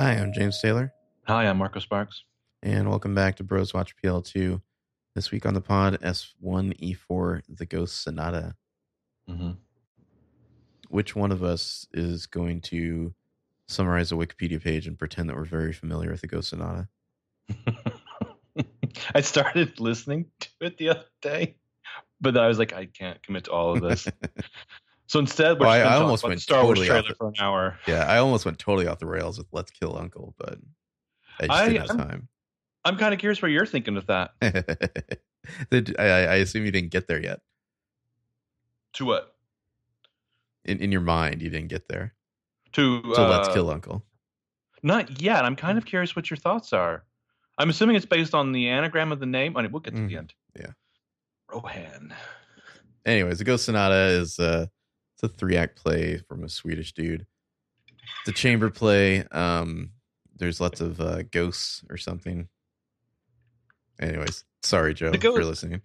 Hi, I'm James Taylor. Hi, I'm Marco Sparks. And welcome back to Bros Watch PL2. This week on the pod, S1E4, The Ghost Sonata. Mm-hmm. Which one of us is going to summarize a Wikipedia page and pretend that we're very familiar with The Ghost Sonata? I started listening to it the other day, but then I was like, I can't commit to all of this. So instead, we're just going to talk about the Star Wars trailer for an hour. Yeah, I almost went totally off the rails with Let's Kill Uncle, but I just didn't have time. I'm kind of curious what you're thinking of that. I assume you didn't get there yet. To what? In your mind, you didn't get there. To Let's Kill Uncle. Not yet. I'm kind of curious what your thoughts are. I'm assuming it's based on the anagram of the name. I mean, we'll get to the end. Yeah. Rohan. Anyways, The Ghost Sonata is it's a 3-act play from a Swedish dude. It's a chamber play. There's lots of ghosts or something. Anyways, sorry, Joe, for listening.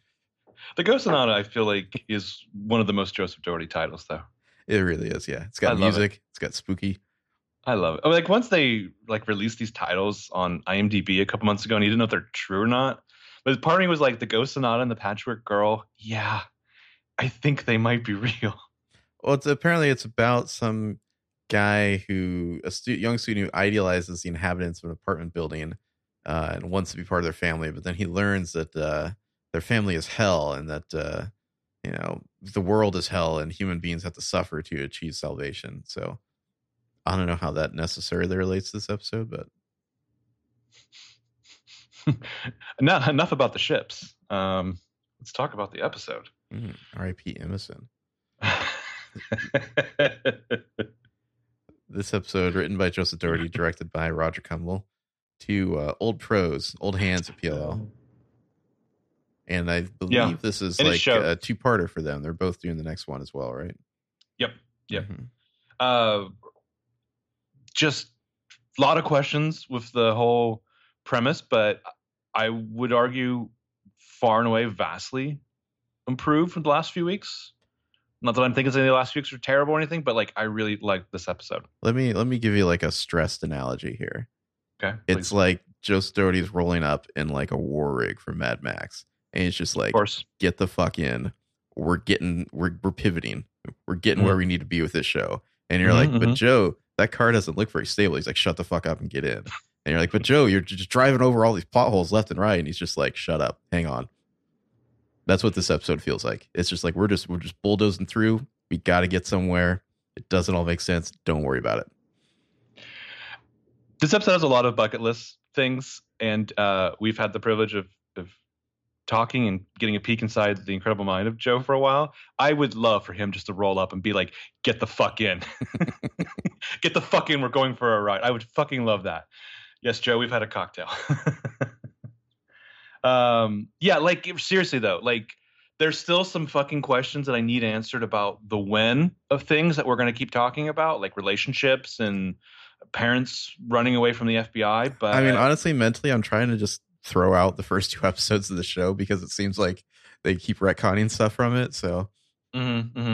The Ghost Sonata, I feel like, is one of the most Joseph Doherty titles, though. It really is, yeah. It's got music. It's got spooky. I love it. I mean, like, once they released these titles on IMDb a couple months ago, and you didn't know if they're true or not, but part of me was like, The Ghost Sonata and The Patchwork Girl, yeah, I think they might be real. Well, apparently it's about some guy who, young student who idealizes the inhabitants of an apartment building and wants to be part of their family, but then he learns that their family is hell and that the world is hell and human beings have to suffer to achieve salvation. So I don't know how that necessarily relates to this episode, but not enough about the ships. Let's talk about the episode. R.I.P. Emerson. This episode, written by Joseph Doherty, directed by Roger Cumble, to old pros, old hands at PLL. And I believe this is a two-parter for them. They're both doing the next one as well, right? Yep. Mm-hmm. Just a lot of questions with the whole premise, but I would argue far and away vastly improved from the last few weeks. Not that I'm thinking any of the last few weeks are terrible or anything, but I really like this episode. Let me give you a stressed analogy here. Okay. It's like Joseph Doherty's rolling up in a war rig from Mad Max. And it's just get the fuck in. We're pivoting. We're getting where we need to be with this show. And you're but Joe, that car doesn't look very stable. He's like, shut the fuck up and get in. And you're like, but Joe, you're just driving over all these potholes left and right. And he's just like, shut up. Hang on. That's what this episode feels like. It's just like, we're just bulldozing through. We got to get somewhere. It doesn't all make sense. Don't worry about it. This episode has a lot of bucket list things. And we've had the privilege of talking and getting a peek inside the incredible mind of Joe for a while. I would love for him just to roll up and be like, get the fuck in. Get the fuck in. We're going for a ride. I would fucking love that. Yes, Joe, we've had a cocktail. Seriously though, there's still some fucking questions that I need answered about the when of things that we're going to keep talking about, like relationships and parents running away from the FBI. But I mean, honestly, mentally, I'm trying to just throw out the first two episodes of the show because it seems like they keep retconning stuff from it. So other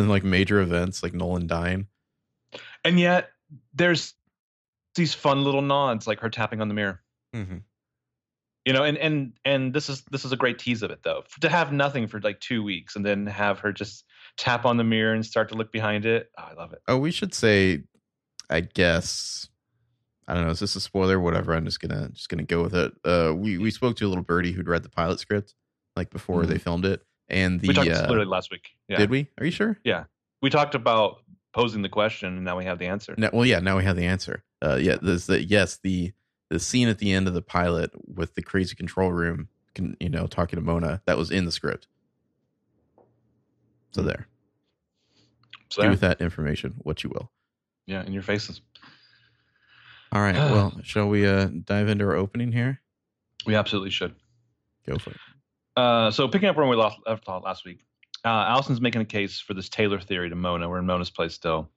than major events like Nolan dying. And yet there's these fun little nods, like her tapping on the mirror. Mm-hmm. And this is a great tease of it, though, to have nothing for 2 weeks and then have her just tap on the mirror and start to look behind it. Oh, I love it. Oh, we should say, I guess, I don't know. Is this a spoiler? Whatever. I'm just gonna go with it. We spoke to a little birdie who'd read the pilot script before they filmed it, and we talked literally last week. Yeah. Did we? Are you sure? Yeah, we talked about posing the question, and now we have the answer. Now we have the answer. The scene at the end of the pilot with the crazy control room, talking to Mona, that was in the script. So there. So do with that information what you will. Yeah, in your faces. All right. Well, shall we dive into our opening here? We absolutely should. Go for it. So picking up where we left off last week, Allison's making a case for this Taylor theory to Mona. We're in Mona's place still.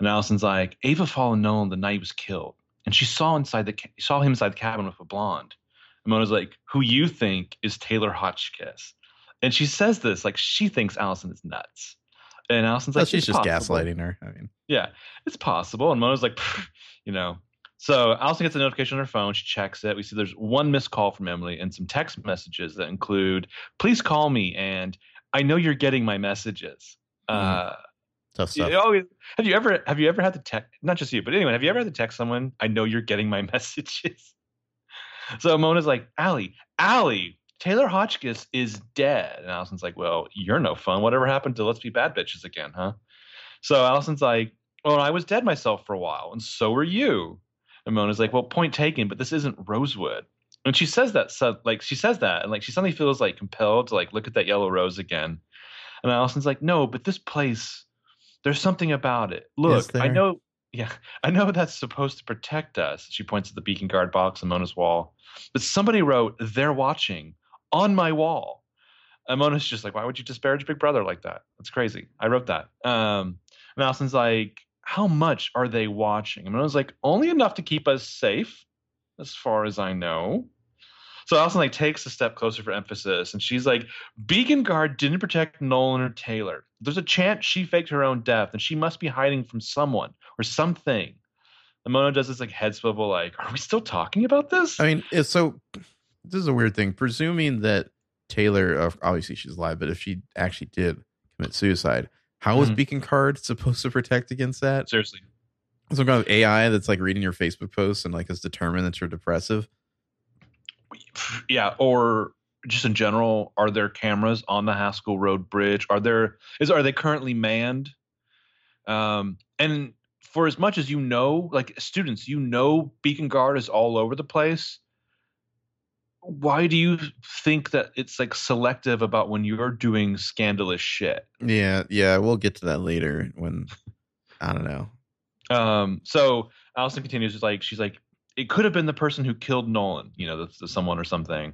And Allison's like, Ava followed Nolan the night he was killed. And she saw him inside the cabin with a blonde. And Mona's like, who you think is Taylor Hotchkiss? And she says this she thinks Allison is nuts. And Allison's like, she's just gaslighting her. I mean, yeah, it's possible. And Mona's like, So Allison gets a notification on her phone. She checks it. We see there's one missed call from Emily and some text messages that include, please call me, and I know you're getting my messages. Tough stuff. You know, have you ever had to text, not just you, but anyone, have you ever had to text someone, I know you're getting my messages? So Mona's like, Allie, Taylor Hotchkiss is dead. And Allison's like, well, you're no fun. Whatever happened to Let's Be Bad Bitches again, huh? So Allison's like, well, I was dead myself for a while, and so were you. And Mona's like, well, point taken, but this isn't Rosewood. And she says that, and like she suddenly feels like compelled to like look at that yellow rose again. And Allison's like, no, but this place, there's something about it. Look, I know that's supposed to protect us. She points at the Beacon Guard box on Mona's wall. But somebody wrote, they're watching, on my wall. And Mona's just like, why would you disparage Big Brother like that? That's crazy. I wrote that. And Allison's like, how much are they watching? And Mona's like, only enough to keep us safe, as far as I know. So Allison like takes a step closer for emphasis, and she's like, Beacon Guard didn't protect Nolan or Taylor. There's a chance she faked her own death, and she must be hiding from someone or something. And Mona does this like head swivel, like, are we still talking about this? I mean, it's so, this is a weird thing. Presuming that Taylor, obviously she's alive, but if she actually did commit suicide, how is Beacon Guard supposed to protect against that? Seriously. Some kind of AI that's like reading your Facebook posts and like is determined that you're depressive. Yeah, or just in general, are there cameras on the Haskell Road Bridge? Are they currently manned? And for as much as you know, like students, you know, Beacon Guard is all over the place. Why do you think that it's like selective about when you're doing scandalous shit? Yeah, we'll get to that later when I don't know. So Allison continues, like she's like, it could have been the person who killed Nolan, you know, the someone or something.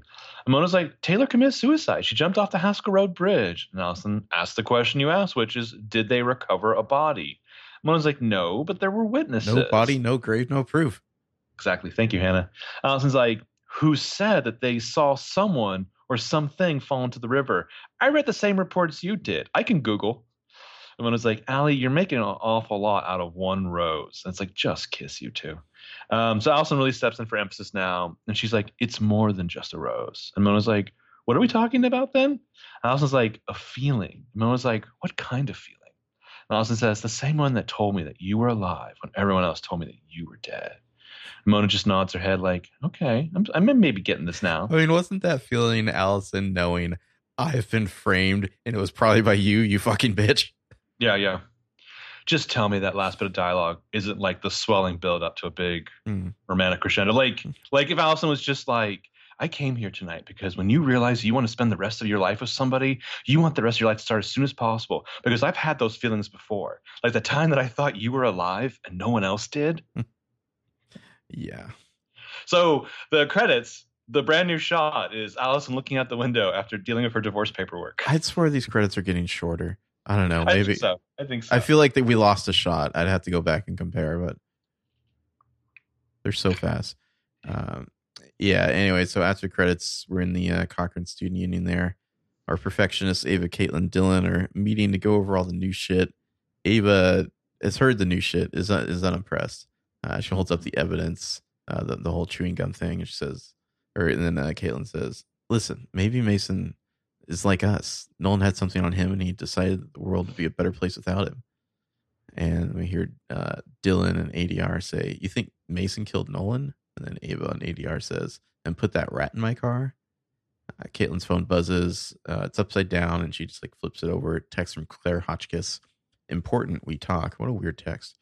And Mona's like, Taylor committed suicide. She jumped off the Haskell Road Bridge. And Allison asked the question you asked, which is, did they recover a body? Mona's like, no, but there were witnesses. No body, no grave, no proof. Exactly. Thank you, Hannah. Allison's like, who said that they saw someone or something fall into the river? I read the same reports you did. I can Google. And Mona's like, Allie, you're making an awful lot out of one rose. And it's like, just kiss, you two. So Allison really steps in for emphasis now, and she's like, it's more than just a rose. And Mona's like, what are we talking about then? And Allison's like, a feeling. And Mona's like, what kind of feeling? And Allison says, the same one that told me that you were alive when everyone else told me that you were dead. And Mona just nods her head like, okay, I'm maybe getting this now. I mean, wasn't that feeling Allison knowing I've been framed and it was probably by you fucking bitch? Yeah. Just tell me that last bit of dialogue isn't like the swelling build up to a big romantic crescendo. Like if Allison was just like, I came here tonight because when you realize you want to spend the rest of your life with somebody, you want the rest of your life to start as soon as possible, because I've had those feelings before. Like the time that I thought you were alive and no one else did. Yeah. So the credits, the brand new shot is Allison looking out the window after dealing with her divorce paperwork. I'd swear these credits are getting shorter. I don't know. Maybe I think so. I feel like that we lost a shot. I'd have to go back and compare, but they're so fast. Anyway, so after credits, we're in the Cochrane Student Union there. Our perfectionists, Ava, Caitlin, Dylan, are meeting to go over all the new shit. Ava has heard the new shit, is unimpressed. She holds up the evidence, the whole chewing gum thing. And she says, and then Caitlin says, listen, maybe Mason is like us. Nolan had something on him and he decided the world would be a better place without him. And we hear Dylan and ADR say, you think Mason killed Nolan? And then Ava and ADR says, and put that rat in my car. Caitlin's phone buzzes. It's upside down and she just like flips it over. Text from Claire Hotchkiss. Important, we talk. What a weird text.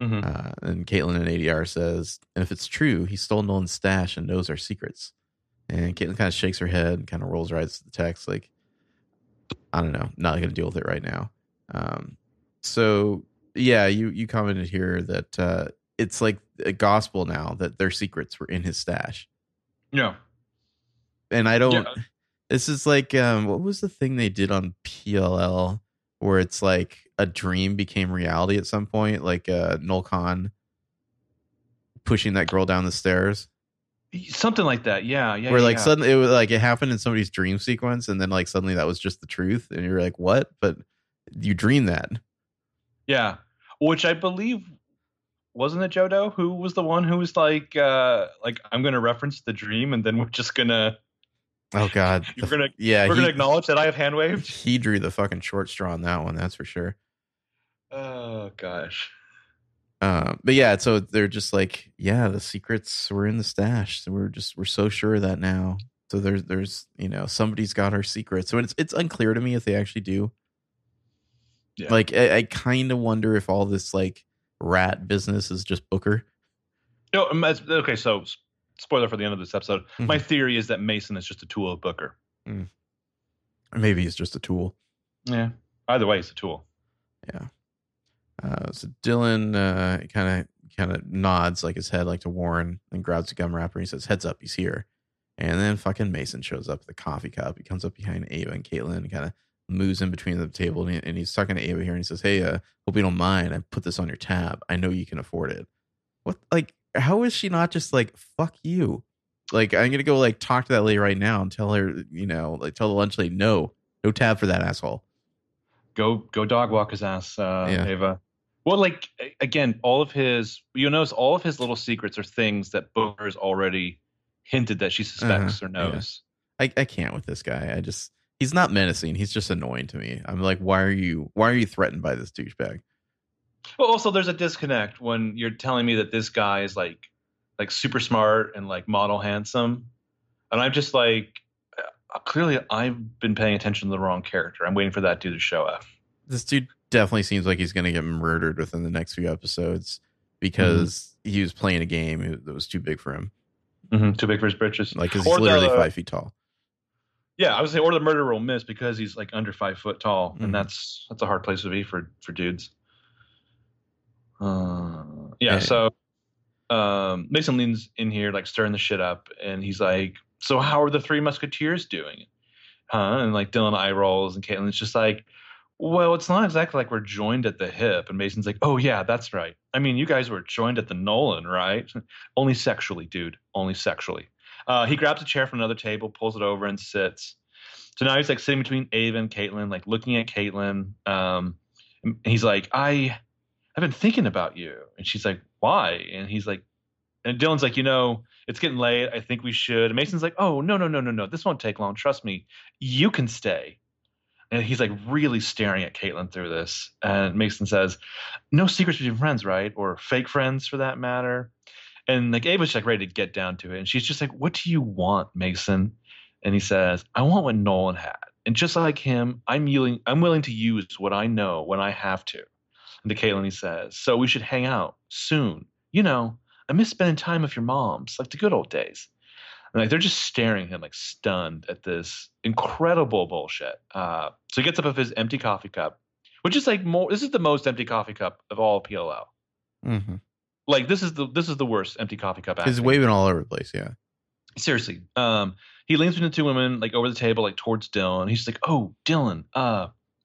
Mm-hmm. And Caitlin and ADR says, and if it's true, he stole Nolan's stash and knows our secrets. And Caitlin kind of shakes her head and kind of rolls her eyes to the text, like, I don't know, not going to deal with it right now. You commented here that it's like a gospel now that their secrets were in his stash. Yeah. And I don't, This is like, what was the thing they did on PLL where it's like a dream became reality at some point, like Noel Kahn pushing that girl down the stairs? Something like that, yeah. Where like suddenly it was like it happened in somebody's dream sequence, and then like suddenly that was just the truth, and you're like, what? But you dream that, yeah. Which I believe wasn't it Jodo who was the one who was like I'm going to reference the dream and then we're just going to. Oh God! We're gonna acknowledge that I have hand waved. He drew the fucking short straw on that one. That's for sure. Oh gosh. But yeah, so they're just like, yeah, the secrets were in the stash. So we're so sure of that now. So there's you know somebody's got our secrets. So it's unclear to me if they actually do. Yeah. Like I kind of wonder if all this like rat business is just Booker. No. Okay. So. Spoiler for the end of this episode. Mm-hmm. My theory is that Mason is just a tool of Booker. Mm. Maybe he's just a tool. Yeah. Either way, he's a tool. Yeah. So Dylan kind of nods like his head like to Warren and grabs a gum wrapper. And he says, "Heads up, he's here." And then fucking Mason shows up with a coffee cup. He comes up behind Ava and Caitlin and kind of moves in between the table. And he's talking to Ava here and he says, "Hey, hope you don't mind. I put this on your tab. I know you can afford it." What like? How is she not just like, fuck you? Like, I'm going to go like talk to that lady right now and tell her, you know, like tell the lunch lady, no tab for that asshole. Go dog walk his ass, yeah. Ava. Well, like, again, you'll notice all of his little secrets are things that Booker's already hinted that she suspects or knows. Yeah. I can't with this guy. He's not menacing. He's just annoying to me. I'm like, why are you threatened by this douchebag? Well, also, there's a disconnect when you're telling me that this guy is like super smart and like model handsome. And I'm just like, clearly I've been paying attention to the wrong character. I'm waiting for that dude to show up. This dude definitely seems like he's going to get murdered within the next few episodes because he was playing a game that was too big for him. Mm-hmm. Too big for his britches. Like, cause he's literally 5 feet tall. Yeah, I would say, or the murderer will miss because he's like under 5 foot tall. Mm-hmm. And that's a hard place to be for dudes. Yeah, so Mason leans in here, like stirring the shit up, and he's like, "So how are the Three Musketeers doing?" And like Dylan eye rolls, and Caitlin's just like, "Well, it's not exactly like we're joined at the hip." And Mason's like, "Oh yeah, that's right. I mean, you guys were joined at the Nolan, right? Only sexually, dude. Only sexually." He grabs a chair from another table, pulls it over, and sits. So now he's like sitting between Ava and Caitlin, like looking at Caitlin. And he's like, I've been thinking about you. And she's like, why? And he's like, and Dylan's like, you know, it's getting late. I think we should. And Mason's like, oh, no. This won't take long. Trust me. You can stay. And he's like really staring at Caitlin through this. And Mason says, no secrets between friends, right? Or fake friends for that matter. And like Ava's like ready to get down to it. And she's just like, what do you want, Mason? And he says, I want what Nolan had. And just like him, I'm willing to use what I know when I have to. And to Caitlin, he says, so we should hang out soon. You know, I miss spending time with your moms, like the good old days. And like they're just staring at him, like stunned at this incredible bullshit. So he gets up with his empty coffee cup, which is like more. This is the most empty coffee cup of all PLL. Mm-hmm. Like this is the worst empty coffee cup. He's waving all over the place. Yeah, seriously. He leans between the two women, like over the table, like towards Dylan. He's just like, oh, Dylan,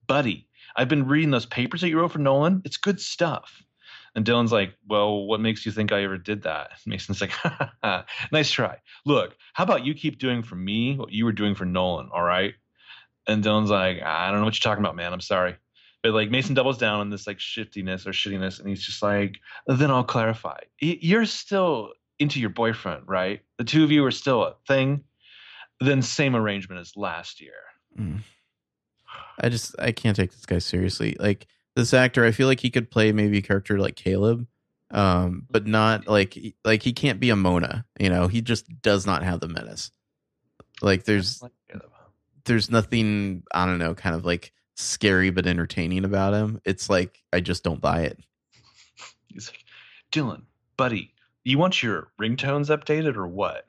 buddy. I've been reading those papers that you wrote for Nolan. It's good stuff. And Dylan's like, well, what makes you think I ever did that? And Mason's like, nice try. Look, how about you keep doing for me what you were doing for Nolan, all right? And Dylan's like, I don't know what you're talking about, man. I'm sorry. But like Mason doubles down on this like shittiness. And he's just like, then I'll clarify. You're still into your boyfriend, right? The two of you are still a thing. Then same arrangement as last year. Mm. I can't take this guy seriously. Like this actor, I feel like he could play maybe a character like Caleb, but not like he can't be a Mona. You know, he just does not have the menace. Like there's nothing, I don't know, kind of like scary but entertaining about him. It's like I just don't buy it. He's like, Dylan, buddy, you want your ringtones updated or what?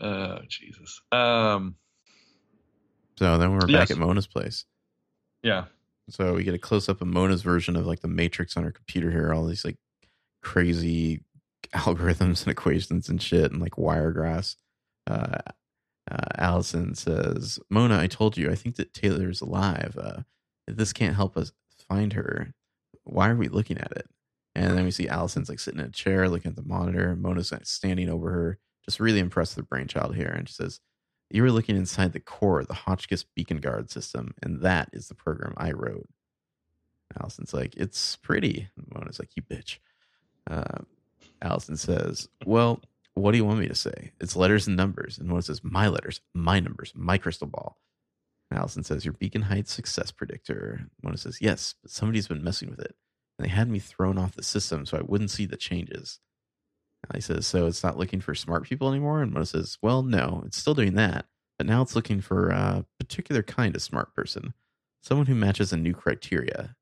Oh, Jesus. So then we're back at Mona's place. Yeah. So we get a close up of Mona's version of like the Matrix on her computer here. All these like crazy algorithms and equations and shit and like Wiregraphs. Allison says, Mona, I told you, I think that Taylor's alive. This can't help us find her. Why are we looking at it? And then we see Allison's like sitting in a chair looking at the monitor. Mona's like, standing over her. Just really impressed with the brainchild here. And she says, you were looking inside the core of the Hotchkiss Beacon Guard system, and that is the program I wrote. Allison's like, "It's pretty." And Mona's like, "You bitch." Allison says, "Well, what do you want me to say? It's letters and numbers." And Mona says, "My letters, my numbers, my crystal ball." And Allison says, "Your Beacon Heights success predictor." And Mona says, "Yes, but somebody's been messing with it. And they had me thrown off the system so I wouldn't see the changes." And he says, "So it's not looking for smart people anymore?" And Mona says, "Well, no, it's still doing that. But now it's looking for a particular kind of smart person. Someone who matches a new criteria."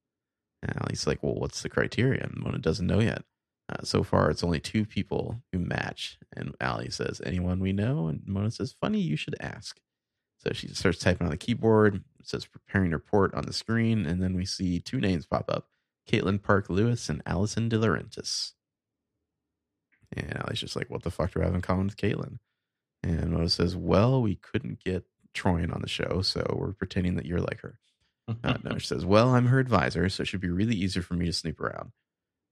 And he's like, "Well, what's the criteria?" And Mona doesn't know yet. So far, it's only two people who match. And Allie says, "Anyone we know?" And Mona says, "Funny, you should ask." So she starts typing on the keyboard. It says preparing report on the screen. And then we see two names pop up. Caitlin Park Lewis and Allison DiLaurentis. And Allie's just like, "What the fuck do I have in common with Caitlin?" And Mona says, "Well, we couldn't get Troyan on the show, so we're pretending that you're like her." No, she says, "Well, I'm her advisor, so it should be really easier for me to snoop around."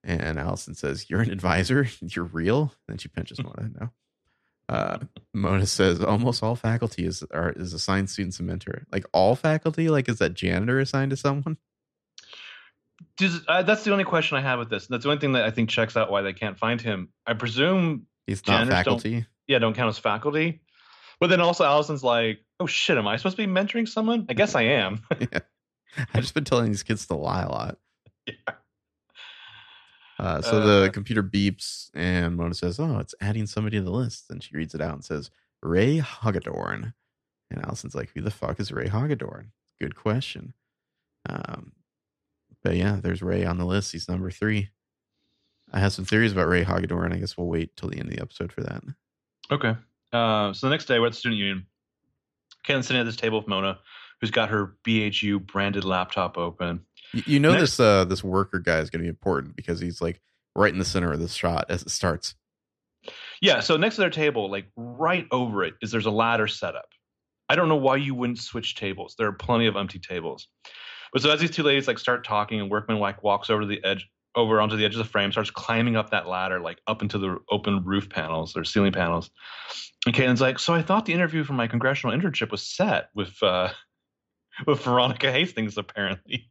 And Allison says, "You're an advisor? You're real?" And then she pinches Mona. No. Mona says, "Almost all faculty is assigned students a mentor." Like, all faculty? Like, is that janitor assigned to someone? That's the only question I have with this. That's the only thing that I think checks out why they can't find him. I presume he's not faculty. Don't count as faculty. But then also Allison's like, "Oh shit, am I supposed to be mentoring someone? I guess I am." Yeah. I've just been telling these kids to lie a lot. Yeah. So the computer beeps and Mona says, "Oh, it's adding somebody to the list." And she reads it out and says, "Ray Hagedorn." And Allison's like, "Who the fuck is Ray Hagedorn? Good question." But yeah, there's Ray on the list. He's number 3. I have some theories about Ray Hagedorn, and I guess we'll wait till the end of the episode for that. Okay. So the next day, we're at the student union. Caitlin's sitting at this table with Mona, who's got her BHU branded laptop open. You know, this worker guy is going to be important because he's like right in the center of this shot as it starts. Yeah. So next to their table, like right over it, there's a ladder set up. I don't know why you wouldn't switch tables. There are plenty of empty tables. But so as these two ladies like start talking, and Workman like walks over onto the edge of the frame, starts climbing up that ladder, like up into the open roof panels or ceiling panels. And Caitlin's like, "So I thought the interview for my congressional internship was set with Veronica Hastings, apparently.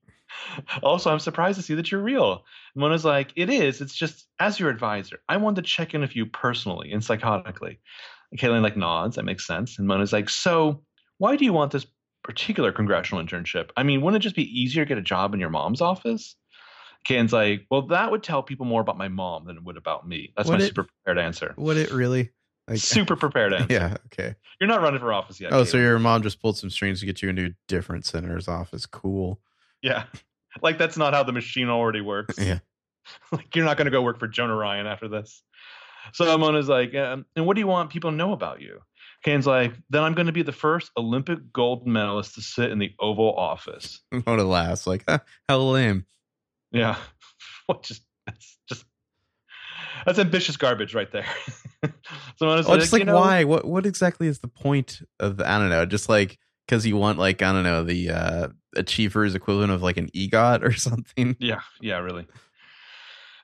Also, I'm surprised to see that you're real." Mona's like, "It is. It's just as your advisor, I wanted to check in with you personally and psychotically." And Caitlin like nods. That makes sense. And Mona's like, "So why do you want this particular congressional internship? I mean, wouldn't it just be easier to get a job in your mom's office?" Caitlin's like, "Well, that would tell people more about my mom than it would about me." That's super prepared answer. Would it really? Like, super prepared answer. Yeah, okay. You're not running for office yet. Oh, Caitlin. So your mom just pulled some strings to get you into a different senator's office. Cool. Yeah. Like, that's not how the machine already works. Yeah. Like, you're not going to go work for Jonah Ryan after this. So Mona's like, "And what do you want people to know about you?" Caitlin's like, "Then I'm going to be the first Olympic gold medalist to sit in the Oval Office." Mona laughs, like, "How lame." Yeah. That's ambitious garbage right there. So Mona's why? What exactly is the point of, I don't know, just like, because you want, like, I don't know, the achiever's equivalent of like an EGOT or something? Yeah. Yeah, really.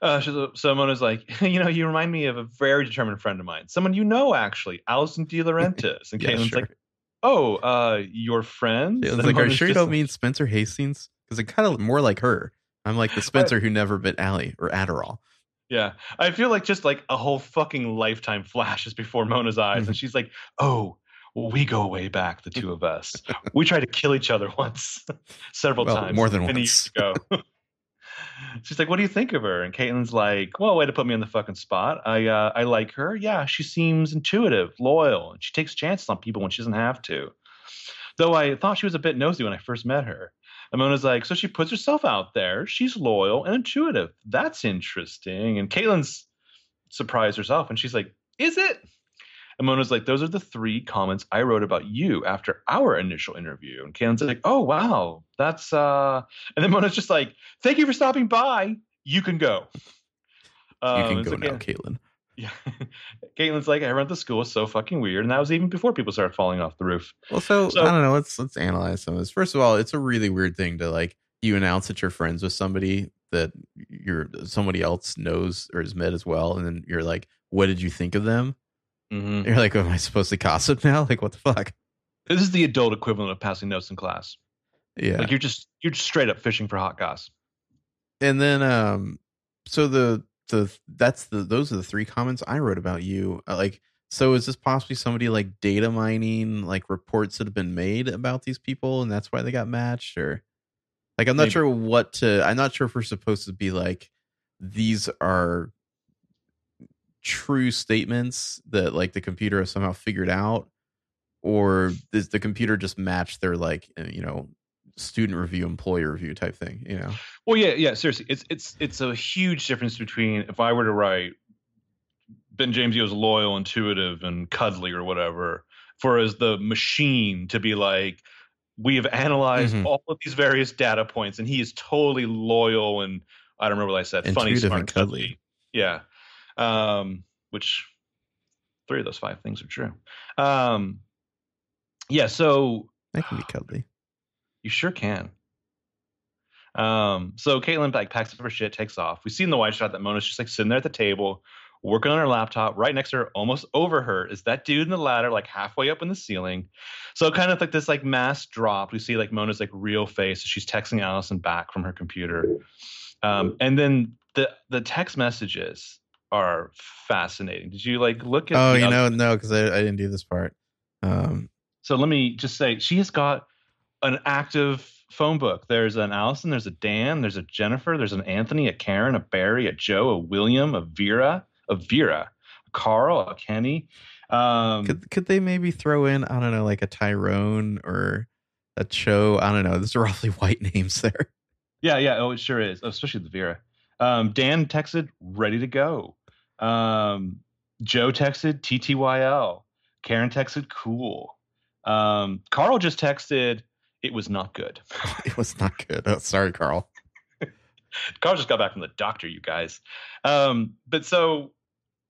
So Mona's like, "You know, you remind me of a very determined friend of mine. Someone you know, actually, Allison DiLaurentis." And Caitlin's like, "Oh, your friend?" Caitlin's like, "Are you sure you don't mean Spencer Hastings? Because it's kind of more like her. I'm like the Spencer who never bit Allie or Adderall." Yeah. I feel like just like a whole fucking lifetime flashes before Mona's eyes. And she's like, "Oh, we go way back, the two of us. We tried to kill each other once, several times. More than once. Years ago." She's like, "What do you think of her?" And Caitlin's like, "Well, way to put me on the fucking spot. I like her. Yeah, she seems intuitive, loyal, and she takes chances on people when she doesn't have to. Though I thought she was a bit nosy when I first met her." And Mona's like, "So she puts herself out there. She's loyal and intuitive. That's interesting." And Caitlin's surprised herself, and she's like, "Is it?" And Mona's like, "Those are the 3 comments I wrote about you after our initial interview." And Caitlin's like, "Oh, wow. That's, And then Mona's just like, "Thank you for stopping by. You can go." You can go now, Caitlin. Yeah. Caitlin's like, "I rent the school. It's so fucking weird." And that was even before people started falling off the roof. Well, so I don't know. Let's analyze some of this. First of all, it's a really weird thing to, like, you announce that you're friends with somebody that somebody else knows or has met as well. And then you're like, "What did you think of them?" Mm-hmm. You're like, "Oh, am I supposed to gossip now? Like, what the fuck?" This is the adult equivalent of passing notes in class. Yeah, like you're just straight up fishing for hot gossip. And then so those are the three comments I wrote about you. Like, so is this possibly somebody like data mining, like reports that have been made about these people, and that's why they got matched? Or like, I'm not Maybe. Sure what to, I'm not sure if we're supposed to be like, these are true statements that like the computer has somehow figured out, or does the computer just match their like, you know, student review, employer review type thing, you know? Well, yeah, seriously. It's a huge difference between if I were to write Ben James Eo is loyal, intuitive, and cuddly or whatever, for as the machine to be like, we have analyzed all of these various data points and he is totally loyal and I don't remember what I said. Intuitive, funny, smart, and cuddly. Yeah. Which three of those five things are true. Yeah, so that can be cuddly. You sure can. So Caitlin like packs up her shit, takes off. We see in the wide shot that Mona's just like sitting there at the table, working on her laptop. Right next to her, almost over her, is that dude in the ladder, like halfway up in the ceiling. So kind of like this like mask dropped. We see like Mona's like real face. She's texting Allison back from her computer. And then the text messages are fascinating. Did you like look at? Oh, you know, no, because I didn't do this part. So let me just say, she has got an active phone book. There's an Allison, there's a Dan, there's a Jennifer, there's an Anthony, a Karen, a Barry, a Joe, a William, a Vera, a Carl, a Kenny. Could they maybe throw in, I don't know, like a Tyrone or a Cho? I don't know. Those are awfully white names there. Yeah. Oh, it sure is. Oh, especially the Vera. Dan texted, ready to go. Joe texted, TTYL. Karen texted, cool. Carl just texted, it was not good. It was not good. Oh, sorry, Carl. Carl just got back from the doctor, you guys. But so,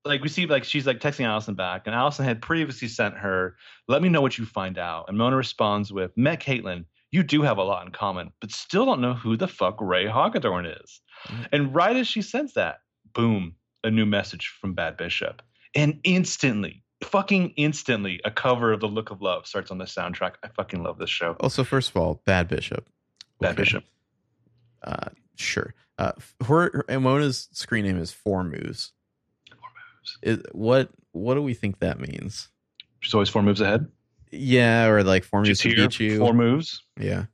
like, we see, like, she's, like, texting Allison back. And Allison had previously sent her, let me know what you find out. And Mona responds with, met Caitlin. You do have a lot in common, but still don't know who the fuck Ray Hagedorn is. Mm-hmm. And right as she sends that, boom, a new message from Bad Bishop. And instantly, a cover of The Look of Love starts on the soundtrack. I fucking love this show. Also, first of all, Bad Bishop. Sure. Her and Mona's screen name is Four Moves. What do we think that means? She's always 4 moves ahead. Yeah, or like 4 moves to beat you. 4 moves. Yeah.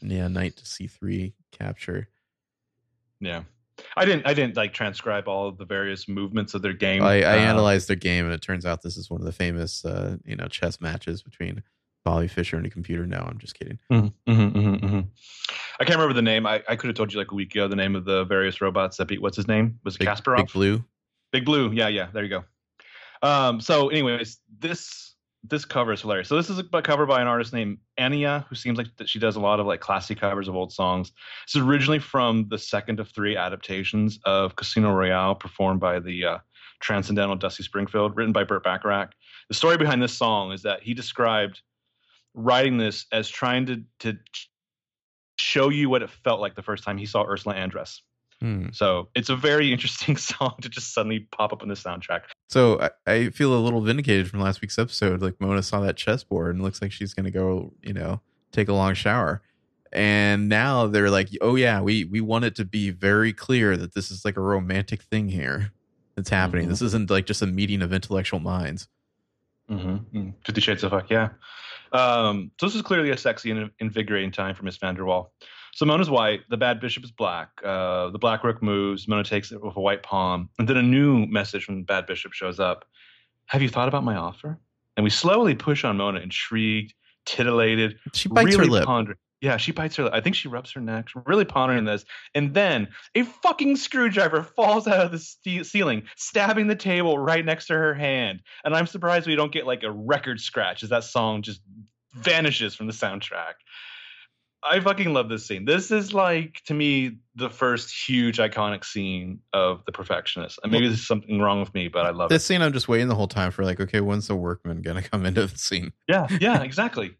Yeah, knight to c3 capture. Yeah. I didn't like transcribe all of the various movements of their game. I analyzed their game, and it turns out this is one of the famous, chess matches between Bobby Fischer and a computer. No, I'm just kidding. Mm-hmm, mm-hmm, mm-hmm. I can't remember the name. I could have told you like a week ago the name of the various robots that beat. What's his name? Was it Kasparov? Big Blue. Yeah. There you go. So, anyways, this cover is hilarious. So this is a cover by an artist named Ania, who seems like that she does a lot of like classic covers of old songs. It's originally from the second of three adaptations of Casino Royale, performed by the transcendental Dusty Springfield, written by Burt Bacharach. The story behind this song is that he described writing this as trying to show you what it felt like the first time he saw Ursula Andress. So it's a very interesting song to just suddenly pop up in the soundtrack. So I feel a little vindicated from last week's episode. Like Mona saw that chessboard and looks like she's going to go, take a long shower. And now they're like, oh yeah, we want it to be very clear that this is like a romantic thing here that's happening. Mm-hmm. This isn't like just a meeting of intellectual minds. Mm-hmm. 50 Shades of Fuck, yeah. So this is clearly a sexy and invigorating time for Miss Vanderwaal. So Mona's white, the Bad Bishop is black, the black rook moves, Mona takes it with a white pawn, and then a new message from the Bad Bishop shows up. Have you thought about my offer? And we slowly push on Mona, intrigued, titillated. She bites her lip. Pondering. Yeah, she bites her lip. I think she rubs her neck, really pondering this. And then a fucking screwdriver falls out of the ceiling, stabbing the table right next to her hand. And I'm surprised we don't get like a record scratch as that song just vanishes from the soundtrack. I fucking love this scene. This is like, to me, the first huge iconic scene of The Perfectionist. Maybe there's something wrong with me, but I love this scene. I'm just waiting the whole time for like, okay, when's the workman going to come into the scene? Yeah, exactly.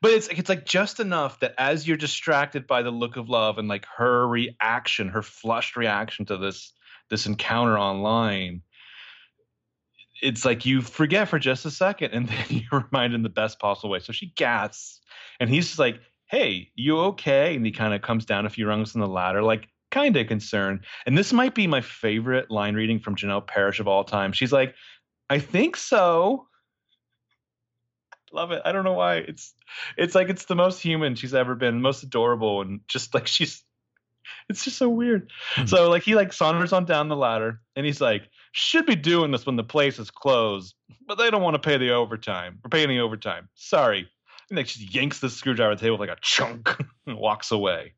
But it's like just enough that as you're distracted by the look of love and like her reaction, her flushed reaction to this encounter online, it's like you forget for just a second and then you're reminded in the best possible way. So she gasps and he's like, hey, you okay? And he kind of comes down a few rungs on the ladder, like kind of concerned. And this might be my favorite line reading from Janelle Parrish of all time. She's like, I think so. Love it. I don't know why. It's like it's the most human she's ever been, most adorable, and just like it's just so weird. So like he like saunters on down the ladder and he's like, should be doing this when the place is closed, but they don't want to pay the overtime. We're paying the overtime. Sorry. And like she yanks the screwdriver at the table with like a chunk and walks away.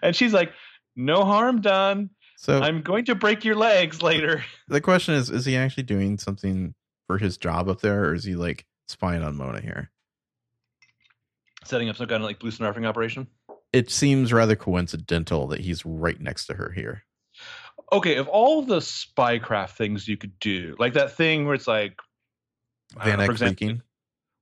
And she's like, no harm done. So I'm going to break your legs later. The question is he actually doing something for his job up there, or is he like spying on Mona here? Setting up some kind of like blue snarfing operation? It seems rather coincidental that he's right next to her here. Okay, of all the spycraft things you could do, like that thing where it's like Van Eyck thinking.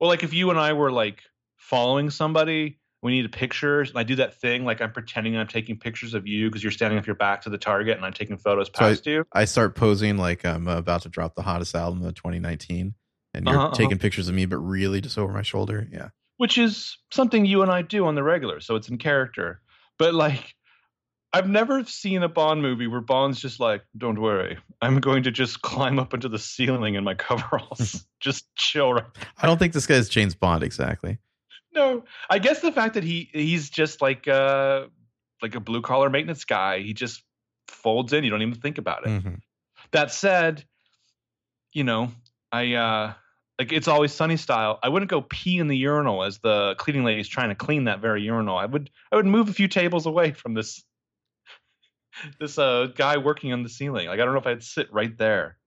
Well, like if you and I were like following somebody, we need pictures, and I do that thing like I'm pretending I'm taking pictures of you because you're standing with your back to the target and I'm taking photos past you. I start posing like I'm about to drop the hottest album of 2019. And you're taking pictures of me, but really just over my shoulder. Yeah. Which is something you and I do on the regular. So it's in character. But like, I've never seen a Bond movie where Bond's just like, don't worry, I'm going to just climb up into the ceiling in my coveralls. Just chill. Right. I don't think this guy is James Bond exactly. No, I guess the fact that he's just like a blue collar maintenance guy. He just folds in. You don't even think about it. Mm-hmm. That said, you know, I like It's Always Sunny style. I wouldn't go pee in the urinal as the cleaning lady is trying to clean that very urinal. I would move a few tables away from this guy working on the ceiling. Like I don't know if I'd sit right there.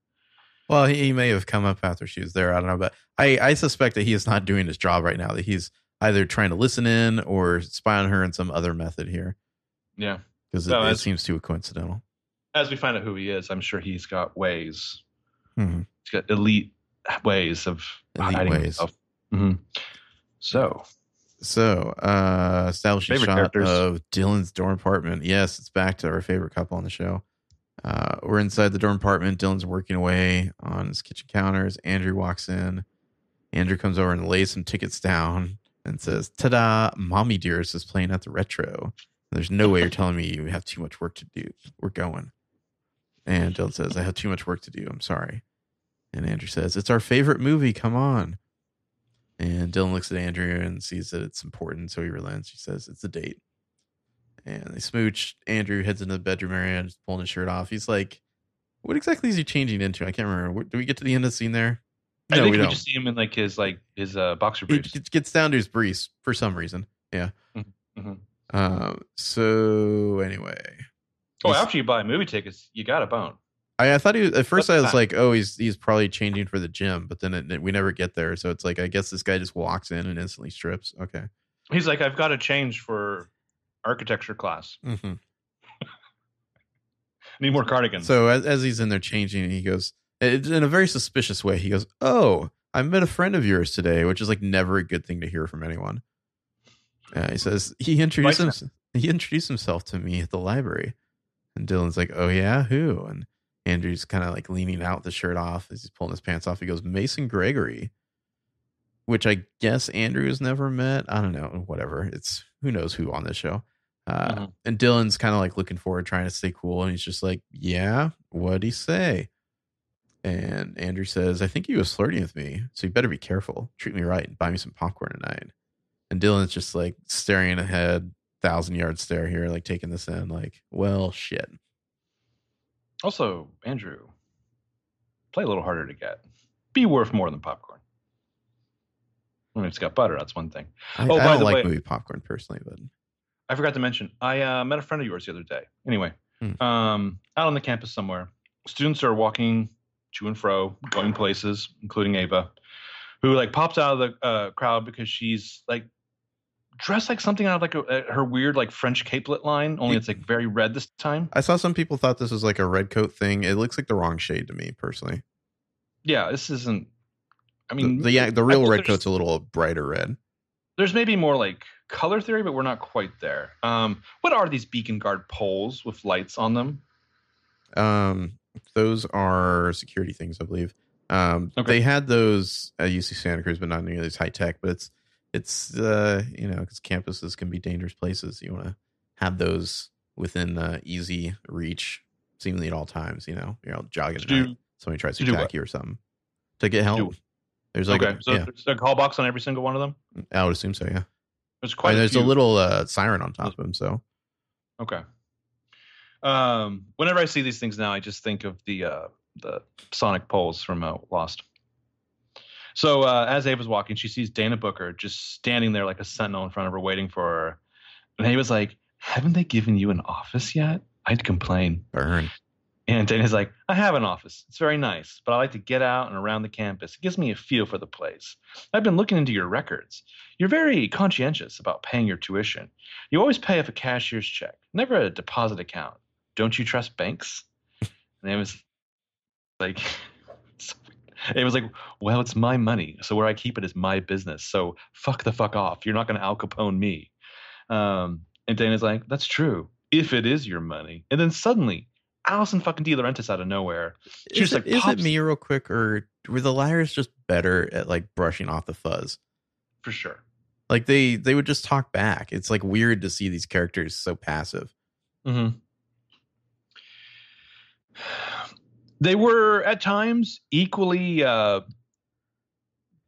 Well, he may have come up after she was there. I don't know, but I suspect that he is not doing his job right now. That he's either trying to listen in or spy on her in some other method here. Yeah, because it seems too coincidental. As we find out who he is, I'm sure he's got ways. Mm-hmm. He's got elite ways of hiding himself. Mm-hmm. So establishing shot characters of Dylan's dorm apartment. Yes, it's back to our favorite couple on the show. We're inside the dorm apartment. Dylan's working away on his kitchen counters. Andrew walks in. Andrew comes over and lays some tickets down and says, "Ta-da! Mommy Dearest is playing at the Retro. There's no way you're telling me you have too much work to do. We're going." And Dylan says, "I have too much work to do. I'm sorry." And Andrew says, "It's our favorite movie. Come on." And Dylan looks at Andrew and sees that it's important. So he relents. He says, "It's a date." And they smooch. Andrew heads into the bedroom area and is pulling his shirt off. He's like, what exactly is he changing into? I can't remember. Do we get to the end of the scene there? No, I think we don't. We just see him in his boxer briefs. It gets down to his briefs for some reason. Yeah. Mm-hmm. So anyway. Oh, after you buy movie tickets, you got a bone. I thought he was, at first I was like, oh, he's probably changing for the gym, but then we never get there. So it's like, I guess this guy just walks in and instantly strips. Okay. He's like, I've got to change for architecture class. Mm-hmm. Need more cardigans. So as he's in there changing, he goes, in a very suspicious way, he goes, oh, I met a friend of yours today, which is like never a good thing to hear from anyone. He says, he introduced himself to me at the library. And Dylan's like, oh yeah, who? And Andrew's kind of like leaning out the shirt off as he's pulling his pants off. He goes, Mason Gregory, which I guess Andrew has never met. I don't know. Whatever. It's who knows who on this show. Mm-hmm. And Dylan's kind of like looking forward, trying to stay cool. And he's just like, yeah, what'd he say? And Andrew says, I think he was flirting with me. So you better be careful. Treat me right and buy me some popcorn tonight. And Dylan's just like staring ahead, 1,000-yard stare here, like taking this in like, well, shit. Also, Andrew, play a little harder to get. Be worth more than popcorn. I mean, it's got butter. That's one thing. I don't like movie popcorn personally, but I forgot to mention, I met a friend of yours the other day. Anyway, out on the campus somewhere, students are walking to and fro, going places, including Ava, who like pops out of the crowd because she's like dressed like something out of like her weird like French capelet line, only it's like very red this time. I saw some people thought this was like a red coat thing. It looks like the wrong shade to me personally. Yeah, this isn't. I mean, the real red coat's a little brighter red. There's maybe more like color theory, but we're not quite there. What are these Beacon Guard poles with lights on them? Those are security things, I believe. Okay. They had those at UC Santa Cruz, but not nearly as high tech. But it's it's, you know, because campuses can be dangerous places. You want to have those within easy reach, seemingly at all times. You know, you're out jogging at night, somebody tries to attack you or something. To get help. There's like there's a call box on every single one of them? I would assume so, yeah. There's quite a little siren on top of him, so. Okay. Whenever I see these things now, I just think of the sonic poles from Lost. So as Ava's walking, she sees Dana Booker just standing there like a sentinel in front of her, waiting for her. And Ava's like, haven't they given you an office yet? I'd complain. Burn. And Dana's like, I have an office. It's very nice, but I like to get out and around the campus. It gives me a feel for the place. I've been looking into your records. You're very conscientious about paying your tuition. You always pay off a cashier's check, never a deposit account. Don't you trust banks? And it was like, well, it's my money. So where I keep it is my business. So fuck the fuck off. You're not going to Al Capone me. And Dana's like, that's true. If it is your money. And then suddenly, Allison fucking DiLaurentis out of nowhere. She's like, is it me real quick, or were the Liars just better at like brushing off the fuzz? For sure. Like they would just talk back. It's like weird to see these characters so passive. Mm-hmm. They were at times equally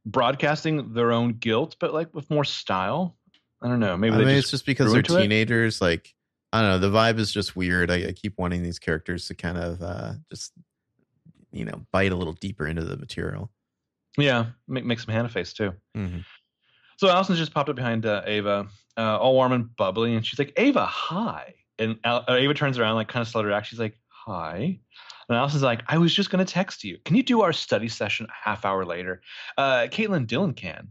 broadcasting their own guilt, but like with more style. I don't know. Maybe it's just because they're teenagers. Like, I don't know. The vibe is just weird. I keep wanting these characters to kind of just, you know, bite a little deeper into the material. Yeah. Make some Hannah face too. Mm-hmm. So Allison's just popped up behind Ava, all warm and bubbly. And she's like, Ava, hi. And Ava turns around, like kind of slowed her act. She's like, hi. And Allison's like, I was just going to text you. Can you do our study session a half hour later? Caitlin Dillon can.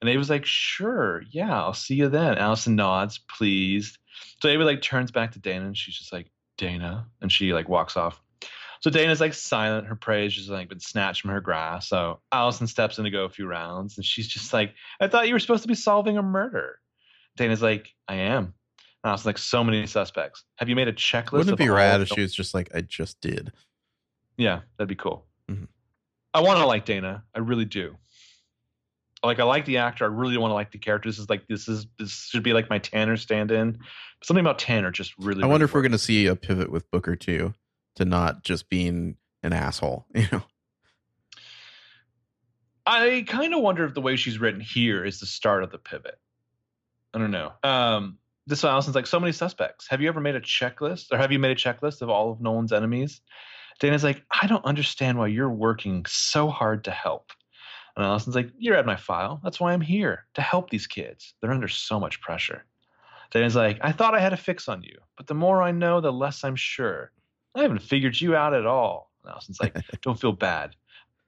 And Ava's like, sure. Yeah. I'll see you then. Allison nods, pleased. So Ava like turns back to Dana and she's just like, Dana, and she like walks off. So Dana's like silent. Her prey is just like been snatched from her grasp. So Allison steps in to go a few rounds and she's just like, I thought you were supposed to be solving a murder. Dana's like, I am. And Allison's like, so many suspects. Have you made a checklist? Wouldn't it be rad if she was just like, I just did. Yeah, that'd be cool. Mm-hmm. I want to like Dana. I really do. Like, I like the actor. I really want to like the character. This should be like my Tanner stand-in. Something about Tanner just really. I wonder if we're going to see a pivot with Booker too, to not just being an asshole. You know, I kind of wonder if the way she's written here is the start of the pivot. I don't know. This one, Allison's like, so many suspects. Have you ever made a checklist, or have you made a checklist of all of Nolan's enemies? Dana's like, I don't understand why you're working so hard to help. And Allison's like, you're at my file. That's why I'm here, to help these kids. They're under so much pressure. Dana's like, I thought I had a fix on you, but the more I know, the less I'm sure. I haven't figured you out at all. And Allison's like, don't feel bad.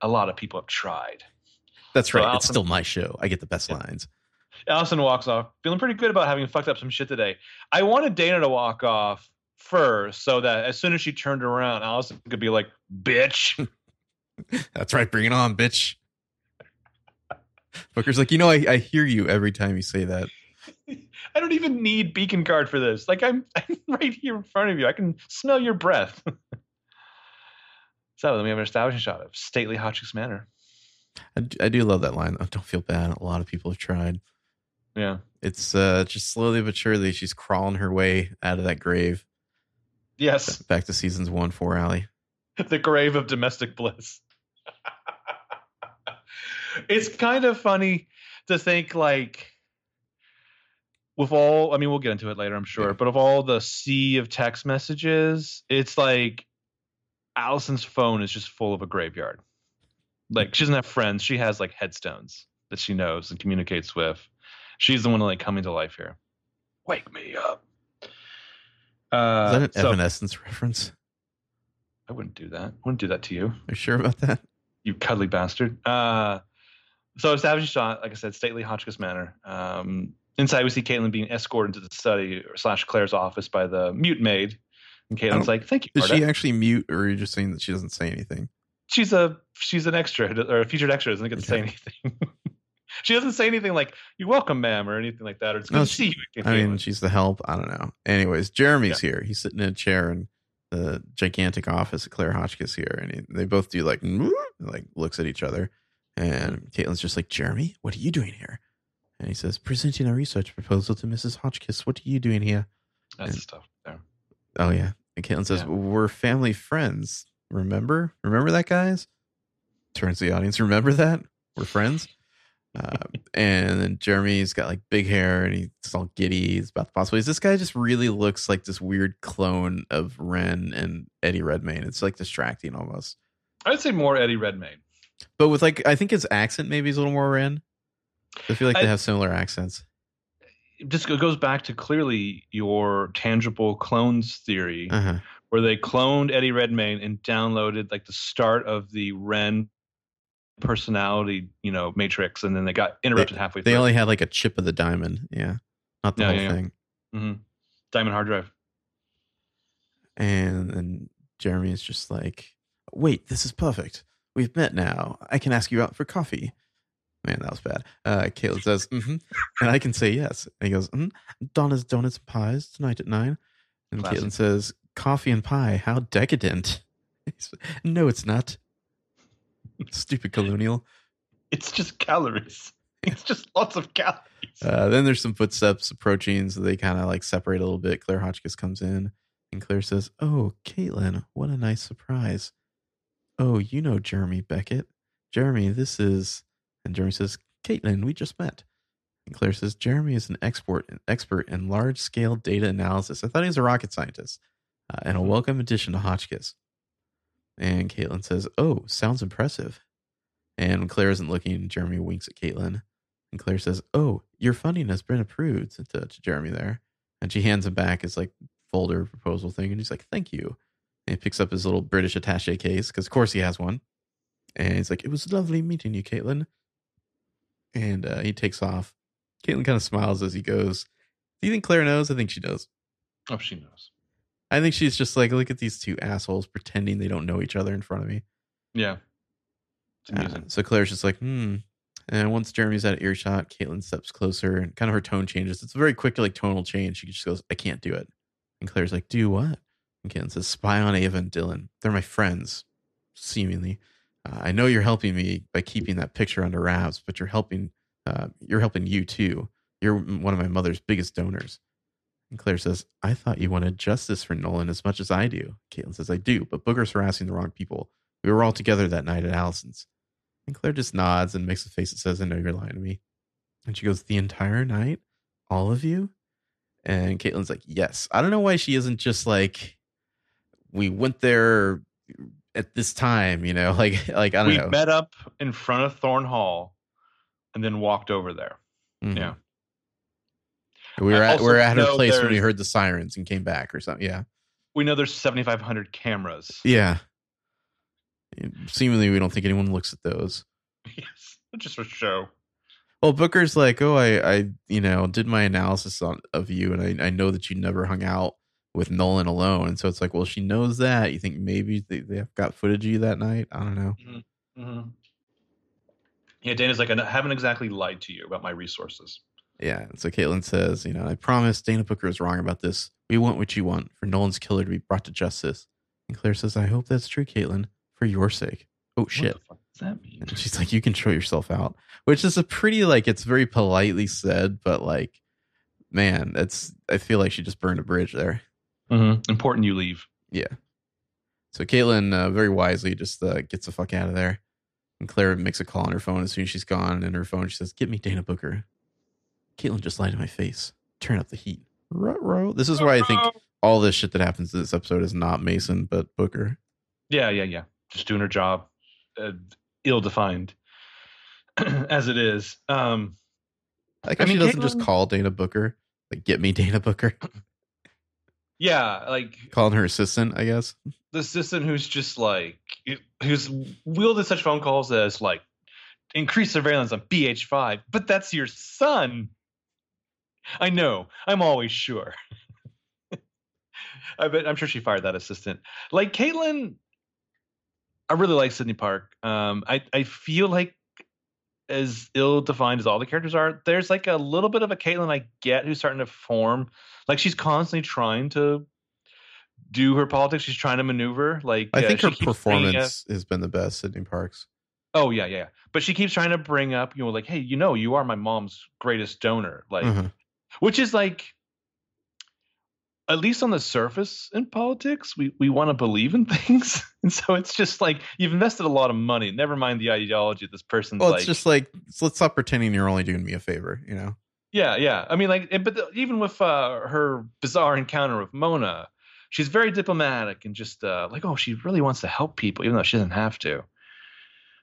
A lot of people have tried. That's right. Allison, it's still my show. I get the best lines. Allison walks off, feeling pretty good about having fucked up some shit today. I wanted Dana to walk off first so that as soon as she turned around, Allison could be like, bitch. That's right. Bring it on, bitch. Booker's like, you know, I hear you every time you say that. I don't even need Beacon Guard for this. Like, I'm right here in front of you. I can smell your breath. So then we have an establishing shot of stately Hotchkiss Manor. I do love that line. I don't feel bad. A lot of people have tried. Yeah. It's just slowly but surely she's crawling her way out of that grave. Yes. Back to seasons 1-4, Allie. The grave of domestic bliss. It's kind of funny to think, like, with all, I mean, we'll get into it later, I'm sure, but of all the sea of text messages, it's like Allison's phone is just full of a graveyard. Like, she doesn't have friends. She has, like, headstones that she knows and communicates with. She's the one, like, coming to life here. Wake me up. Is that an Evanescence reference? I wouldn't do that. I wouldn't do that to you. Are you sure about that? You cuddly bastard. So establishing shot, like I said, stately Hotchkiss Manor. Inside, we see Caitlin being escorted to the study / Claire's office by the mute maid. And Caitlin's like, "Thank you." Is she actually mute, or are you just saying that she doesn't say anything? She's an extra or a featured extra. Doesn't get to say anything. She doesn't say anything like "You're welcome, ma'am" or anything like that. Or it's good to see you. I mean, she's the help. I don't know. Anyways, Jeremy's here. He's sitting in a chair in the gigantic office of Claire Hotchkiss here, and they both do like looks at each other. And Caitlin's just like, Jeremy, what are you doing here? And he says, presenting a research proposal to Mrs. Hotchkiss. What are you doing here? That's and, stuff. No. Oh, yeah. And Caitlin says, well, we're family friends. Remember? Remember that, guys? Turns to the audience. Remember that? We're friends. And then Jeremy's got like big hair and he's all giddy. He's about the possibilities. This guy just really looks like this weird clone of Ren and Eddie Redmayne. It's like distracting almost. I'd say more Eddie Redmayne. But with like, I think his accent maybe is a little more Ren. I feel like they have similar accents. It just goes back to clearly your tangible clones theory, where they cloned Eddie Redmayne and downloaded like the start of the Ren personality, you know, matrix, and then they got interrupted halfway through. They only had like a chip of the diamond, not the whole thing. Diamond hard drive. And then Jeremy is just like, wait, this is perfect. We've met now. I can ask you out for coffee. Man, that was bad. Caleb says, and I can say yes. And he goes, Donna's Donuts and Pies tonight at 9. And Caitlin says, coffee and pie, how decadent. No, it's not. Stupid colonial. It's just calories. It's just lots of calories. Then there's some footsteps approaching, so they kind of like separate a little bit. Claire Hotchkiss comes in, and Claire says, oh, Caitlin, what a nice surprise. Oh, you know Jeremy Beckett. Jeremy, this is... And Jeremy says, Caitlin, we just met. And Claire says, Jeremy is an expert in large-scale data analysis. I thought he was a rocket scientist. And a welcome addition to Hotchkiss. And Caitlin says, oh, sounds impressive. And when Claire isn't looking, Jeremy winks at Caitlin. And Claire says, oh, your funding has been approved to Jeremy there. And she hands him back his like folder proposal thing. And he's like, thank you. And he picks up his little British attaché case, because of course he has one. And he's like, it was lovely meeting you, Caitlin. And he takes off. Caitlin kind of smiles as he goes. Do you think Claire knows? I think she knows. Oh, she knows. I think she's just like, look at these two assholes pretending they don't know each other in front of me. Yeah. It's amazing. So Claire's just like, And once Jeremy's out of earshot, Caitlin steps closer and kind of her tone changes. It's a very quick, like, tonal change. She just goes, I can't do it. And Claire's like, do what? And Caitlin says, spy on Ava and Dylan. They're my friends, seemingly. I know you're helping me by keeping that picture under wraps, but you're helping you too. You're one of my mother's biggest donors. And Claire says, I thought you wanted justice for Nolan as much as I do. Caitlin says, I do, but Booker's harassing the wrong people. We were all together that night at Allison's. And Claire just nods and makes a face that says, I know you're lying to me. And she goes, the entire night? All of you? And Caitlin's like, yes. I don't know why she isn't just like, we went there at this time, you know, like I don't know. We met up in front of Thorn Hall and then walked over there. Yeah. We were at her place when we heard the sirens and came back or something. Yeah. We know there's 7,500 cameras. Yeah. Seemingly, we don't think anyone looks at those. Yes. Just for show. Well, Booker's like, oh, I did my analysis of you and I know that you never hung out with Nolan alone. And so it's like, well, she knows that. You think maybe they got footage of you that night? I don't know. Yeah, Dana's like, I haven't exactly lied to you about my resources. Yeah, and so Caitlin says, I promise Dana Booker is wrong about this. We want what you want for Nolan's killer to be brought to justice. And Claire says, I hope that's true, Caitlin, for your sake. Oh, shit. What the fuck does that mean? And she's like, you can show yourself out. Which is a pretty, like, it's very politely said, but, like, man, I feel like she just burned a bridge there. Important you leave. Yeah. So Caitlin very wisely just gets the fuck out of there. And Claire makes a call on her phone as soon as she's gone. And her phone, she says, get me Dana Booker. Caitlin just lied in my face. Turn up the heat. Ruh-roh. This is why I think all this shit that happens in this episode is not Mason, but Booker. Yeah. Just doing her job. Ill-defined as it is. Like, I mean, she doesn't just call Dana Booker. Like, get me Dana Booker. Yeah, like... Calling her assistant, I guess. The assistant who's just like... Who's wielded such phone calls as, like, increased surveillance on BH5, but that's your son. I know. I'm always sure. I'm sure she fired that assistant. Like, Caitlin... I really like Sydney Park. I feel like as ill-defined as all the characters are, there's like a little bit of a Caitlin I get who's starting to form. Like, she's constantly trying to do her politics. She's trying to maneuver. Like, I think her performance has been the best Sydney Park's. Oh, yeah, yeah. But she keeps trying to bring up, you know, like, hey, you know, you are my mom's greatest donor. Like, mm-hmm. Which is like, at least on the surface in politics, we want to believe in things. And so it's just like, you've invested a lot of money. Never mind the ideology of this person. Well, it's just like, let's stop pretending you're only doing me a favor, you know? Yeah, yeah. I mean, like, but even with her bizarre encounter with Mona, she's very diplomatic and just like, oh, she really wants to help people, even though she doesn't have to.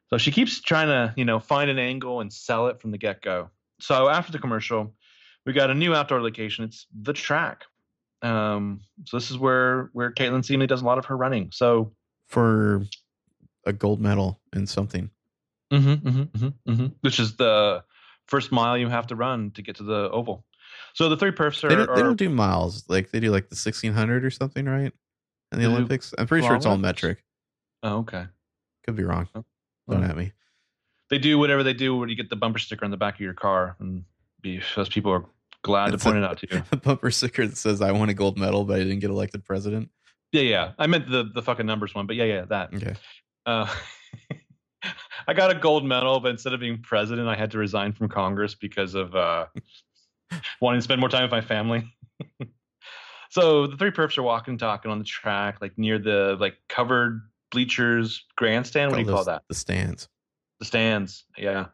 So she keeps trying to, you know, find an angle and sell it from the get-go. So after the commercial, we got a new outdoor location. It's the track. So this is where Caitlin seemingly does a lot of her running. So for a gold medal in something, which is the first mile you have to run to get to the oval. So the three perfs are they don't do miles, like they do like the 1600 or something, right? And the Olympics, I'm pretty sure it's all metric. Oh, okay, could be wrong. Oh, don't at me. They do whatever they do where you get the bumper sticker on the back of your car, and those people are glad to point it out to you. A bumper sticker that says, I won a gold medal, but I didn't get elected president. Yeah, yeah. I meant the fucking numbers one, but yeah, that. Okay. I got a gold medal, but instead of being president, I had to resign from Congress because of wanting to spend more time with my family. So the three perfs are walking, talking on the track, like near the like covered bleachers grandstand. What do you call that? The stands. The stands, yeah.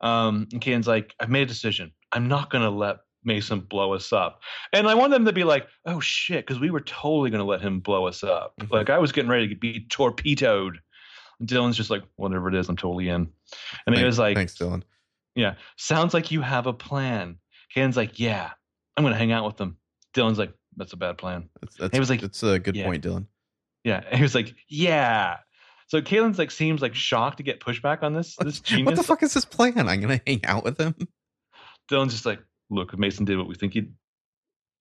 And Caitlin's like, I've made a decision. I'm not going to let Mason blow us up. And I want them to be like, oh shit, because we were totally going to let him blow us up. Mm-hmm. Like I was getting ready to be torpedoed. And Dylan's just like, whatever it is, I'm totally in. And he was like, thanks, Dylan. Yeah. Sounds like you have a plan. Caitlin's like, yeah, I'm going to hang out with them. Dylan's like, that's a bad plan. He was like, that's a good point, Dylan. Yeah. And he was like, yeah. So Caitlin's like, seems like shocked to get pushback on this genius. What the fuck is his plan? I'm going to hang out with him. Dylan's just like, look, if Mason did what we think he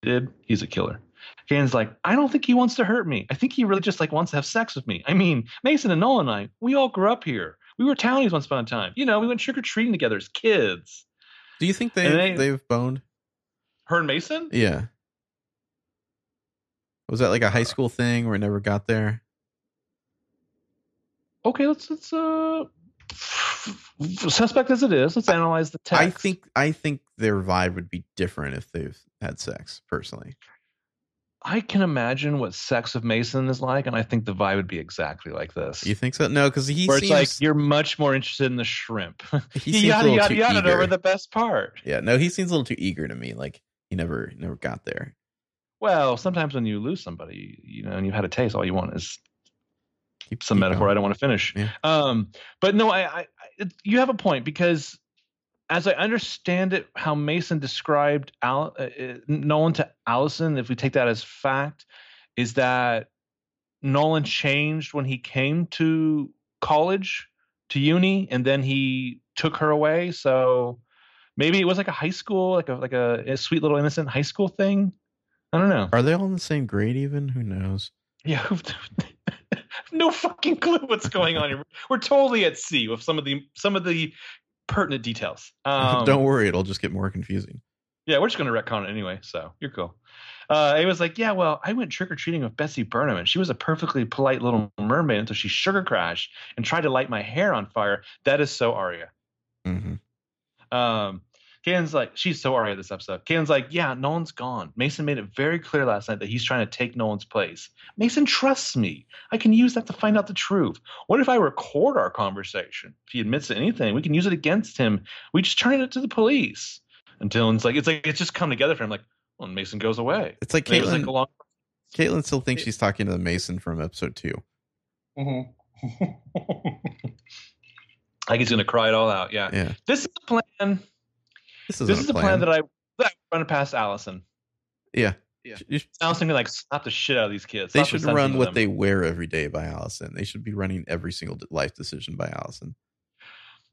did, he's a killer. Caitlin's like, I don't think he wants to hurt me. I think he really just like wants to have sex with me. I mean, Mason and Nolan and I, we all grew up here. We were townies once upon a time. You know, we went trick-or-treating together as kids. Do you think they've boned? Her and Mason? Yeah. Was that like a high school thing where it never got there? Okay, let's suspect as it is, let's analyze the text. I think their vibe would be different if they've had sex. Personally, I can imagine what sex of Mason is like, and I think the vibe would be exactly like this. You think so? No, because he seems like you're much more interested in the shrimp. He seems yada yada over the best part. Yeah, no, he seems a little too eager to me. Like he never got there. Well, sometimes when you lose somebody, you know, and you've had a taste, all you want is. Some metaphor I don't want to finish. Yeah. But no, you have a point, because as I understand it, how Mason described Nolan to Allison, if we take that as fact, is that Nolan changed when he came to college, to uni, and then he took her away. So maybe it was like a high school, like a sweet little innocent high school thing. I don't know. Are they all in the same grade even? Who knows? Yeah. No fucking clue what's going on here. We're totally at sea with some of the pertinent details. Don't worry, it'll just get more confusing. Yeah, we're just going to retcon it anyway, so you're cool. It was like, yeah, well, I went trick-or-treating with Betsy Burnham, and she was a perfectly polite little mermaid until she sugar crashed and tried to light my hair on fire. That is so Aria. Mm-hmm. Caitlin's like, she's so Aria this episode. Caitlin's like, yeah, Nolan's gone. Mason made it very clear last night that he's trying to take Nolan's place. Mason trusts me. I can use that to find out the truth. What if I record our conversation? If he admits to anything, we can use it against him. We just turn it to the police. And Dylan's like, it's just come together for him. Like, well, Mason goes away. It's like Caitlin. Like Caitlin still thinks she's talking to the Mason from episode 2. Mm-hmm. Like he's gonna cry it all out. Yeah. Yeah. This is the plan. This is a plan that I run past Allison. Yeah. Sounds to me like slap the shit out of these kids. They should run what they wear every day by Allison. They should be running every single life decision by Allison.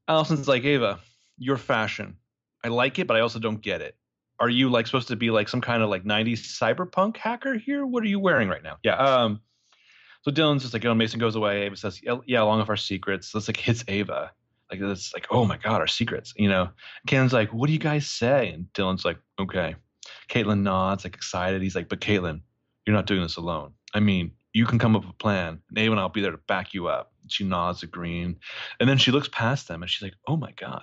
Allison's like, Ava, your fashion. I like it, but I also don't get it. Are you like supposed to be like some kind of like 90s cyberpunk hacker here? What are you wearing right now? Yeah. So Dylan's just like, oh, Mason goes away. Ava says, yeah, along with our secrets. So it's like hits Ava. Like, that's like, oh my God, our secrets, you know? Caitlin's like, what do you guys say? And Dylan's like, okay. Caitlin nods, like excited. He's like, but Caitlin, you're not doing this alone. I mean, You can come up with a plan, and Ava and I'll be there to back you up. She nods agreeing, and then she looks past them, and she's like, oh, my God.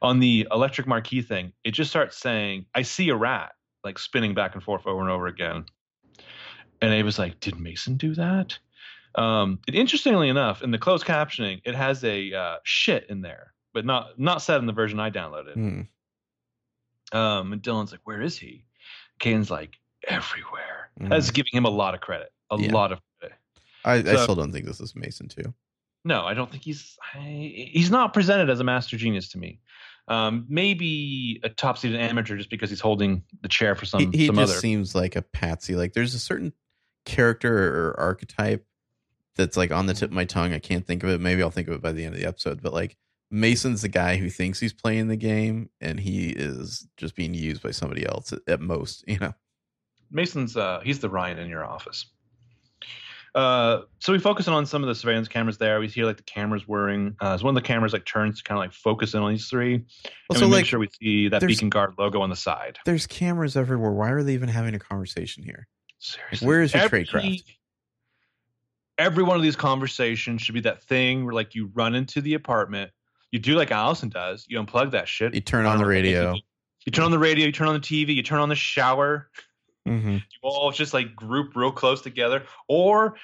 On the electric marquee thing, it just starts saying, I see a rat, like spinning back and forth over and over again. And Ava's like, did Mason do that? And interestingly enough, in the closed captioning, it has a shit in there, but not said in the version I downloaded. And Dylan's like, where is he? Caden's like, everywhere. That's giving him a lot of credit. A lot of credit. I still don't think this is Mason, too. No, I don't think he's not presented as a master genius to me. Maybe a top-seeded amateur just because he's holding the chair for some other. He just seems like a patsy. Like, there's a certain character or archetype that's, like, on the tip of my tongue. I can't think of it. Maybe I'll think of it by the end of the episode. But, like, Mason's the guy who thinks he's playing the game, and he is just being used by somebody else at most, you know. Mason's, he's the Ryan in your office. So we focus in on some of the surveillance cameras there. We hear like the cameras whirring. So one of the cameras like turns to kind of like focus in on these three. And so we make sure we see that Beacon Guard logo on the side. There's cameras everywhere. Why are they even having a conversation here? Seriously. Where is your tradecraft? Every one of these conversations should be that thing where like you run into the apartment. You do like Allison does. You unplug that shit. You turn on the radio. You turn on the radio. You turn on the TV. You turn on the shower. You all just like group real close together. Or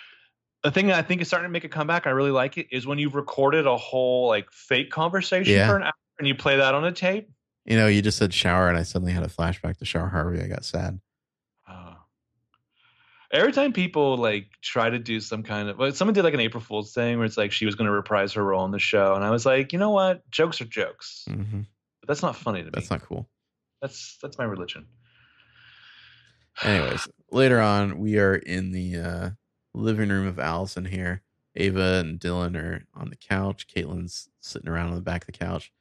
the thing that I think is starting to make a comeback, I really like it, is when you've recorded a whole like fake conversation for an hour and you play that on a tape. You know, you just said shower and I suddenly had a flashback to Shower Harvey. I got sad. Every time people like try to do some kind of, well, someone did like an April Fool's thing where it's like she was going to reprise her role in the show. And I was like, you know what? Jokes are jokes. But that's not funny to me. That's not cool. That's my religion. Anyways, later on, we are in the living room of Allison here. Ava and Dylan are on the couch. Caitlin's sitting around on the back of the couch.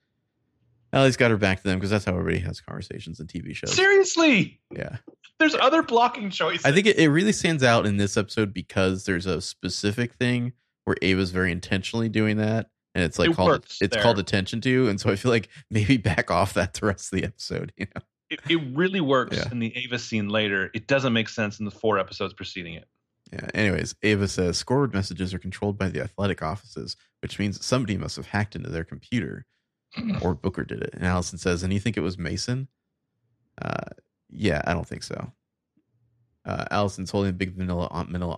Ellie's got her back to them because that's how everybody has conversations in TV shows. Seriously? Yeah. There's other blocking choices. I think it really stands out in this episode because there's a specific thing where Ava's very intentionally doing that. And it's like called attention to. And so I feel like maybe back off that the rest of the episode, you know? It really works in the Ava scene later. It doesn't make sense in the four episodes preceding it. Yeah. Anyways, Ava says scoreboard messages are controlled by the athletic offices, which means somebody must have hacked into their computer or Booker did it. And Allison says, and you think it was Mason? Yeah, I don't think so. Allison's holding a big manila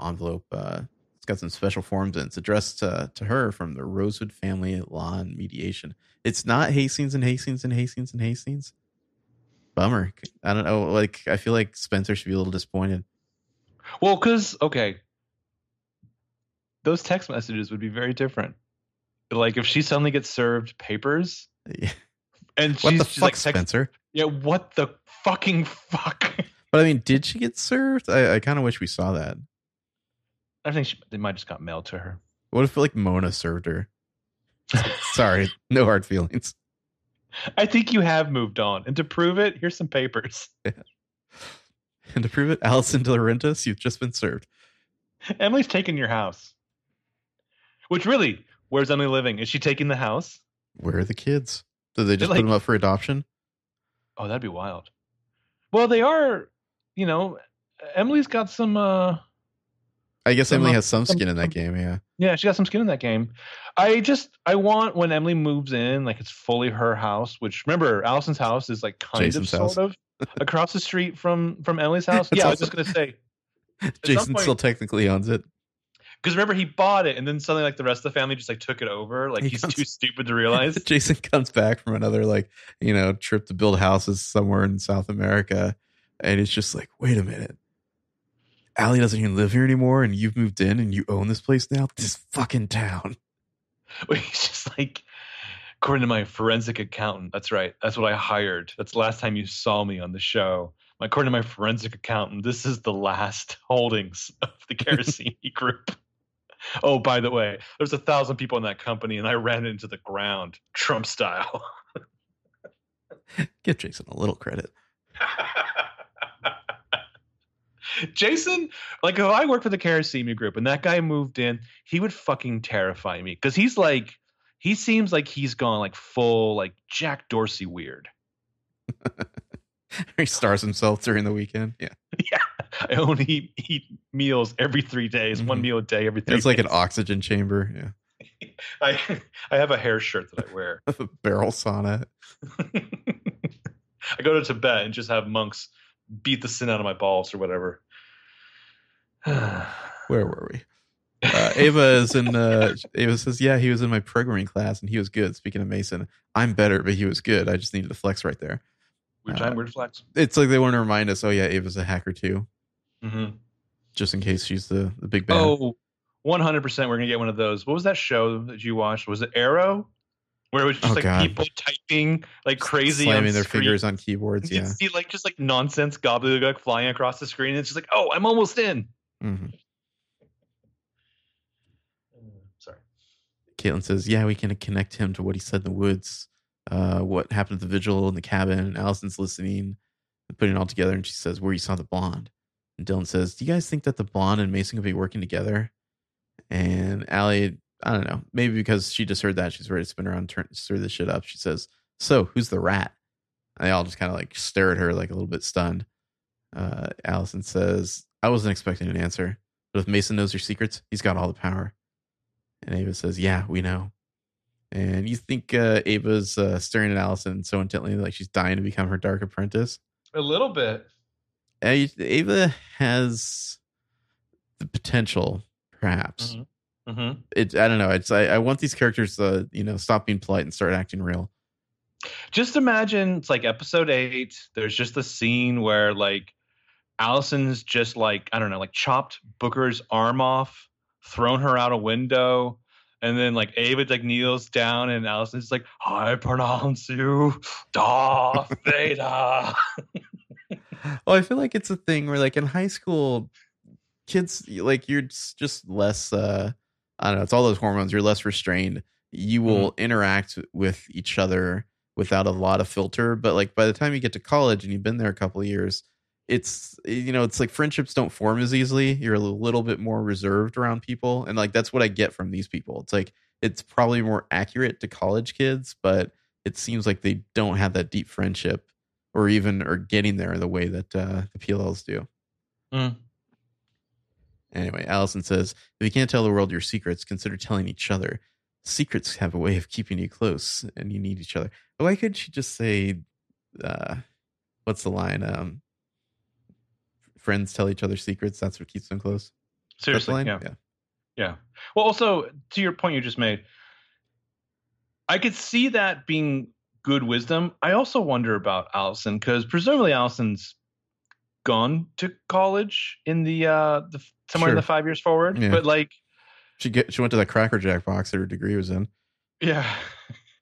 envelope. It's got some special forms and it's addressed to her from the Rosewood Family Law and Mediation. It's not Hastings and Hastings and Hastings and Hastings. Bummer. I don't know. Like, I feel like Spencer should be a little disappointed. Well, because, okay, those text messages would be very different. Like, if she suddenly gets served papers, and she's, what the fuck, she's like, Spencer? Yeah, what the fucking fuck? But I mean, did she get served? I kind of wish we saw that. I think they might just got mailed to her. What if like Mona served her? Sorry, no hard feelings. I think you have moved on. And to prove it, here's some papers. Yeah. And to prove it, Allison DiLaurentis, you've just been served. Emily's taking your house. Which really, where's Emily living? Is she taking the house? Where are the kids? Did they just put them up for adoption? Oh, that'd be wild. Well, they are, you know, Emily's got some... I guess Emily has some skin in that game, yeah. Yeah, she got some skin in that game. I want when Emily moves in, like it's fully her house, which remember, Allison's house is like kind of sort of across the street from Emily's house. Yeah, I was just going to say. Jason still technically owns it. Because remember, he bought it and then suddenly like the rest of the family just like took it over. Like he's too stupid to realize. Jason comes back from another like, you know, trip to build houses somewhere in South America. And it's just like, wait a minute. Allie doesn't even live here anymore, and you've moved in, and you own this place now? This fucking town. Well, he's just like, according to my forensic accountant, that's right, that's what I hired. That's the last time you saw me on the show. According to my forensic accountant, this is the last holdings of the Carosini group. Oh, by the way, there's 1,000 people in that company, and I ran into the ground, Trump style. Give Jason a little credit. Jason, like if I worked for the Carosini group and that guy moved in, he would fucking terrify me because he's like, he seems like he's gone like full like Jack Dorsey weird. He stars himself during the weekend. Yeah. I only eat meals every 3 days, one meal a day every 3 days. It's like an oxygen chamber. Yeah. I have a hair shirt that I wear. A barrel sauna. I go to Tibet and just have monks beat the sin out of my balls or whatever. Where were we? Ava says, yeah, he was in my programming class and he was good. Speaking of Mason, I'm better, but he was good. I just needed to flex right there. Weird flex. It's like they want to remind us, oh yeah, Ava's a hacker too. Mm-hmm. Just in case she's the big bad. Oh, 100% we're going to get one of those. What was that show that you watched? Was it Arrow? Where it was just people typing like crazy. Slamming their fingers on keyboards. Yeah. You see just nonsense gobbledygook flying across the screen. And it's just like, oh, I'm almost in. Mm-hmm. Sorry. Caitlin says, yeah, we can connect him to what he said in the woods. What happened at the vigil in the cabin. And Allison's listening and putting it all together. And she says, where you saw the blonde. And Dylan says, do you guys think that the blonde and Mason could be working together? And Allie, I don't know, maybe because she just heard that, she's ready to spin around, stir this shit up. She says, so who's the rat? And they all just kind of stare at her a little bit stunned. Allison says, I wasn't expecting an answer, but if Mason knows your secrets, he's got all the power. And Ava says, yeah, we know. And you think Ava's staring at Allison so intently like she's dying to become her dark apprentice? A little bit. Ava has the potential, perhaps. Mm-hmm. Mm-hmm. I don't know. I want these characters to stop being polite and start acting real. Just imagine it's like episode 8. There's just a scene where Allison's just chopped Booker's arm off, thrown her out a window. And then Ava kneels down and Allison's I pronounce you Darth Vader. Well, I feel like it's a thing where in high school, kids you're just less. I don't know. It's all those hormones. You're less restrained. You will interact with each other without a lot of filter. But by the time you get to college and you've been there a couple of years, it's it's friendships don't form as easily. You're a little bit more reserved around people, and that's what I get from these people. It's it's probably more accurate to college kids, but it seems like they don't have that deep friendship, or even are getting there the way that the PLLs do. Mm. Anyway, Allison says, if you can't tell the world your secrets, consider telling each other. Secrets have a way of keeping you close, and you need each other. But why couldn't she just say, what's the line? Friends tell each other secrets. That's what keeps them close. Seriously, yeah. Well, also, to your point you just made, I could see that being good wisdom. I also wonder about Allison, because presumably Allison's gone to college in the somewhere in the 5 years forward, but she went to that Cracker Jack box that her degree was in. Yeah,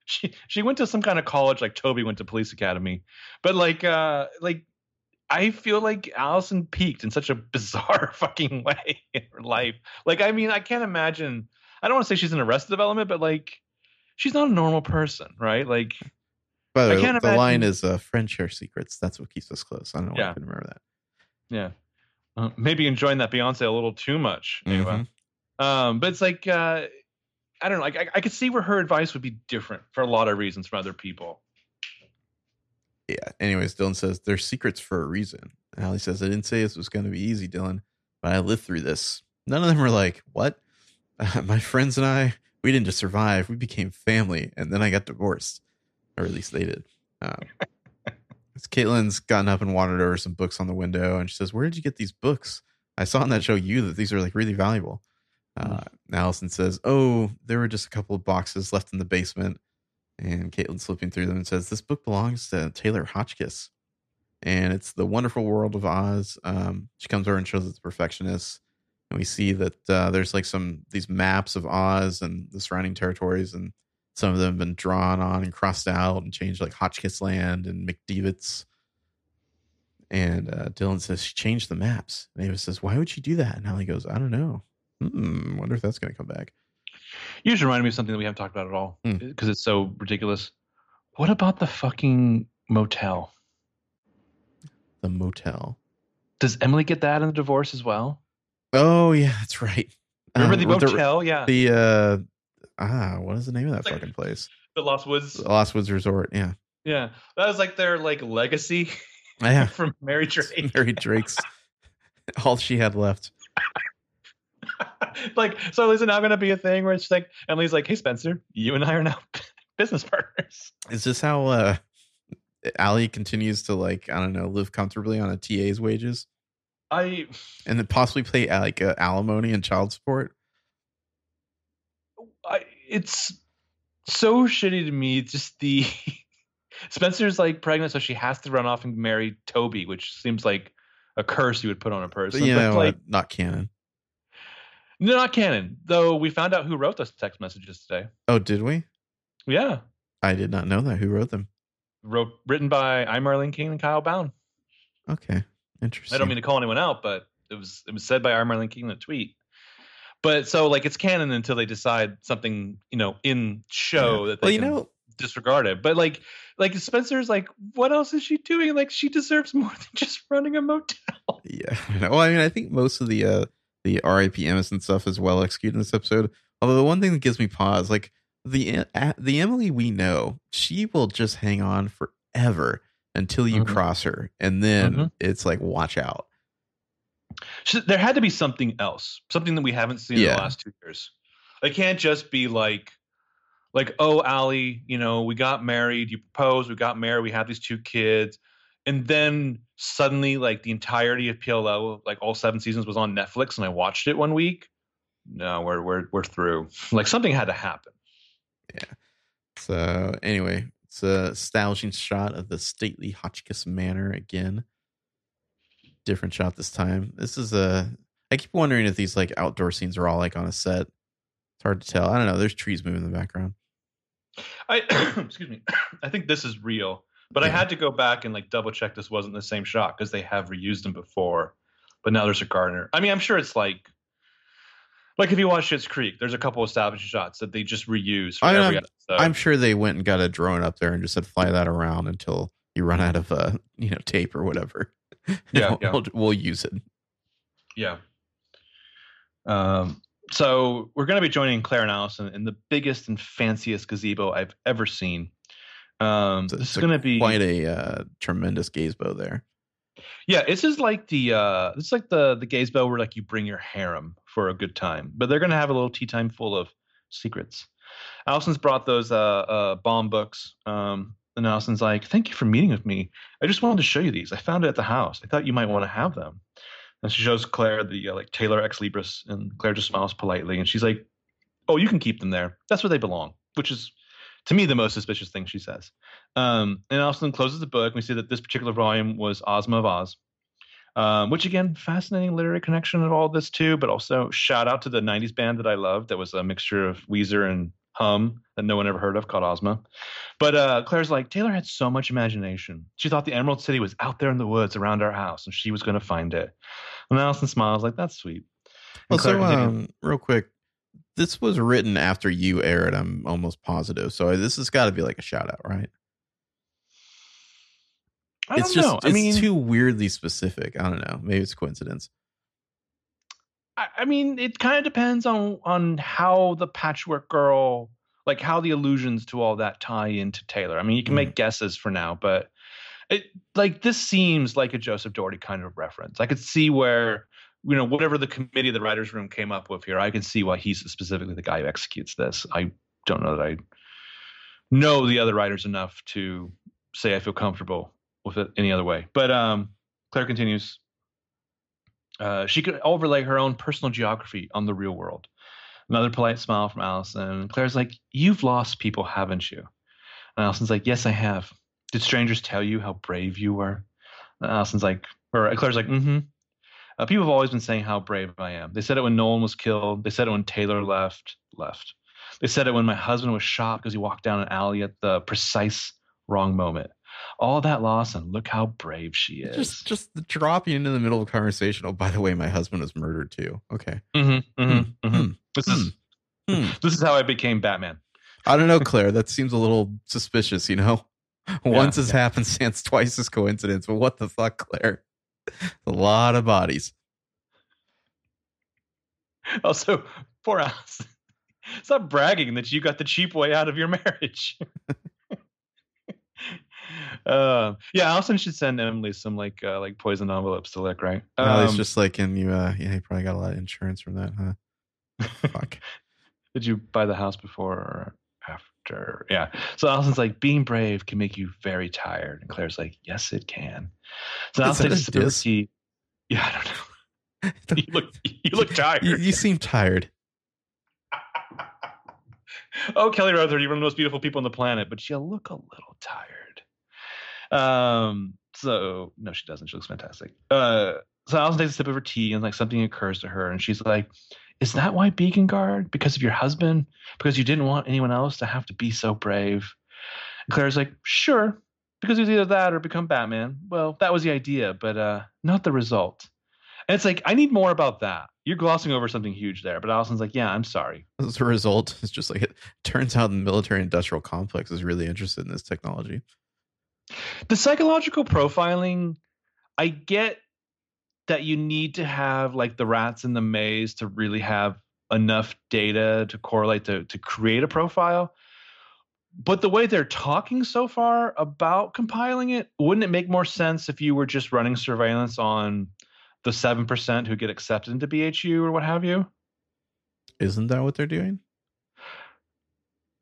she went to some kind of college Toby went to police academy, but I feel like Allison peaked in such a bizarre fucking way in her life. I mean, I can't imagine. I don't want to say she's in Arrested Development, but she's not a normal person, right? By the way, the line is "Friends share secrets. That's what keeps us close." I don't know why I couldn't remember that. Yeah, maybe enjoying that Beyonce a little too much. Anyway. Mm-hmm. But it's I don't know. I could see where her advice would be different for a lot of reasons from other people. Yeah. Anyways, Dylan says there's secrets for a reason. And Allie says, I didn't say this was going to be easy, Dylan, but I lived through this. None of them were what? My friends and I, we didn't just survive. We became family. And then I got divorced. Or at least they did. Caitlin's gotten up and wandered over some books on the window. And she says, where did you get these books? I saw in that show you that these are really valuable. Allison says, oh, there were just a couple of boxes left in the basement. And Caitlin's flipping through them and says, this book belongs to Taylor Hotchkiss. And it's The Wonderful World of Oz. She comes over and shows it to Perfectionist. And we see that there's these maps of Oz and the surrounding territories. And some of them have been drawn on and crossed out and changed Hotchkiss Land and McDevitt's. And Dylan says she changed the maps. And Ava says, why would she do that? And Allie goes, I don't know. Wonder if that's going to come back. You just reminded me of something that we haven't talked about at all because it's so ridiculous. What about the fucking motel? The motel. Does Emily get that in the divorce as well? Oh, yeah, that's right. Remember the motel? Yeah. The, what is the name of that fucking place? The Lost Woods. The Lost Woods Resort, yeah. Yeah. That was their legacy from Mary Drake. Mary Drake's all she had left. Like, so is it now going to be a thing where it's like, Emily's like, hey, Spencer, you and I are now business partners. Is this how Allie continues to, like, I don't know, live comfortably on a TA's wages? And then possibly pay like alimony and child support. It's so shitty to me. Just the Spencer's like pregnant, so she has to run off and marry Toby, which seems like a curse you would put on a person. Yeah, but like, not canon. No, not canon. Though we found out who wrote those text messages today. Oh, did we? Yeah, I did not know that. Who wrote them? Written by Marlene King and Kyle Bound. Okay. Interesting. I don't mean to call anyone out, but it was said by Marlene King in a tweet. But so like it's canon until they decide something, you know, in show that they can disregard it. But like Spencer's like, what else is she doing? Like she deserves more than just running a motel. Yeah. Well, I mean, I think most of the R.I.P. Emerson stuff is well executed in this episode. Although the one thing that gives me pause, like the Emily we know, she will just hang on forever until you cross her, and then it's like, watch out. So there had to be something else, something that we haven't seen in the last 2 years. It can't just be like, oh, Allie, you know, we got married, you proposed, we got married, we had these two kids, and then suddenly, like, the entirety of PLL, like, all 7 seasons was on Netflix, and I watched it one week. No, we're through. Like, something had to happen. Yeah. So anyway. It's a establishing shot of the stately Hotchkiss Manor again. Different shot this time. This is I keep wondering if these like outdoor scenes are all like on a set. It's hard to tell. I don't know. There's trees moving in the background. Excuse me. I think this is real, but I had to go back and like double check this wasn't the same shot because they have reused them before. But now there's a gardener. I mean, I'm sure it's like if you watch Schitt's Creek, there's a couple of establishing shots that they just reuse. For every episode. I'm sure they went and got a drone up there and just said, fly that around until you run out of tape or whatever. Yeah, we'll use it. Yeah. So we're going to be joining Claire and Allison in the biggest and fanciest gazebo I've ever seen. So this is going to be quite a tremendous gazebo there. Yeah, this is like the gazebo where like you bring your harem for a good time, but they're gonna have a little tea time full of secrets. Allison's brought those bomb books, and Allison's like, "Thank you for meeting with me. I just wanted to show you these. I found it at the house. I thought you might want to have them." And she shows Claire the like Taylor Ex Libris, and Claire just smiles politely, and she's like, "Oh, you can keep them there. That's where they belong," which is, to me, the most suspicious thing she says. And Allison closes the book, and we see that this particular volume was Ozma of Oz, which, again, fascinating literary connection of all this, too, but also shout out to the 90s band that I loved that was a mixture of Weezer and Hum that no one ever heard of called Ozma. But Claire's like, Taylor had so much imagination. She thought the Emerald City was out there in the woods around our house, and she was going to find it. And Allison smiles like, that's sweet. And also, real quick. This was written after you aired, I'm almost positive. So this has got to be like a shout out, right? I don't know. It's too weirdly specific. I don't know. Maybe it's coincidence. I mean, it kind of depends on how the Patchwork Girl, like how the allusions to all that tie into Taylor. I mean, you can make guesses for now, but it like this seems like a Joseph Doherty kind of reference. I could see where, you know, whatever the committee of the writers' room came up with here, I can see why he's specifically the guy who executes this. I don't know that I know the other writers enough to say I feel comfortable with it any other way. But Claire continues. She could overlay her own personal geography on the real world. Another polite smile from Allison. Claire's like, you've lost people, haven't you? And Allison's like, yes, I have. Did strangers tell you how brave you were? And Claire's like, mm-hmm. People have always been saying how brave I am. They said it when Nolan was killed. They said it when Taylor left. They said it when my husband was shot because he walked down an alley at the precise wrong moment. All that loss, and look how brave she is. Just the dropping into the middle of a conversation. Oh, by the way, my husband was murdered too. Okay. Mm-hmm, mm-hmm, mm-hmm. This is how I became Batman. I don't know, Claire. That seems a little suspicious, you know? Once is happenstance, twice is coincidence. But what the fuck, Claire? A lot of bodies. Also, poor Allison. Stop bragging that you got the cheap way out of your marriage. Yeah, Allison should send Emily some like poison envelopes to lick, right? No, it's just like, and you yeah, you probably got a lot of insurance from that, huh? Fuck. Did you buy the house before or after? Yeah. So Allison's like, being brave can make you very tired, and Claire's like, yes, it can. So Allison takes the tea. Yeah, I don't know. You look tired. You seem tired. Oh, Kelly Rutherford, you're one of the most beautiful people on the planet, but she'll look a little tired. So no, she doesn't. She looks fantastic. So Allison takes a sip of her tea, and like something occurs to her, and she's like, "Is that why Beacon Guard? Because of your husband? Because you didn't want anyone else to have to be so brave?" And Claire's like, "Sure, because it was either that or become Batman. Well, that was the idea, but not the result." And it's like, I need more about that. You're glossing over something huge there. But Allison's like, yeah, I'm sorry. As a result, it's just like, it turns out the military-industrial complex is really interested in this technology. The psychological profiling, I get that you need to have like the rats in the maze to really have enough data to correlate to create a profile. But the way they're talking so far about compiling it, wouldn't it make more sense if you were just running surveillance on the 7% who get accepted into BHU or what have you? Isn't that what they're doing?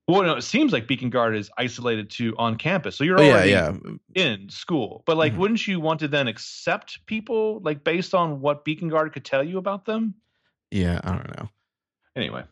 Well, no, it seems like Beacon Guard is isolated to on campus. So you're already in school. But like, wouldn't you want to then accept people like based on what Beacon Guard could tell you about them? Yeah, I don't know. Anyway,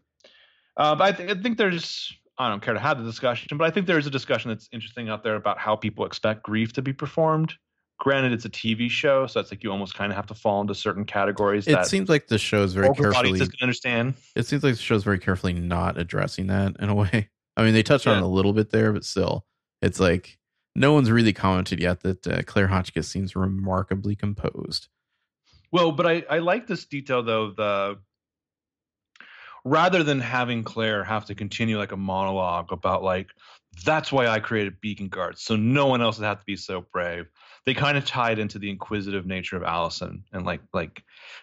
but I think there's, I don't care to have the discussion, but I think there's a discussion that's interesting out there about how people expect grief to be performed. Granted, it's a TV show, so it's like you almost kind of have to fall into certain categories. It seems like the show's very carefully. Understand. It seems like the show's very carefully not addressing that in a way. I mean, they touched on it a little bit there, but still, it's like no one's really commented yet that Claire Hotchkiss seems remarkably composed. Well, but I like this detail though. The rather than having Claire have to continue like a monologue about like, that's why I created Beacon Guard, so no one else would have to be so brave. They kind of tied into the inquisitive nature of Allison, and like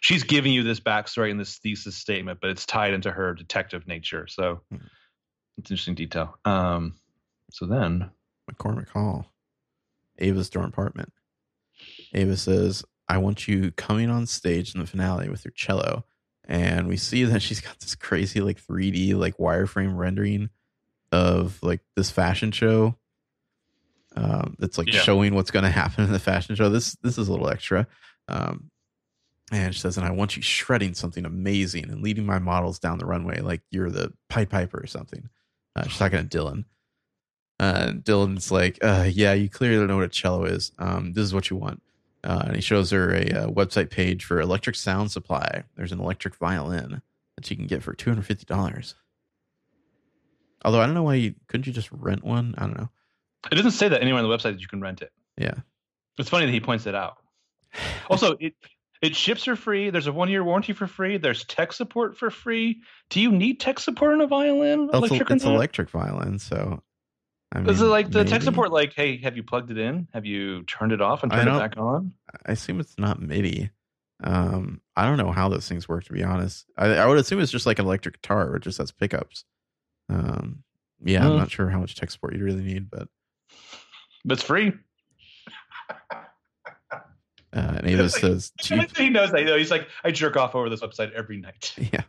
she's giving you this backstory and this thesis statement, but it's tied into her detective nature. So it's interesting detail. So then McCormick Hall, Ava's dorm apartment. Ava says, "I want you coming on stage in the finale with your cello," and we see that she's got this crazy like 3D like wireframe rendering of like this fashion show that's like showing what's going to happen in the fashion show. This is a little extra. And she says, "And I want you shredding something amazing and leading my models down the runway like you're the Pied Piper or something." She's talking to Dylan. Dylan's like, "Yeah, you clearly don't know what a cello is. This is what you want." And he shows her a website page for Electric Sound Supply. There's an electric violin that you can get for $250. Although I don't know why couldn't you just rent one? I don't know. It doesn't say that anywhere on the website that you can rent it. Yeah. It's funny that he points it out. Also, it ships for free. There's a 1-year warranty for free. There's tech support for free. Do you need tech support on a violin? It's an electric violin, so I mean, is it like the tech support like, hey, have you plugged it in? Have you turned it off and turned it back on? I assume it's not MIDI. I don't know how those things work, to be honest. I would assume it's just like an electric guitar where it just has pickups. I'm not sure how much tech support you really need, but that's free. And Ava says, he knows that. He's like, I jerk off over this website every night. Yeah,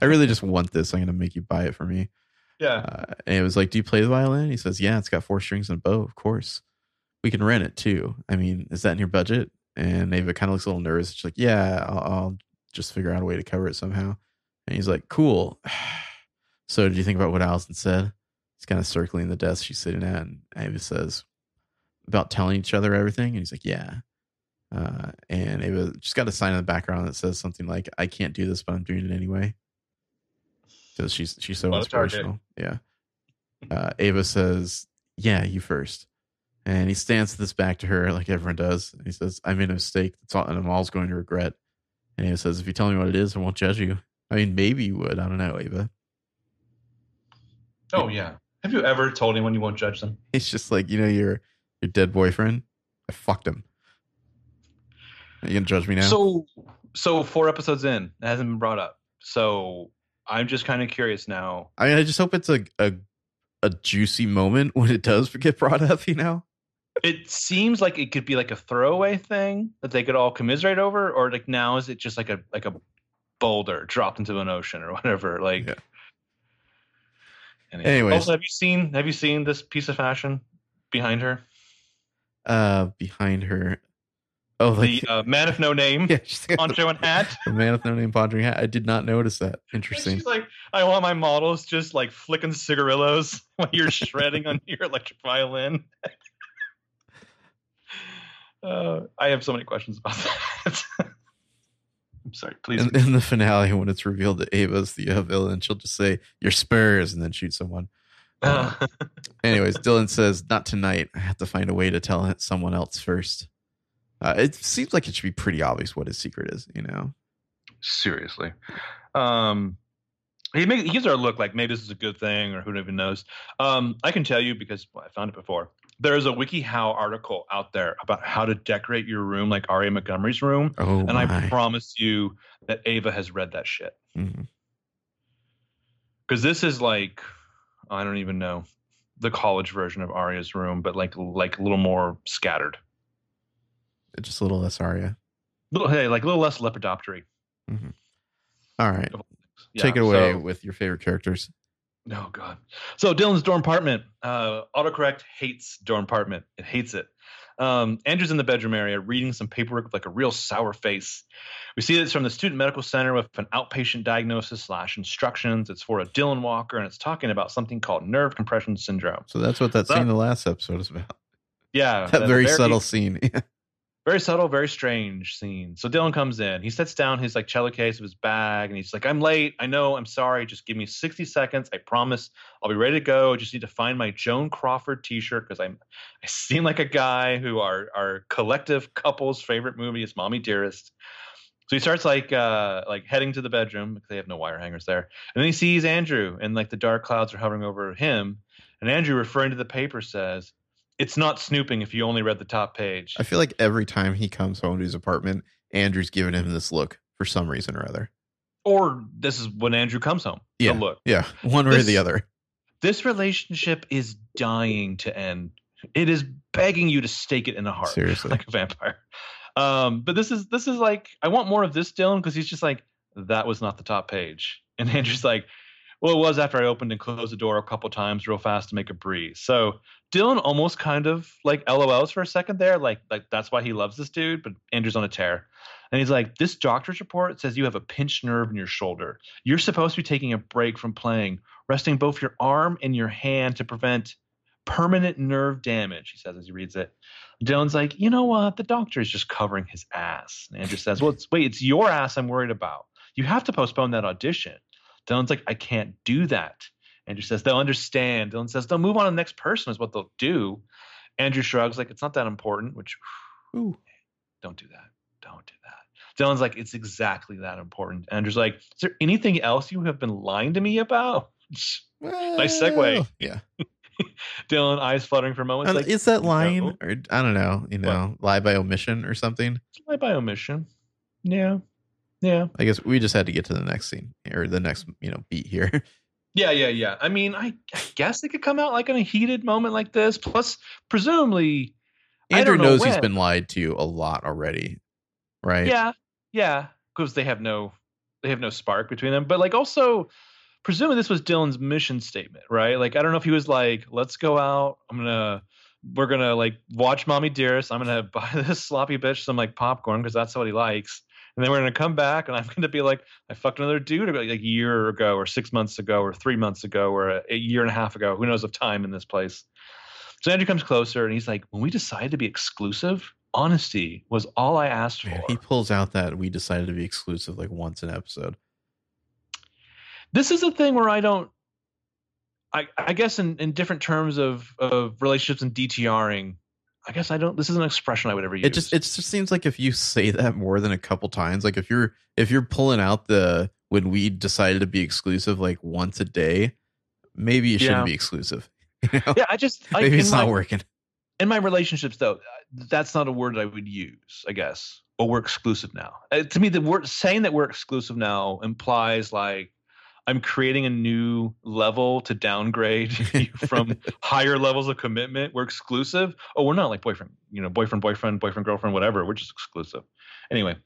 I really just want this. I'm going to make you buy it for me. Yeah. And it was like, do you play the violin? He says, yeah, it's got 4 strings and a bow. Of course, we can rent it too. I mean, is that in your budget? And Ava kind of looks a little nervous. She's like, yeah, I'll just figure out a way to cover it somehow. And he's like, cool. So did you think about what Allison said? He's kind of circling the desk she's sitting at, and Ava says, about telling each other everything? And he's like, yeah. And Ava just got a sign in the background that says something like, I can't do this, but I'm doing it anyway. So she's so inspirational. Yeah. Ava says, yeah, you first. And he stands this back to her like everyone does. And he says, I made a mistake, and I'm always going to regret. And Ava says, if you tell me what it is, I won't judge you. I mean, maybe you would. I don't know, Ava. Oh yeah. Have you ever told anyone you won't judge them? It's just like, you know, your dead boyfriend. I fucked him. Are you gonna judge me now? So 4 episodes in, it hasn't been brought up. So I'm just kind of curious now. I mean, I just hope it's a juicy moment when it does get brought up, you know? It seems like it could be like a throwaway thing that they could all commiserate over, or like now is it just like a boulder dropped into an ocean or whatever? Like, yeah. Anyways. Also, have you seen this piece of fashion behind her? Oh, like, the man of no name, yeah, poncho and hat. The man of no name, poncho and hat. I did not notice that. Interesting. She's like, I want my models just like flicking cigarillos while you're shredding on your electric violin. I have so many questions about that. I'm sorry, please. In the finale, when it's revealed that Ava's the villain, she'll just say, your spurs, and then shoot someone. Anyways, Dylan says, not tonight. I have to find a way to tell someone else first. It seems like it should be pretty obvious what his secret is, you know? Seriously. He gives her a look like maybe this is a good thing or who even knows. I can tell you because I found it before. There is a WikiHow article out there about how to decorate your room like Aria Montgomery's room. Oh, and my. I promise you that Ava has read that shit. Because this is like, I don't even know, the college version of Aria's room, but like a little more scattered. Just a little less Aria. A little less lepidoptery. Mm-hmm. All right. Yeah, take it away with your favorite characters. Oh, God. So Dylan's dorm apartment. Autocorrect hates dorm apartment. It hates it. Andrew's in the bedroom area reading some paperwork with like a real sour face. We see it's from the student medical center with an outpatient diagnosis / instructions. It's for a Dylan Walker, and it's talking about something called nerve compression syndrome. So that's what that scene in the last episode is about. Yeah. That very subtle scene. Very subtle, very strange scene. So Dylan comes in. He sets down his like cello case of his bag, and he's like, I'm late. I know. I'm sorry. Just give me 60 seconds. I promise I'll be ready to go. I just need to find my Joan Crawford T-shirt because I seem like a guy who our collective couple's favorite movie is Mommy Dearest. So he starts like heading to the bedroom because they have no wire hangers there. And then he sees Andrew, and like the dark clouds are hovering over him. And Andrew, referring to the paper, says, it's not snooping if you only read the top page. I feel like every time he comes home to his apartment, Andrew's giving him this look for some reason or other. Or this is when Andrew comes home. Yeah. The look. Yeah. One way or the other. This relationship is dying to end. It is begging you to stake it in the heart. Seriously. Like a vampire. But this is like, I want more of this, Dylan, because he's just like, that was not the top page. And Andrew's like, well, it was after I opened and closed the door a couple times real fast to make a breeze. So Dylan almost kind of like LOLs for a second there. Like that's why he loves this dude. But Andrew's on a tear. And he's like, this doctor's report says you have a pinched nerve in your shoulder. You're supposed to be taking a break from playing, resting both your arm and your hand to prevent permanent nerve damage, he says as he reads it. Dylan's like, you know what? The doctor is just covering his ass. And Andrew says, well, it's your ass I'm worried about. You have to postpone that audition. Dylan's like, I can't do that. Andrew says, they'll understand. Dylan says, they'll move on to the next person is what they'll do. Andrew shrugs like, it's not that important, which, ooh, don't do that. Don't do that. Dylan's like, it's exactly that important. Andrew's like, is there anything else you have been lying to me about? Well, nice segue. Yeah. Dylan, eyes fluttering for a moment. Like, is that lying? No. Or, I don't know. You know, what? Lie by omission or something? Lie by omission. Yeah. Yeah, I guess we just had to get to the next scene or the next, beat here. Yeah. I mean, I guess it could come out like in a heated moment like this. Plus, presumably, Andrew knows he's been lied to a lot already, right? Yeah, because they have no spark between them. But like, also, presumably, this was Dylan's mission statement, right? Like, I don't know if he was like, "Let's go out. We're gonna like watch Mommy Dearest. I'm gonna buy this sloppy bitch some like popcorn because that's what he likes." And then we're going to come back and I'm going to be like, I fucked another dude like a year ago or 6 months ago or 3 months ago or a year and a half ago. Who knows of time in this place? So Andrew comes closer and he's like, when we decided to be exclusive, honesty was all I asked for. He pulls out that we decided to be exclusive like once an episode. This is a thing where I guess in different terms of relationships and DTRing, I guess this is an expression I would ever use. It just seems like if you say that more than a couple times, like if you're pulling out the when we decided to be exclusive like once a day, maybe you shouldn't be exclusive. You know? Yeah, maybe it's not working. In my relationships though, that's not a word I would use, I guess. But we're exclusive now. To me, the word saying that we're exclusive now implies like I'm creating a new level to downgrade from higher levels of commitment. We're exclusive. Oh, we're not like boyfriend, you know, boyfriend, girlfriend, whatever. We're just exclusive. Anyway,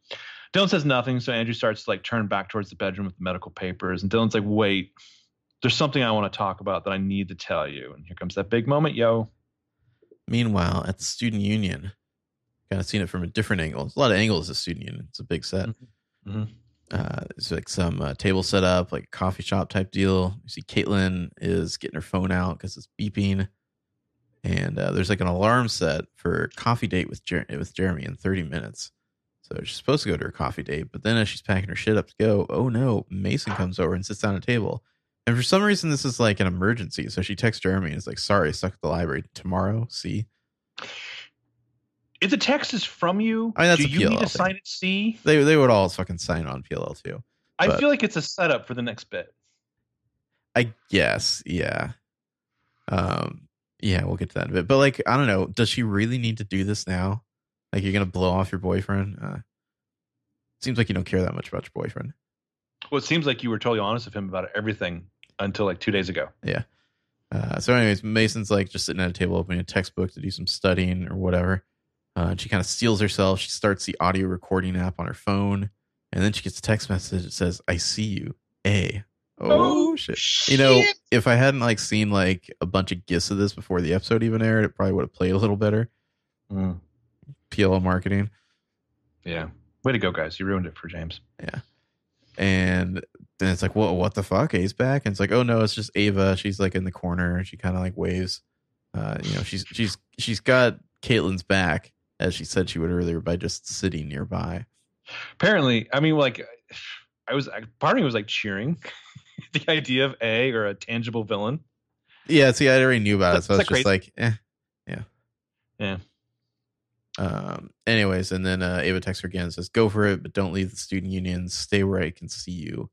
Dylan says nothing. So Andrew starts to like turn back towards the bedroom with the medical papers. And Dylan's like, wait, there's something I want to talk about that I need to tell you. And here comes that big moment, yo. Meanwhile, at the student union, kind of seen it from a different angle. It's a lot of angles at student union. It's a big set. Mm-hmm. It's like some table set up, like a coffee shop type deal. You see Caitlin is getting her phone out because it's beeping. And there's like an alarm set for coffee date with Jeremy in 30 minutes. So she's supposed to go to her coffee date. But then as she's packing her shit up to go, oh no, Mason comes over and sits down at a table. And for some reason, this is like an emergency. So she texts Jeremy and is like, sorry, stuck at the library tomorrow. See? If the text is from you, I mean, do you need to sign it? C? They would all fucking sign on PLL too. I feel like it's a setup for the next bit. I guess, yeah. Yeah, we'll get to that in a bit. But like, I don't know. Does she really need to do this now? Like, you're going to blow off your boyfriend? Seems like you don't care that much about your boyfriend. Well, it seems like you were totally honest with him about everything until like 2 days ago. Yeah. So anyways, Mason's like just sitting at a table opening a textbook to do some studying or whatever. And she kind of steals herself. She starts the audio recording app on her phone. And then she gets a text message that says, I see you. A. Oh, shit. You know, if I hadn't like seen like a bunch of gifs of this before the episode even aired, it probably would have played a little better. Mm. PLL marketing. Yeah. Way to go, guys. You ruined it for James. Yeah. And then it's like, whoa, what the fuck? A's back. And it's like, oh, no, it's just Ava. She's like in the corner. She kind of like waves. You know, she's got Caitlin's back, as she said she would earlier, by just sitting nearby. Apparently, I mean, like, part of me was like cheering the idea of A or a tangible villain. Yeah, see, I already knew about it, so I was just like, eh, yeah. Yeah. Anyways, and then Ava texts her again and says, go for it, but don't leave the student union. Stay where I can see you.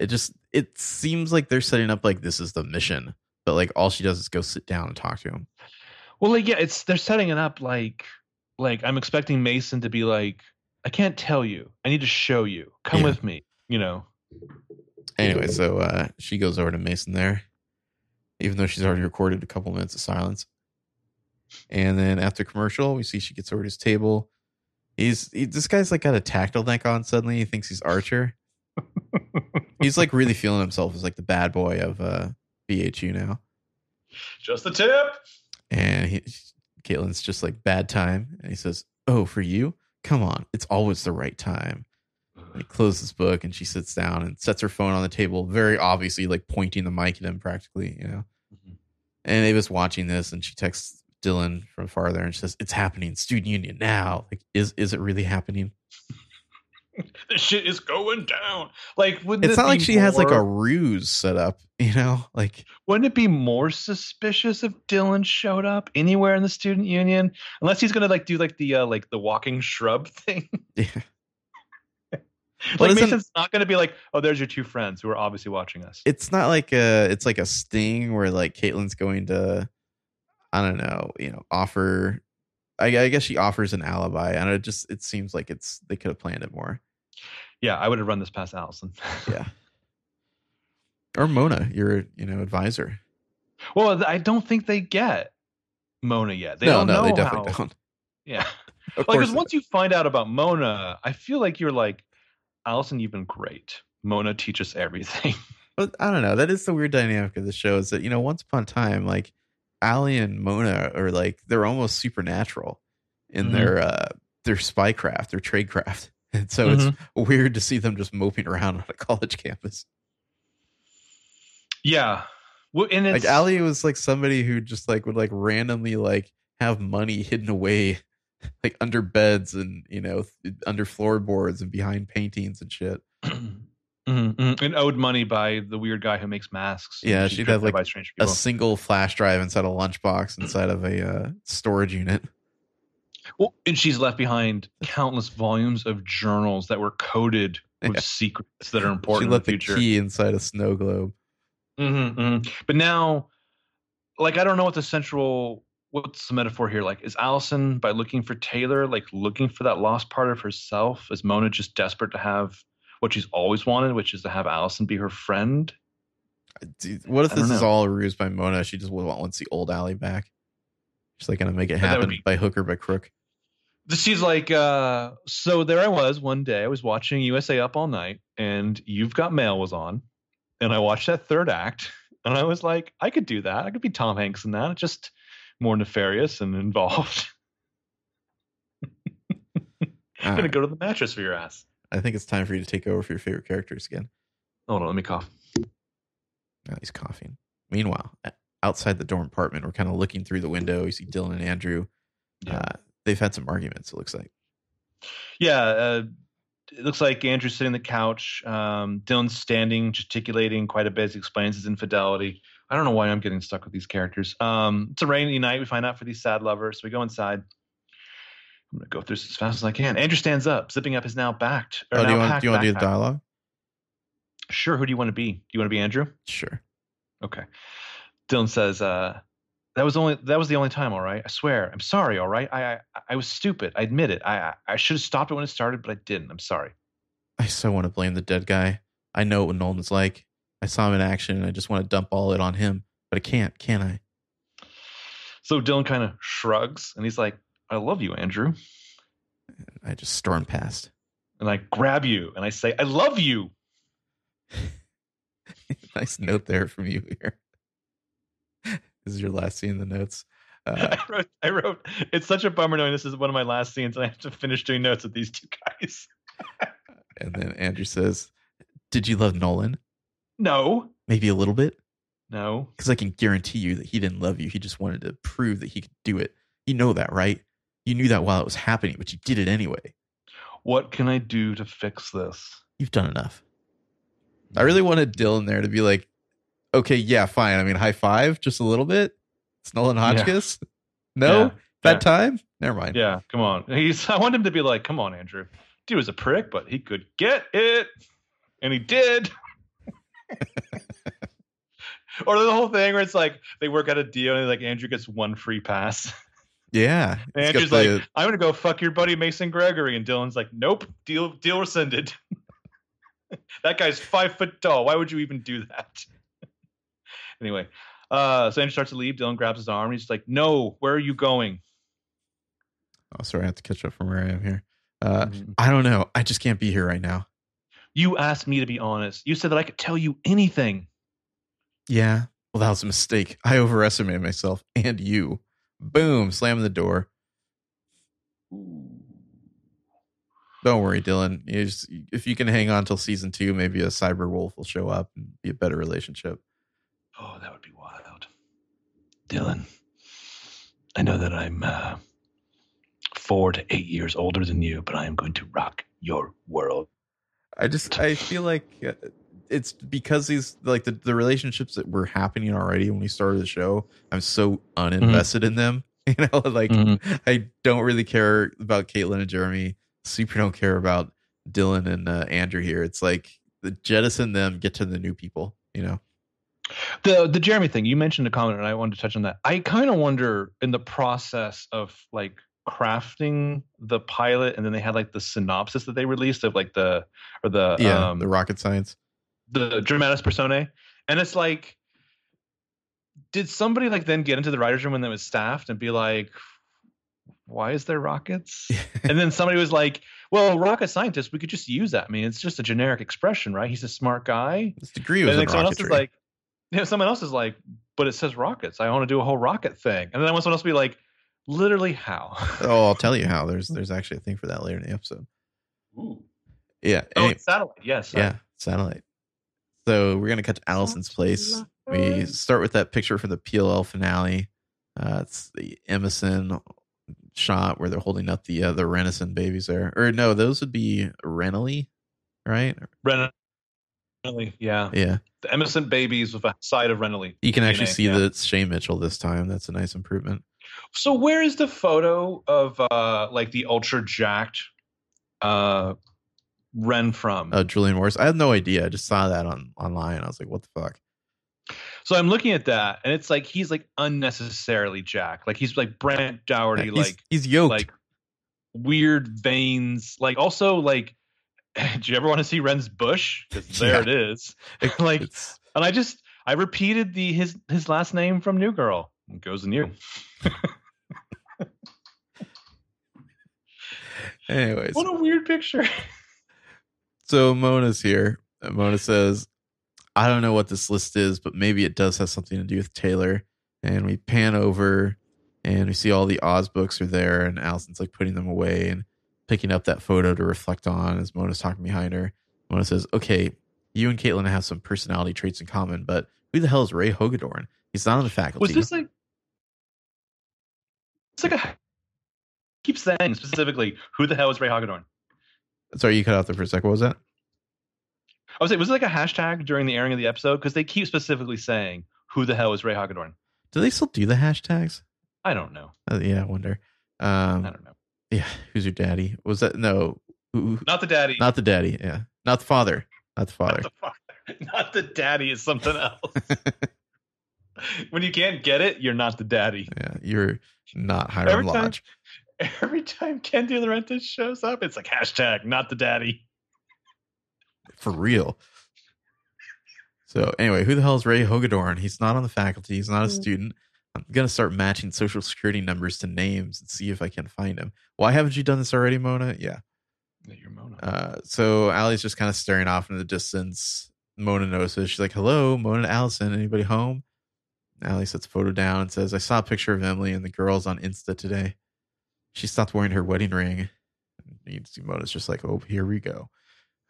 It seems like they're setting up like this is the mission, but like all she does is go sit down and talk to him. Well, like, yeah, they're setting it up like I'm expecting Mason to be like, I can't tell you. I need to show you. Come with me, you know. Anyway, so she goes over to Mason there, even though she's already recorded a couple minutes of silence. And then after commercial, we see she gets over to his table. This guy's like got a tactile neck on suddenly. He thinks he's Archer. He's like really feeling himself as like the bad boy of BHU now. Just the tip. And Caitlin's just like, bad time. And he says, oh, for you? Come on. It's always the right time. And he closes his book and she sits down and sets her phone on the table. Very obviously like pointing the mic at him practically, you know. Mm-hmm. And Ava's watching this and she texts Dylan from far there and she says, it's happening. Student union now. Like, is it really happening? This shit is going down. Like, it's not like she has like a ruse set up, you know? Like, wouldn't it be more suspicious if Dylan showed up anywhere in the student union? Unless he's gonna like do like the walking shrub thing. Yeah. Like, Mason's not gonna be like, oh, there's your two friends who are obviously watching us. It's not like it's like a sting where like Caitlin's going to, I don't know, you know, offer. I guess she offers an alibi, and it seems like they could have planned it more. Yeah, I would have run this past Allison. Yeah, or Mona, your advisor. Well, I don't think they get Mona yet. They definitely don't. Yeah, because once you find out about Mona, I feel like you're like, Allison, you've been great. Mona teaches everything. But I don't know. That is the weird dynamic of the show, is that, you know, once upon a time, like, Allie and Mona are like, they're almost supernatural in their spy craft, their trade craft. And so it's weird to see them just moping around on a college campus. Yeah. Well, and it's like Allie was like somebody who just like would like randomly like have money hidden away like under beds and, you know, under floorboards and behind paintings and shit. Mm-hmm. And owed money by the weird guy who makes masks. Yeah, she'd have like a single flash drive inside a lunchbox inside of a storage unit. Well, and she's left behind countless volumes of journals that were coded with secrets that are important. She left in the future. Key inside a snow globe. Mm-hmm, mm-hmm. But now, like, I don't know what the central. What's the metaphor here? Like, is Allison, by looking for Taylor, like looking for that lost part of herself? Is Mona just desperate to have what she's always wanted, which is to have Allison be her friend. Dude, what if this is all a ruse by Mona? She just wants the old Allie back. She's like going to make it happen by hook or by crook. She's like, so there I was one day. I was watching USA Up All Night, and You've Got Mail was on. And I watched that third act, and I was like, I could do that. I could be Tom Hanks in that. Just more nefarious and involved. I'm going to go to the mattress for your ass. I think it's time for you to take over for your favorite characters again. Hold on, let me cough. Now he's coughing. Meanwhile, outside the dorm apartment, we're kind of looking through the window. You see Dylan and Andrew. Yeah. They've had some arguments, it looks like. Yeah, it looks like Andrew's sitting on the couch. Dylan's standing, gesticulating quite a bit as he explains his infidelity. I don't know why I'm getting stuck with these characters. It's a rainy night. We find out for these sad lovers. So we go inside. I'm going to go through this as fast as I can. Andrew stands up, zipping up his now-packed backpack. Do you want to do the dialogue? Sure. Who do you want to be? Do you want to be Andrew? Sure. Okay. Dylan says, that was the only time, all right? I swear. I'm sorry, all right? I was stupid. I admit it. I should have stopped it when it started, but I didn't. I'm sorry. I so want to blame the dead guy. I know what Nolan's like. I saw him in action, and I just want to dump all it on him. But I can't, can I? So Dylan kind of shrugs, and he's like, I love you, Andrew. I just storm past. And I grab you, and I say, I love you. Nice note there from you here. This is your last scene in the notes. I wrote, it's such a bummer knowing this is one of my last scenes, and I have to finish doing notes with these two guys. And then Andrew says, did you love Nolan? No. Maybe a little bit? No. Because I can guarantee you that he didn't love you. He just wanted to prove that he could do it. You know that, right? You knew that while it was happening, but you did it anyway. What can I do to fix this? You've done enough. I really wanted Dylan there to be like, okay, yeah, fine. I mean, high five, just a little bit. It's Nolan Hotchkiss. Yeah. No? Yeah. That time? Never mind. Yeah, come on. I want him to be like, come on, Andrew. Dude was a prick, but he could get it. And he did. Or the whole thing where it's like, they work out a deal and like Andrew gets one free pass. Yeah. And Andrew's like, I'm going to go fuck your buddy Mason Gregory. And Dylan's like, nope, deal rescinded. That guy's 5 foot tall. Why would you even do that? Anyway, so Andrew starts to leave. Dylan grabs his arm. He's like, no, where are you going? Oh, sorry. I have to catch up from where I am here. I don't know. I just can't be here right now. You asked me to be honest. You said that I could tell you anything. Yeah. Well, that was a mistake. I overestimated myself and you. Boom. Slamming the door. Don't worry, Dylan. If you can hang on till season 2, maybe a cyber wolf will show up and be a better relationship. Oh, that would be wild. Dylan, I know that I'm 4 to 8 years older than you, but I am going to rock your world. I feel like it's because these, like the relationships that were happening already when we started the show, I'm so uninvested in them. You know, like I don't really care about Caitlin and Jeremy. Super don't care about Dylan and Andrew here. It's like jettison them, get to the new people, you know. The Jeremy thing, you mentioned a comment and I wanted to touch on that. I kind of wonder in the process of like crafting the pilot, and then they had like the synopsis that they released of like the rocket science, the dramatis personae. And it's like, did somebody like then get into the writer's room when they was staffed and be like, why is there rockets? And then somebody was like, well, rocket scientist, we could just use that. I mean, it's just a generic expression, right? He's a smart guy. His degree was in rocketry. You know, someone else is like, but it says rockets. I want to do a whole rocket thing. And then I want someone else to be like, literally how? Oh, I'll tell you how. There's actually a thing for that later in the episode. Ooh. Yeah. Oh, anyway, it's satellite. Yes. Yeah, satellite. So we're going to cut to Allison's place. We start with that picture from the PLL finale. It's the Emerson shot where they're holding up the Renison babies there. Or no, those would be Renelly, right? Renelly, yeah. Yeah. The Emerson babies with a side of Renelly. You can actually see that it's Shane Mitchell this time. That's a nice improvement. So where is the photo of like the ultra jacked Ren from? Julian Morris. I have no idea. I just saw that online. I was like, what the fuck? So I'm looking at that and it's like he's like unnecessarily jacked. Like he's like Brant Doherty. He's yoked. Like weird veins. Like also like do you ever want to see Ren's bush? Because there it is. Like, and I repeated his last name from New Girl. It goes in you. Anyways. What a weird picture. So Mona's here. Mona says, I don't know what this list is, but maybe it does have something to do with Taylor. And we pan over and we see all the Oz books are there, and Allison's like putting them away and picking up that photo to reflect on as Mona's talking behind her. Mona says, okay, you and Caitlin have some personality traits in common, but who the hell is Ray Hagedorn? He's not on the faculty. Was this like... It's like a... Keep saying specifically, who the hell is Ray Hagedorn? Sorry, you cut out there for a second. What was that? I was saying, was it like a hashtag during the airing of the episode? Because they keep specifically saying, who the hell is Ray Hagedorn? Do they still do the hashtags? I don't know. Yeah, I wonder. I don't know. Yeah, who's your daddy? Was that? No. Not the daddy. Not the daddy, yeah. Not the father. Not the father. Not the daddy is something else. When you can't get it, you're not the daddy. Yeah, you're not Hiram Lodge. Every time Ken DiLaurentis shows up, it's like hashtag not the daddy. For real. So anyway, who the hell is Ray Hagedorn? He's not on the faculty. He's not a student. I'm going to start matching social security numbers to names and see if I can find him. Why haven't you done this already, Mona? Yeah. You're Mona. So Allie's just kind of staring off into the distance. Mona notices. She's like, hello, Mona and Allison. Anybody home? Allie sets a photo down and says, I saw a picture of Emily and the girls on Insta today. She stopped wearing her wedding ring. You can see Mona's just like, oh, here we go.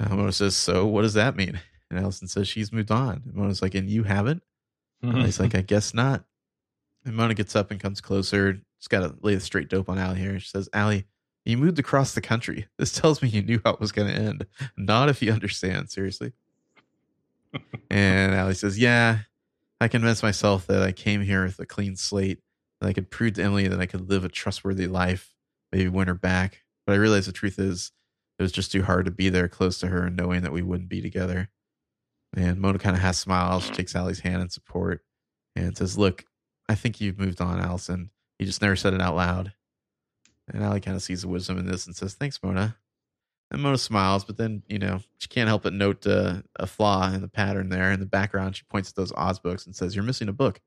Mona says, so what does that mean? And Allison says, she's moved on. And Mona's like, and you haven't? Mm-hmm. And he's like, I guess not. And Mona gets up and comes closer. She's got to lay the straight dope on Allie here. She says, Allie, you moved across the country. This tells me you knew how it was going to end. Not if you understand, seriously. And Allie says, yeah, I convinced myself that I came here with a clean slate, that I could prove to Emily that I could live a trustworthy life, maybe win her back. But I realized the truth is it was just too hard to be there close to her and knowing that we wouldn't be together. And Mona kind of has smiles. She takes Allie's hand in support and says, look, I think you've moved on, Allison. You just never said it out loud. And Allie kind of sees the wisdom in this and says, thanks, Mona. And Mona smiles, but then, you know, she can't help but note a flaw in the pattern there. In the background, she points at those Oz books and says, you're missing a book.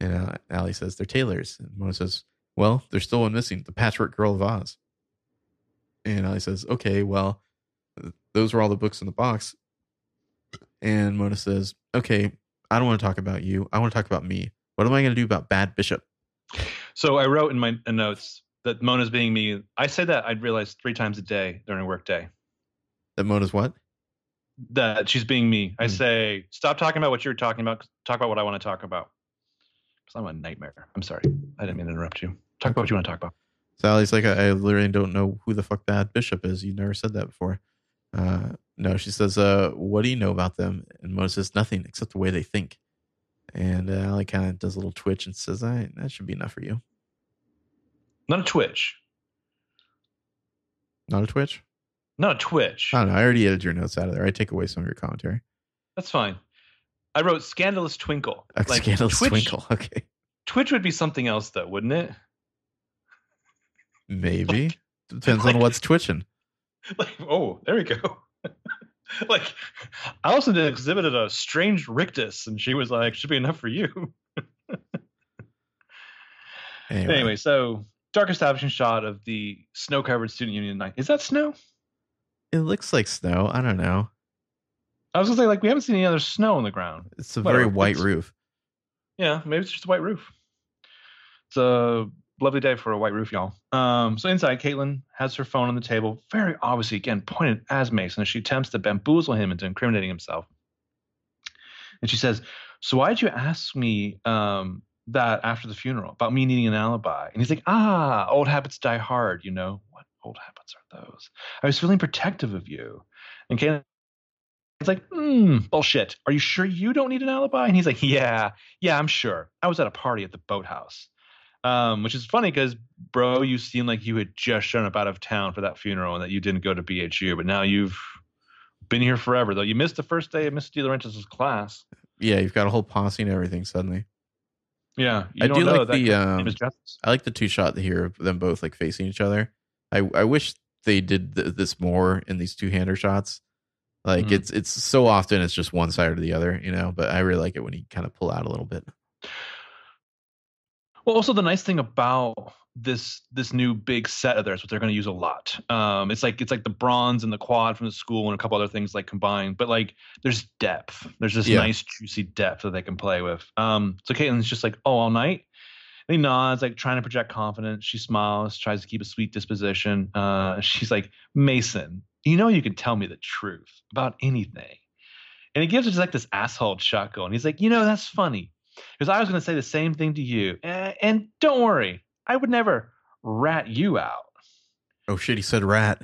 And Allie says, they're Taylor's. And Mona says, well, there's still one missing, The Patchwork Girl of Oz. And Allie says, okay, well, those were all the books in the box. And Mona says, okay, I don't want to talk about you. I want to talk about me. What am I going to do about Bad Bishop? So I wrote in my notes that Mona's being me. I say that I'd realize 3 times a day during a work day. That Mona's what? That she's being me. I say, stop talking about what you're talking about. Talk about what I want to talk about. Because I'm a nightmare. I'm sorry. I didn't mean to interrupt you. Talk about what you want to talk about. Sally's like, I literally don't know who the fuck Bad Bishop is. You never said that before. No, she says, what do you know about them? And Mona says, nothing except the way they think. And Allie kind of does a little twitch and says, that should be enough for you. Not a twitch. Not a twitch? Not a twitch. I don't know. I already edited your notes out of there. I take away some of your commentary. That's fine. I wrote scandalous twinkle. Like, scandalous twitch, twinkle. Okay. Twitch would be something else, though, wouldn't it? Maybe. Like, depends on what's twitching. Like, oh, there we go. Like, Allison exhibited a strange rictus, and she was like, should be enough for you. Anyway, so dark establishing shot of the snow-covered student union night. Is that snow? It looks like snow. I don't know. I was going to say, like, we haven't seen any other snow on the ground. It's a very white roof. Yeah, maybe it's just a white roof. It's a lovely day for a white roof, y'all. So inside, Caitlin has her phone on the table, very obviously, again, pointed as Mason, as she attempts to bamboozle him into incriminating himself. And she says, so why did you ask me that after the funeral, about me needing an alibi? And he's like, old habits die hard, you know. What old habits are those? I was feeling protective of you. And Caitlin's like, bullshit. Are you sure you don't need an alibi? And he's like, yeah, I'm sure. I was at a party at the boathouse. Which is funny because, bro, you seem like you had just shown up out of town for that funeral and that you didn't go to BHU, but now you've been here forever, though. You missed the first day of Mr. DiLaurentis' class. Yeah, you've got a whole posse and everything suddenly. Yeah. I do like the two shot here of them both like facing each other. I wish they did this more in these two-hander shots. Like it's so often it's just one side or the other, you know, but I really like it when you kind of pull out a little bit. Well, also the nice thing about this new big set of theirs, which they're going to use a lot. It's like the bronze and the quad from the school and a couple other things like combined, but like there's depth. There's this nice juicy depth that they can play with. So Caitlin's just like, oh, all night. And he nods, like trying to project confidence. She smiles, tries to keep a sweet disposition. She's like, Mason, you know, you can tell me the truth about anything. And he gives us like this asshole chuckle. And he's like, you know, that's funny because I was going to say the same thing to you. And don't worry, I would never rat you out. Oh, shit. He said rat.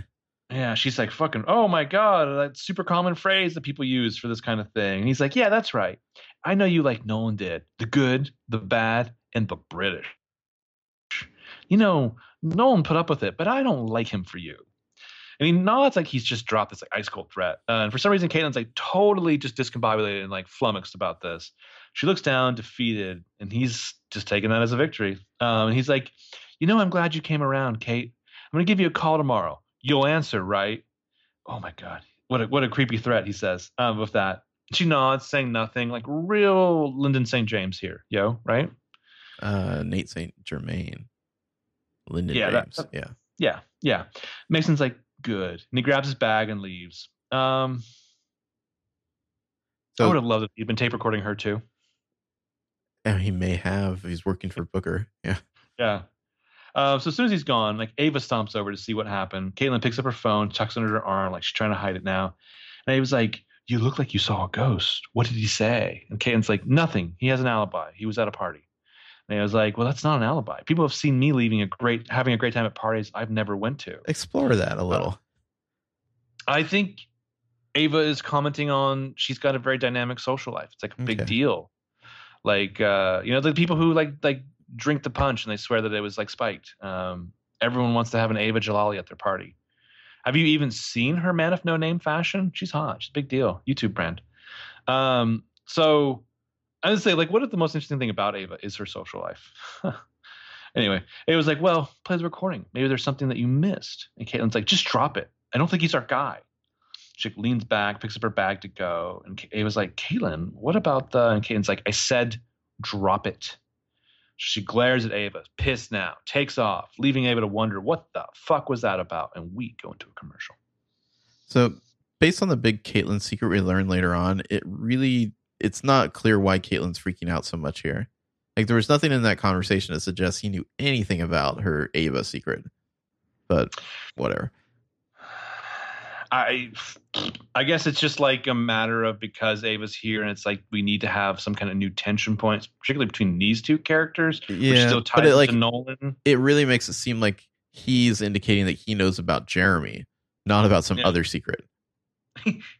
Yeah. She's like, fucking, oh, my God. That's super common phrase that people use for this kind of thing. And he's like, yeah, that's right. I know you like Nolan did. The good, the bad, and the British. You know, Nolan put up with it, but I don't like him for you. And he nods like he's just dropped this like ice cold threat. And for some reason, Caitlin's like totally just discombobulated and like flummoxed about this. She looks down, defeated, and he's just taking that as a victory. And he's like, you know, I'm glad you came around, Kate. I'm going to give you a call tomorrow. You'll answer, right? Oh, my God. What a creepy threat, he says with that. She nods, saying nothing, like real Lyndon St. James here. Yo, right? Nate St. Germain. Lyndon James. Yeah. Mason's like, good. And he grabs his bag and leaves. So, I would have loved it if he'd been tape recording her too. And he may have. He's working for Booker. Yeah. So as soon as he's gone, like Ava stomps over to see what happened. Caitlin picks up her phone, tucks it under her arm, like she's trying to hide it now. And Ava's like, you look like you saw a ghost. What did he say? And Caitlin's like, nothing. He has an alibi. He was at a party. And I was like, well, that's not an alibi. People have seen me having a great time at parties I've never went to. Explore that a little. I think Ava is commenting on she's got a very dynamic social life. It's like a big deal. Like, you know, the people who like drink the punch and they swear that it was like spiked. Everyone wants to have an Ava Jalali at their party. Have you even seen her Man of No Name fashion? She's hot. She's a big deal. YouTube brand. So I would say, like, what if the most interesting thing about Ava is her social life? Anyway, it was like, well, play the recording. Maybe there's something that you missed. And Caitlin's like, just drop it. I don't think he's our guy. She leans back, picks up her bag to go. And Ava's like, Caitlin, what about the... And Caitlin's like, I said, drop it. She glares at Ava, pissed now, takes off, leaving Ava to wonder what the fuck was that about? And we go into a commercial. So based on the big Caitlin secret we learn later on, it's not clear why Caitlin's freaking out so much here. Like there was nothing in that conversation that suggests he knew anything about her Ava secret, but whatever. I guess it's just like a matter of because Ava's here and it's like, we need to have some kind of new tension points, particularly between these two characters. Yeah. Which still ties to Nolan. It really makes it seem like he's indicating that he knows about Jeremy, not about some other secret.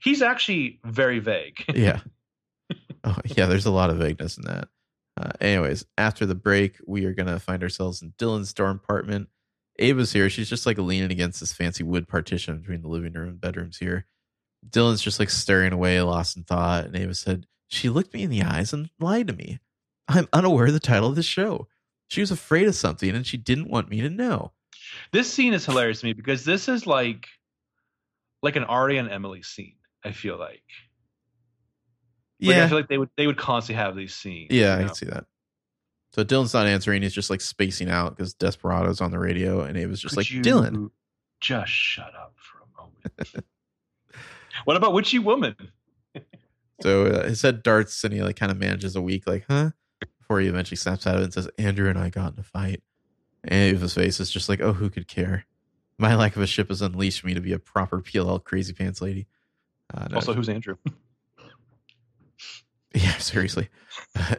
He's actually very vague. Yeah. Oh, yeah, there's a lot of vagueness in that. Anyways, after the break, we are going to find ourselves in Dylan's dorm apartment. Ava's here. She's just like leaning against this fancy wood partition between the living room and bedrooms here. Dylan's just like staring away, lost in thought. And Ava said, she looked me in the eyes and lied to me. I'm unaware of the title of this show. She was afraid of something and she didn't want me to know. This scene is hilarious to me because this is like an Ari and Emily scene, I feel like. Yeah, I feel like they would constantly have these scenes. Yeah, you know? I can see that. So Dylan's not answering. He's just like spacing out because Desperado's on the radio, and Ava's just like, Dylan, just shut up for a moment. What about witchy woman? So his head darts, and he like kind of manages a week, like, huh? Before he eventually snaps out of it and says, Andrew and I got in a fight. And Ava's face is just like, oh, who could care? My lack of a ship has unleashed me to be a proper PLL crazy pants lady. Also, who's Andrew? Yeah, seriously.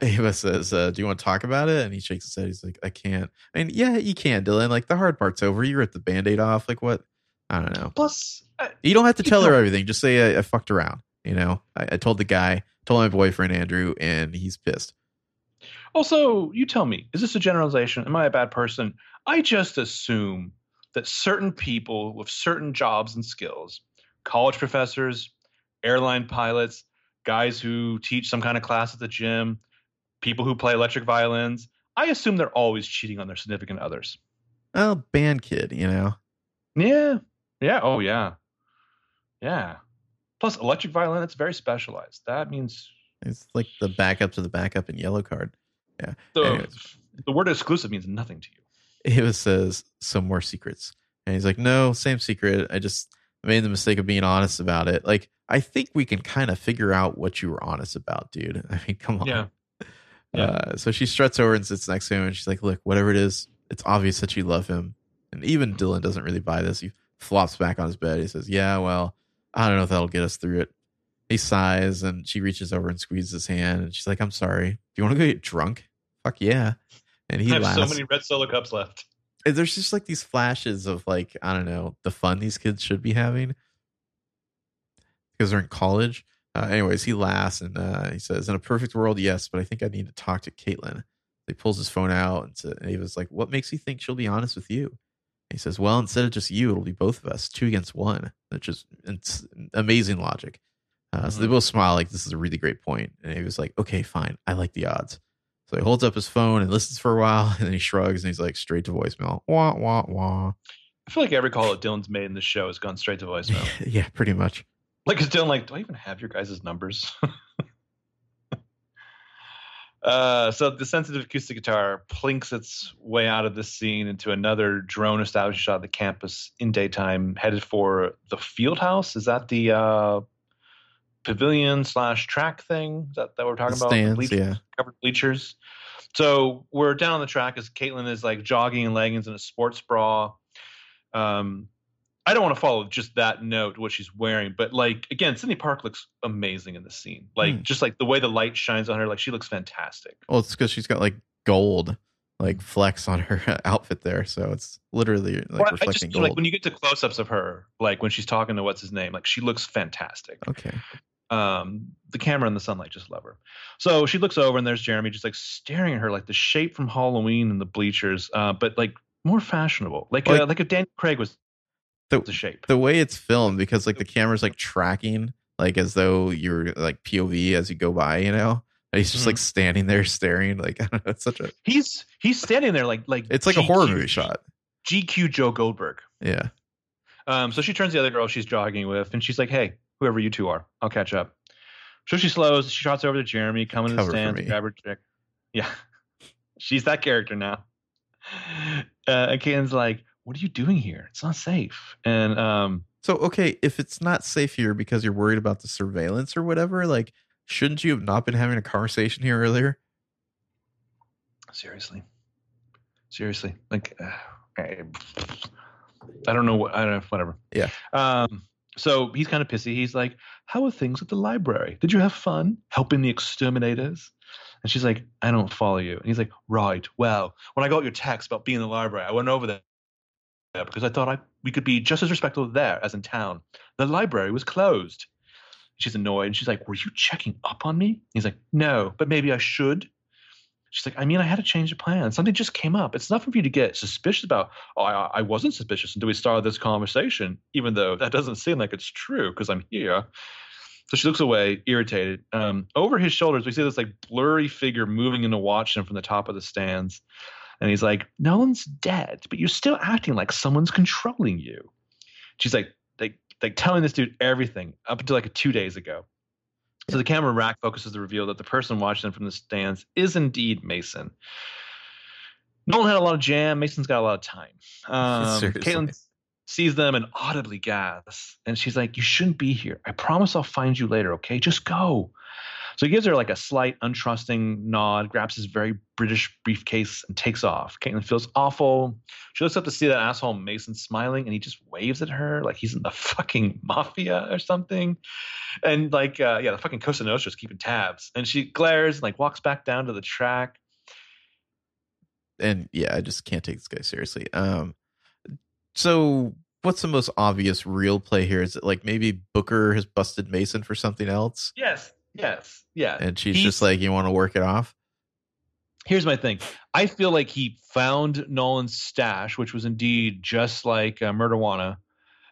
Ava says, do you want to talk about it? And he shakes his head. He's like, I can't. I mean, yeah, you can, Dylan. Like, the hard part's over. You ripped the Band-Aid off. Like, what? I don't know. Plus, you don't have to tell her everything. Just say, I fucked around. You know, I told the guy, told my boyfriend, Andrew, and he's pissed. Also, you tell me, is this a generalization? Am I a bad person? I just assume that certain people with certain jobs and skills, college professors, airline pilots, guys who teach some kind of class at the gym, people who play electric violins, I assume they're always cheating on their significant others. Oh, band kid, you know? Yeah. Yeah. Oh, yeah. Yeah. Plus, electric violin, it's very specialized. That means it's like the backup to the backup in Yellow Card. Yeah. So the word exclusive means nothing to you. It says some more secrets. And he's like, no, same secret. I just made the mistake of being honest about it. Like, I think we can kind of figure out what you were honest about, dude. I mean, come on. Yeah. Yeah. So she struts over and sits next to him, and she's like, look, whatever it is, it's obvious that you love him. And even Dylan doesn't really buy this. He flops back on his bed. He says, yeah, well, I don't know if that'll get us through it. He sighs, and she reaches over and squeezes his hand, and she's like, I'm sorry. Do you want to go get drunk? Fuck yeah. And he laughs. I have so many red Solo cups left. And there's just like these flashes of, like, I don't know, the fun these kids should be having because they're in college. Anyways, he laughs, and he says, in a perfect world, yes, but I think I need to talk to Caitlin. He pulls his phone out, and Ava's like, what makes you think she'll be honest with you? And he says, well, instead of just you, it'll be both of us, 2 against 1. It's amazing logic. So they both smile like this is a really great point. And Ava's like, okay, fine. I like the odds. So he holds up his phone and listens for a while, and then he shrugs, and he's like, straight to voicemail. Wah, wah, wah. I feel like every call that Dylan's made in this show has gone straight to voicemail. Yeah, pretty much. Like, is Dylan like, do I even have your guys' numbers? So the sensitive acoustic guitar plinks its way out of this scene into another drone establishing shot of the campus in daytime, headed for the field house. Is that the pavilion/track thing that we're talking about? Stands, bleachers, yeah. Covered bleachers. So we're down on the track as Caitlin is like jogging in leggings and a sports bra. I don't want to follow just that note, what she's wearing, but like, again, Sydney Park looks amazing in this scene. Like just like the way the light shines on her, like she looks fantastic. Well, it's because she's got like gold, like flecks on her outfit there. So it's literally like reflecting gold. Like when you get to close ups of her, like when she's talking to what's his name, like she looks fantastic. Okay. The camera and the sunlight just love her. So she looks over and there's Jeremy just like staring at her, like the shape from Halloween in the bleachers, but like more fashionable. Like if Daniel Craig was the shape, the way it's filmed, because like the camera's like tracking, like as though you're like POV as you go by, you know. And he's just like standing there staring, like I don't know. It's such a he's standing there like it's like GQ, a horror movie shot. GQ Joe Goldberg. Yeah. So she turns to the other girl she's jogging with, and she's like, "Hey, whoever you two are, I'll catch up." So she slows. She trots over to Jeremy, coming to the stands, grab her chick. Yeah, she's that character now. And Caitlin's like, what are you doing here? It's not safe. And so, okay, if it's not safe here because you're worried about the surveillance or whatever, like, shouldn't you have not been having a conversation here earlier? Seriously. Like, I don't know, whatever. Yeah. So he's kind of pissy. He's like, how are things at the library? Did you have fun helping the exterminators? And she's like, I don't follow you. And he's like, right. Well, when I got your text about being in the library, I went over there. Because I thought we could be just as respectful there as in town. The library was closed. She's annoyed. And she's like, were you checking up on me? He's like, no, but maybe I should. She's like, I mean, I had a change of plan. Something just came up. It's not for you to get suspicious about. Oh, I wasn't suspicious until we started this conversation, even though that doesn't seem like it's true because I'm here. So she looks away, irritated. Over his shoulders, we see this like blurry figure moving in to watch him from the top of the stands. And he's like, Nolan's dead, but you're still acting like someone's controlling you. She's like telling this dude everything up until like 2 days ago. So the camera rack focuses the reveal that the person watching them from the stands is indeed Mason. Nolan had a lot of jam. Mason's got a lot of time. Caitlin sees them and audibly gasps. And she's like, you shouldn't be here. I promise I'll find you later, okay? Just go. So he gives her like a slight untrusting nod, grabs his very British briefcase and takes off. Caitlin feels awful. She looks up to see that asshole Mason smiling, and he just waves at her like he's in the fucking mafia or something. And like, the fucking Cosa Nostra is keeping tabs. And she glares and like walks back down to the track. And yeah, I just can't take this guy seriously. So what's the most obvious real play here? Is it like maybe Booker has busted Mason for something else? Yes. Yeah. And he's just like, you want to work it off? Here's my thing. I feel like he found Nolan's stash, which was indeed just like Murderwana.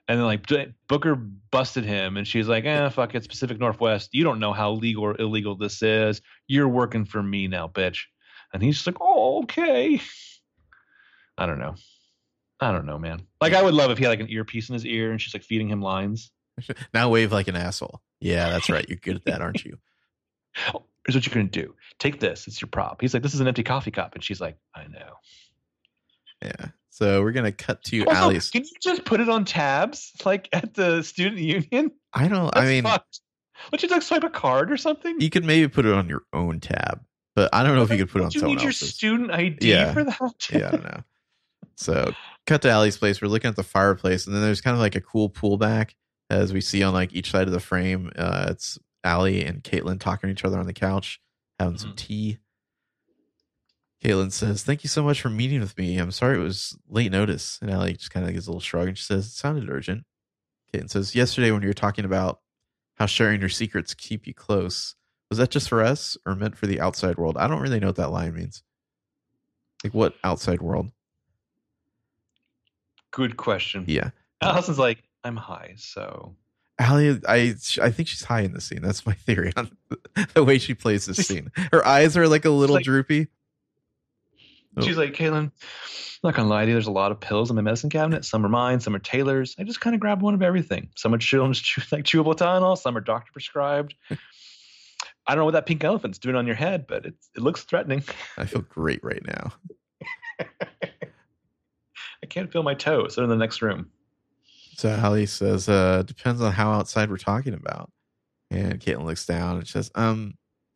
And then like Booker busted him, and she's like, fuck it. Pacific Northwest. You don't know how legal or illegal this is. You're working for me now, bitch. And he's just like, oh, okay. I don't know. I don't know, man. Like, I would love if he had like an earpiece in his ear and she's like feeding him lines. Now wave like an asshole. Yeah, that's right. You're good at that, aren't you? Oh, here's what you're going to do. Take this. It's your prop. He's like, this is an empty coffee cup. And she's like, I know. Yeah. So we're going to cut to Allie's. Can you just put it on tabs like at the student union? I don't. That's I mean, fucked. Would you like swipe a card or something? You could maybe put it on your own tab, but I don't know if you could put it on someone else's. You need your student ID for that? Yeah, I don't know. So cut to Allie's place. We're looking at the fireplace, and then there's kind of like a cool pullback as we see on like each side of the frame. It's Allie and Caitlin talking to each other on the couch, having some tea. Caitlin says, "Thank you so much for meeting with me. I'm sorry it was late notice." And Allie just kind of gives a little shrug and she says, "It sounded urgent." Caitlin says, "Yesterday when you were talking about how sharing your secrets keep you close, was that just for us or meant for the outside world?" I don't really know what that line means. Like, what outside world? Good question. Yeah. Allison's like, I'm high, so. Allie, I think she's high in this scene. That's my theory on the way she plays this scene. Her eyes are like a little droopy. She's like, Caitlin, I'm not going to lie to you. There's a lot of pills in my medicine cabinet. Some are mine. Some are Taylor's. I just kind of grabbed one of everything. Some are chewable Tylenol. Some are doctor prescribed. I don't know what that pink elephant's doing on your head, but it looks threatening. I feel great right now. I can't feel my toes. They're in the next room. So Allie says, depends on how outside we're talking about. And Caitlin looks down and says, I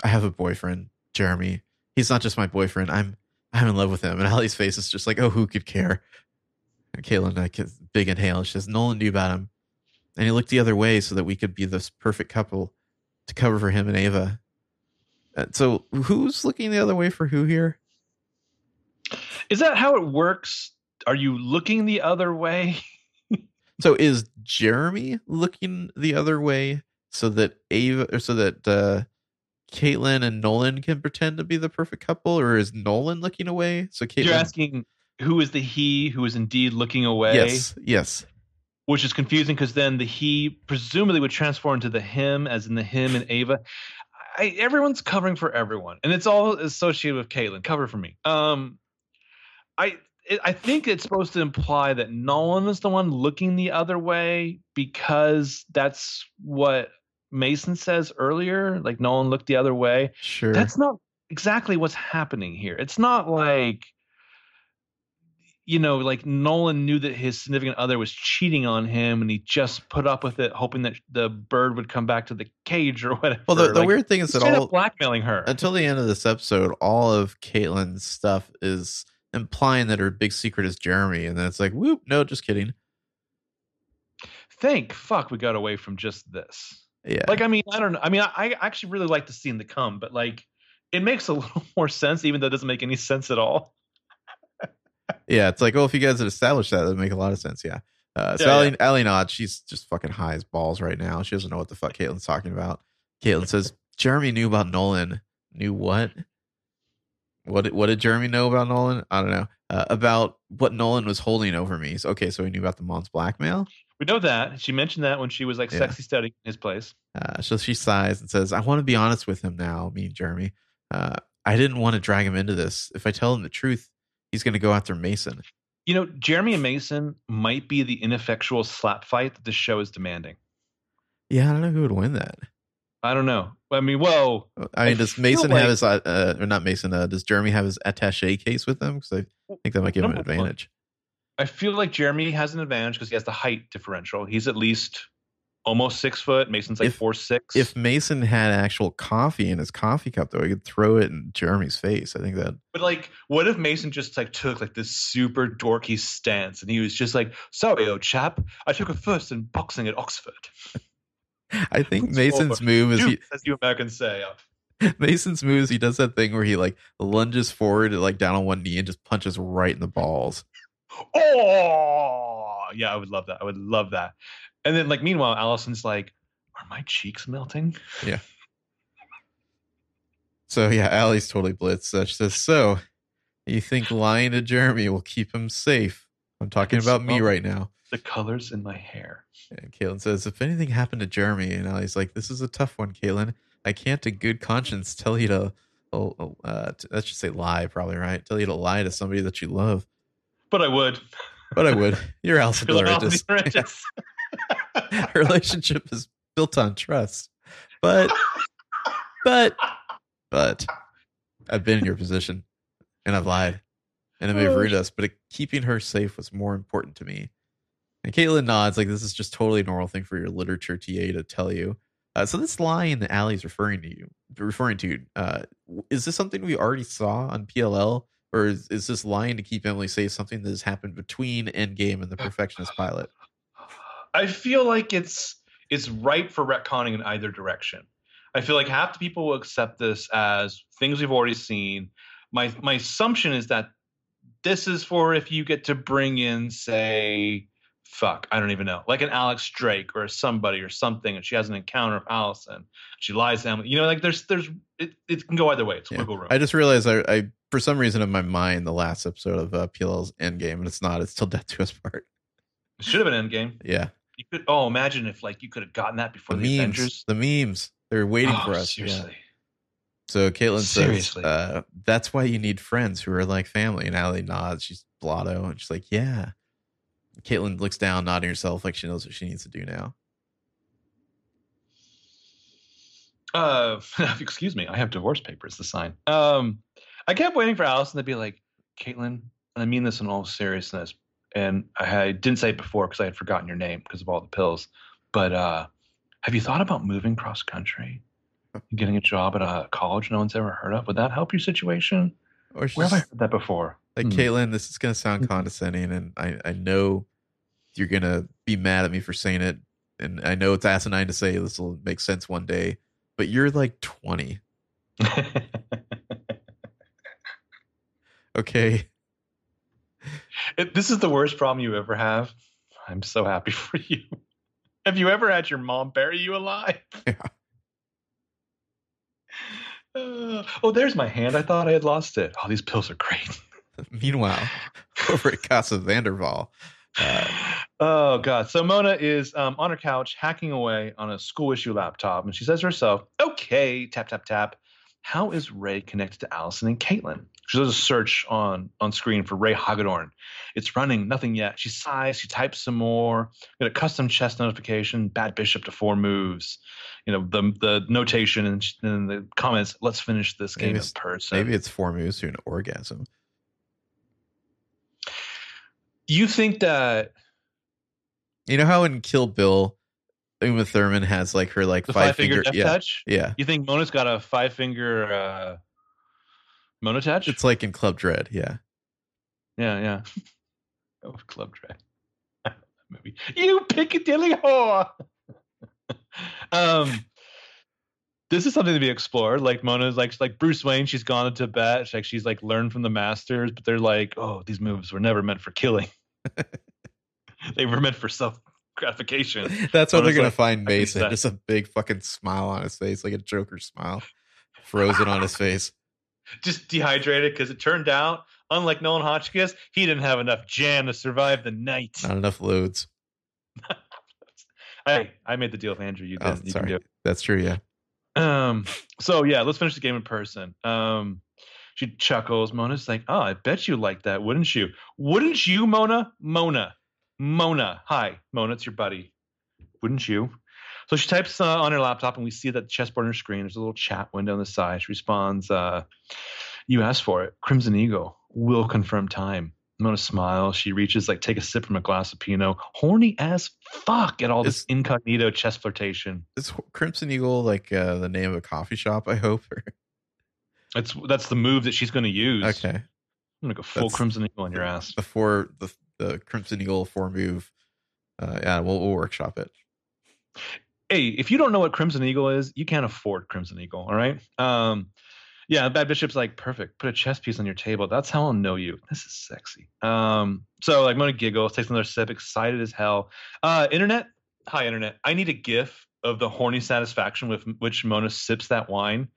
have a boyfriend, Jeremy. He's not just my boyfriend. I'm in love with him. And Allie's face is just like, oh, who could care? And Caitlin, big inhale. She says, Nolan knew about him. And he looked the other way so that we could be this perfect couple to cover for him and Ava. So who's looking the other way for who here? Is that how it works? Are you looking the other way? So is Jeremy looking the other way so that Ava, or so that, Caitlin and Nolan can pretend to be the perfect couple, or is Nolan looking away? So Caitlin, you're asking who is the he who is indeed looking away? Yes. Which is confusing because then the he presumably would transform into the him, as in the him and Ava. Everyone's covering for everyone, and it's all associated with Caitlin. Cover for me. I think it's supposed to imply that Nolan is the one looking the other way because that's what Mason says earlier, like Nolan looked the other way. Sure. That's not exactly what's happening here. It's not like, like Nolan knew that his significant other was cheating on him and he just put up with it, hoping that the bird would come back to the cage or whatever. Well, the weird thing is that all blackmailing her until the end of this episode, all of Caitlin's stuff is implying that her big secret is Jeremy. And then it's like, whoop, no, just kidding. Thank fuck we got away from just this. Yeah. Like, I mean, I don't know. I mean, I actually really like the scene to come, but like it makes a little more sense, even though it doesn't make any sense at all. Yeah. It's like, oh, if you guys had established that, that'd make a lot of sense. Yeah. Allie nods. She's just fucking high as balls right now. She doesn't know what the fuck Caitlin's talking about. Caitlin says, Jeremy knew about Nolan. Knew what? What did Jeremy know about Nolan? I don't know. About what Nolan was holding over me. So, okay. So we knew about the mom's blackmail. We know that. She mentioned that when she was like sexy studying his place. So she sighs and says, I want to be honest with him now, me and Jeremy. I didn't want to drag him into this. If I tell him the truth, he's going to go after Mason. Jeremy and Mason might be the ineffectual slap fight that the show is demanding. Yeah, I don't know who would win that. I don't know. I mean, whoa. I mean, does Mason have his, or not Mason, does Jeremy have his attache case with them? Because I think that might give him an advantage. I feel like Jeremy has an advantage because he has the height differential. He's at least almost 6 foot. Mason's like 4'6". If Mason had actual coffee in his coffee cup, though, he could throw it in Jeremy's face. I think that. But like, what if Mason just like took like this super dorky stance and he was just like, "Sorry, old chap, I took a first in boxing at Oxford." I think Mason's move is, as you Americans say. Mason's move is he does that thing where he like lunges forward and like down on one knee and just punches right in the balls. Oh yeah, I would love that. And then like meanwhile Allison's like, are my cheeks melting? Yeah. So yeah, Allie's totally blitzed. She says, so you think lying to Jeremy will keep him safe? I'm talking about me right now. The colors in my hair. And Caitlin says, if anything happened to Jeremy, and Allie's like, this is a tough one, Caitlin. I can't in good conscience tell you to lie, probably, right? Tell you to lie to somebody that you love. But I would. But I would. You're Allison DiLaurentis. Her relationship is built on trust. But I've been in your position and I've lied and I may have ruined us, but keeping her safe was more important to me. And Caitlin nods like this is just totally normal thing for your literature TA to tell you. So this line that Allie's referring to, is this something we already saw on PLL, or is this line to keep Emily safe something that has happened between Endgame and the Perfectionist pilot? I feel like it's ripe for retconning in either direction. I feel like half the people will accept this as things we've already seen. My assumption is that this is for if you get to bring in, say, fuck, I don't even know, like an Alex Drake or somebody or something, and she has an encounter with Allison. She lies to Emily. You know, like it can go either way. It's wiggle room. I just realized I for some reason in my mind the last episode of PLL's Endgame, and it's not. It's still Death to Us Part. It should have been Endgame. Yeah. You could. Oh, imagine if like you could have gotten that before the Avengers. The memes. They're waiting for us. Seriously. Yeah. So Caitlin says, that's why you need friends who are like family. And Allie nods. She's blotto. And she's like, yeah. Caitlin looks down, nodding herself like she knows what she needs to do now. Excuse me. I have divorce papers to sign. I kept waiting for Allison to be like, Caitlin, and I mean this in all seriousness, and I didn't say it before because I had forgotten your name because of all the pills, but have you thought about moving cross country, getting a job at a college no one's ever heard of? Would that help your situation? Or where have I heard that before? Like, Caitlin, this is going to sound condescending, and I know you're going to be mad at me for saying it, and I know it's asinine to say this will make sense one day, but you're like 20. Okay. If this is the worst problem you ever have, I'm so happy for you. Have you ever had your mom bury you alive? Yeah. There's my hand. I thought I had lost it. Oh, these pills are great. Meanwhile, over at Casa Vanderwaal. Oh, God. So Mona is on her couch hacking away on a school issue laptop. And she says to herself, okay, tap, tap, tap. How is Ray connected to Allison and Caitlin? She does a search on screen for Ray Hagedorn. It's running, nothing yet. She sighs, she types some more. Got a custom chess notification, Bad Bishop to 4 moves. You know, the notation and the comments, let's finish this game in person. Maybe it's 4 moves to an orgasm. You think that... You know how in Kill Bill, Uma Thurman has like her like five-finger touch? Yeah. You think Mona's got a five-finger... Mona touch? It's like in Club Dread, yeah. Yeah. Oh, Club Dread. That movie. You Piccadilly whore! This is something to be explored. Like Mona's like Bruce Wayne, she's gone to Tibet. She's learned from the masters, but they're like, oh, these moves were never meant for killing. They were meant for self-gratification. That's what Mona's they're going to find Mason. Just a big fucking smile on his face, like a Joker smile. Frozen on his face. Just dehydrated because it turned out, unlike Nolan Hotchkiss, he didn't have enough jam to survive the night. Not enough loads. I made the deal with Andrew. You did. Oh, you can do it. That's true. Yeah. So yeah, let's finish the game in person. She chuckles. Mona's like, "Oh, I bet you like that, wouldn't you? Wouldn't you, Mona? Mona. Hi, Mona. It's your buddy. Wouldn't you?" So she types on her laptop, and we see that chessboard on her screen. There's a little chat window on the side. She responds, you asked for it. Crimson Eagle will confirm time. Mona smiles. She reaches, take a sip from a glass of Pinot. Horny as fuck at all this incognito chess flirtation. Is Crimson Eagle, the name of a coffee shop, I hope? That's the move that she's going to use. Okay. I'm going to go full Crimson Eagle on your ass. The Crimson Eagle 4 move. We'll workshop it. Hey, if you don't know what Crimson Eagle is, you can't afford Crimson Eagle, all right? Bad Bishop's like, perfect. Put a chess piece on your table. That's how I'll know you. This is sexy. So Mona giggles, takes another sip, excited as hell. Internet? Hi, Internet. I need a GIF of the horny satisfaction with which Mona sips that wine.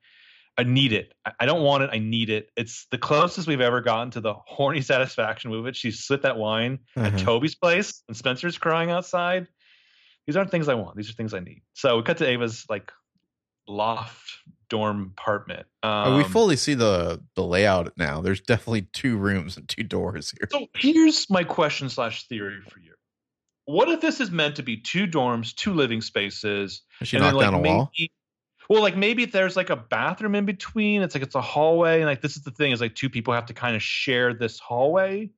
I need it. I don't want it. I need it. It's the closest we've ever gotten to the horny satisfaction with which she sipped that wine at Toby's place, and Spencer's crying outside. These aren't things I want. These are things I need. So we cut to Ava's loft dorm apartment. We fully see the layout now. There's definitely two rooms and two doors here. So here's my question / theory for you. What if this is meant to be two dorms, two living spaces? Does she knock down a wall? Well, maybe there's a bathroom in between. It's a hallway. And this is the thing, is two people have to kind of share this hallway.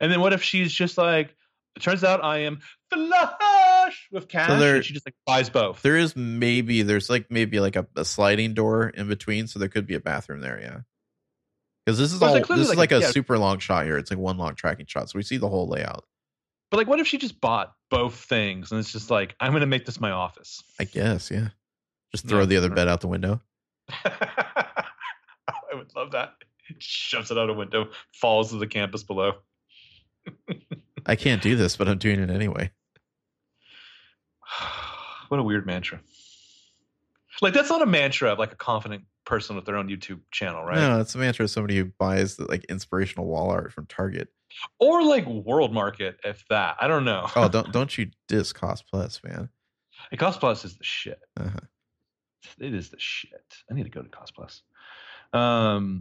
And then what if she's just it turns out I am flush with cash, so and she just buys both. There is maybe a sliding door in between. So there could be a bathroom there. Yeah. Because this is a super long shot here. It's one long tracking shot. So we see the whole layout. But what if she just bought both things and it's just I'm going to make this my office? I guess. Yeah. Just throw the other bed out the window. I would love that. Shoves it out a window, falls to the campus below. I can't do this, but I'm doing it anyway. What a weird mantra. That's not a mantra of a confident person with their own YouTube channel, right? No, it's a mantra of somebody who buys inspirational wall art from Target. Or World Market, if that. I don't know. Oh, don't you diss Cost Plus, man. Hey, Cost Plus is the shit. Uh-huh. It is the shit. I need to go to Cost Plus. So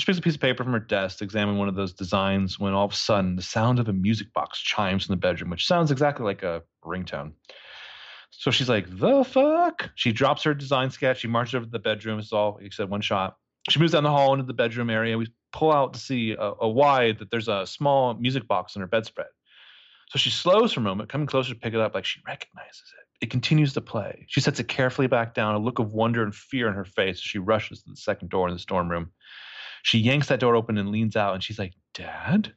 she picks a piece of paper from her desk to examine one of those designs when all of a sudden the sound of a music box chimes in the bedroom, which sounds exactly like a ringtone. So she's like, the fuck? She drops her design sketch. She marches over to the bedroom. It's all, like you said, one shot. She moves down the hall into the bedroom area. We pull out to see a wide that there's a small music box in her bedspread. So she slows for a moment, coming closer to pick it up like she recognizes it. It continues to play. She sets it carefully back down, a look of wonder and fear in her face as she rushes to the second door in the dorm room. She yanks that door open and leans out, and she's like, Dad?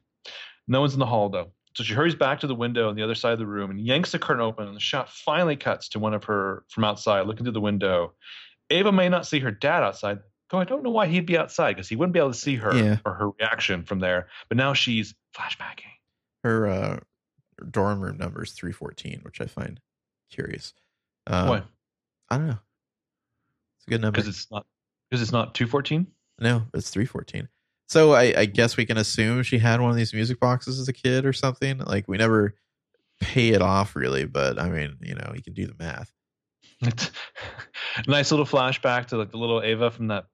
No one's in the hall, though. So she hurries back to the window on the other side of the room and yanks the curtain open, and the shot finally cuts to one of her from outside, looking through the window. Ava may not see her dad outside, though I don't know why he'd be outside, because he wouldn't be able to see her or her reaction from there. But now she's flashbacking. Her dorm room number is 314, which I find curious. What? I don't know. It's a good number because it's not 214. No, it's 314. So I guess we can assume she had one of these music boxes as a kid or something. We never pay it off really, but I mean, you can do the math. It's a nice little flashback to the little Ava from that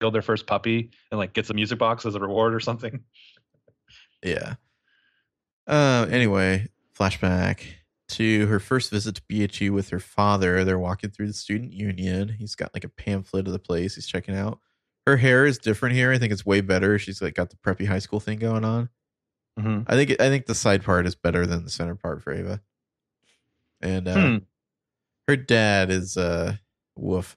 killed their first puppy and gets a music box as a reward or something. Yeah. Anyway, flashback to her first visit to BHU with her father. They're walking through the student union. He's got a pamphlet of the place he's checking out. Her hair is different here. I think it's way better. She's got the preppy high school thing going on. Mm-hmm. I think the side part is better than the center part for Ava. And her dad is woof.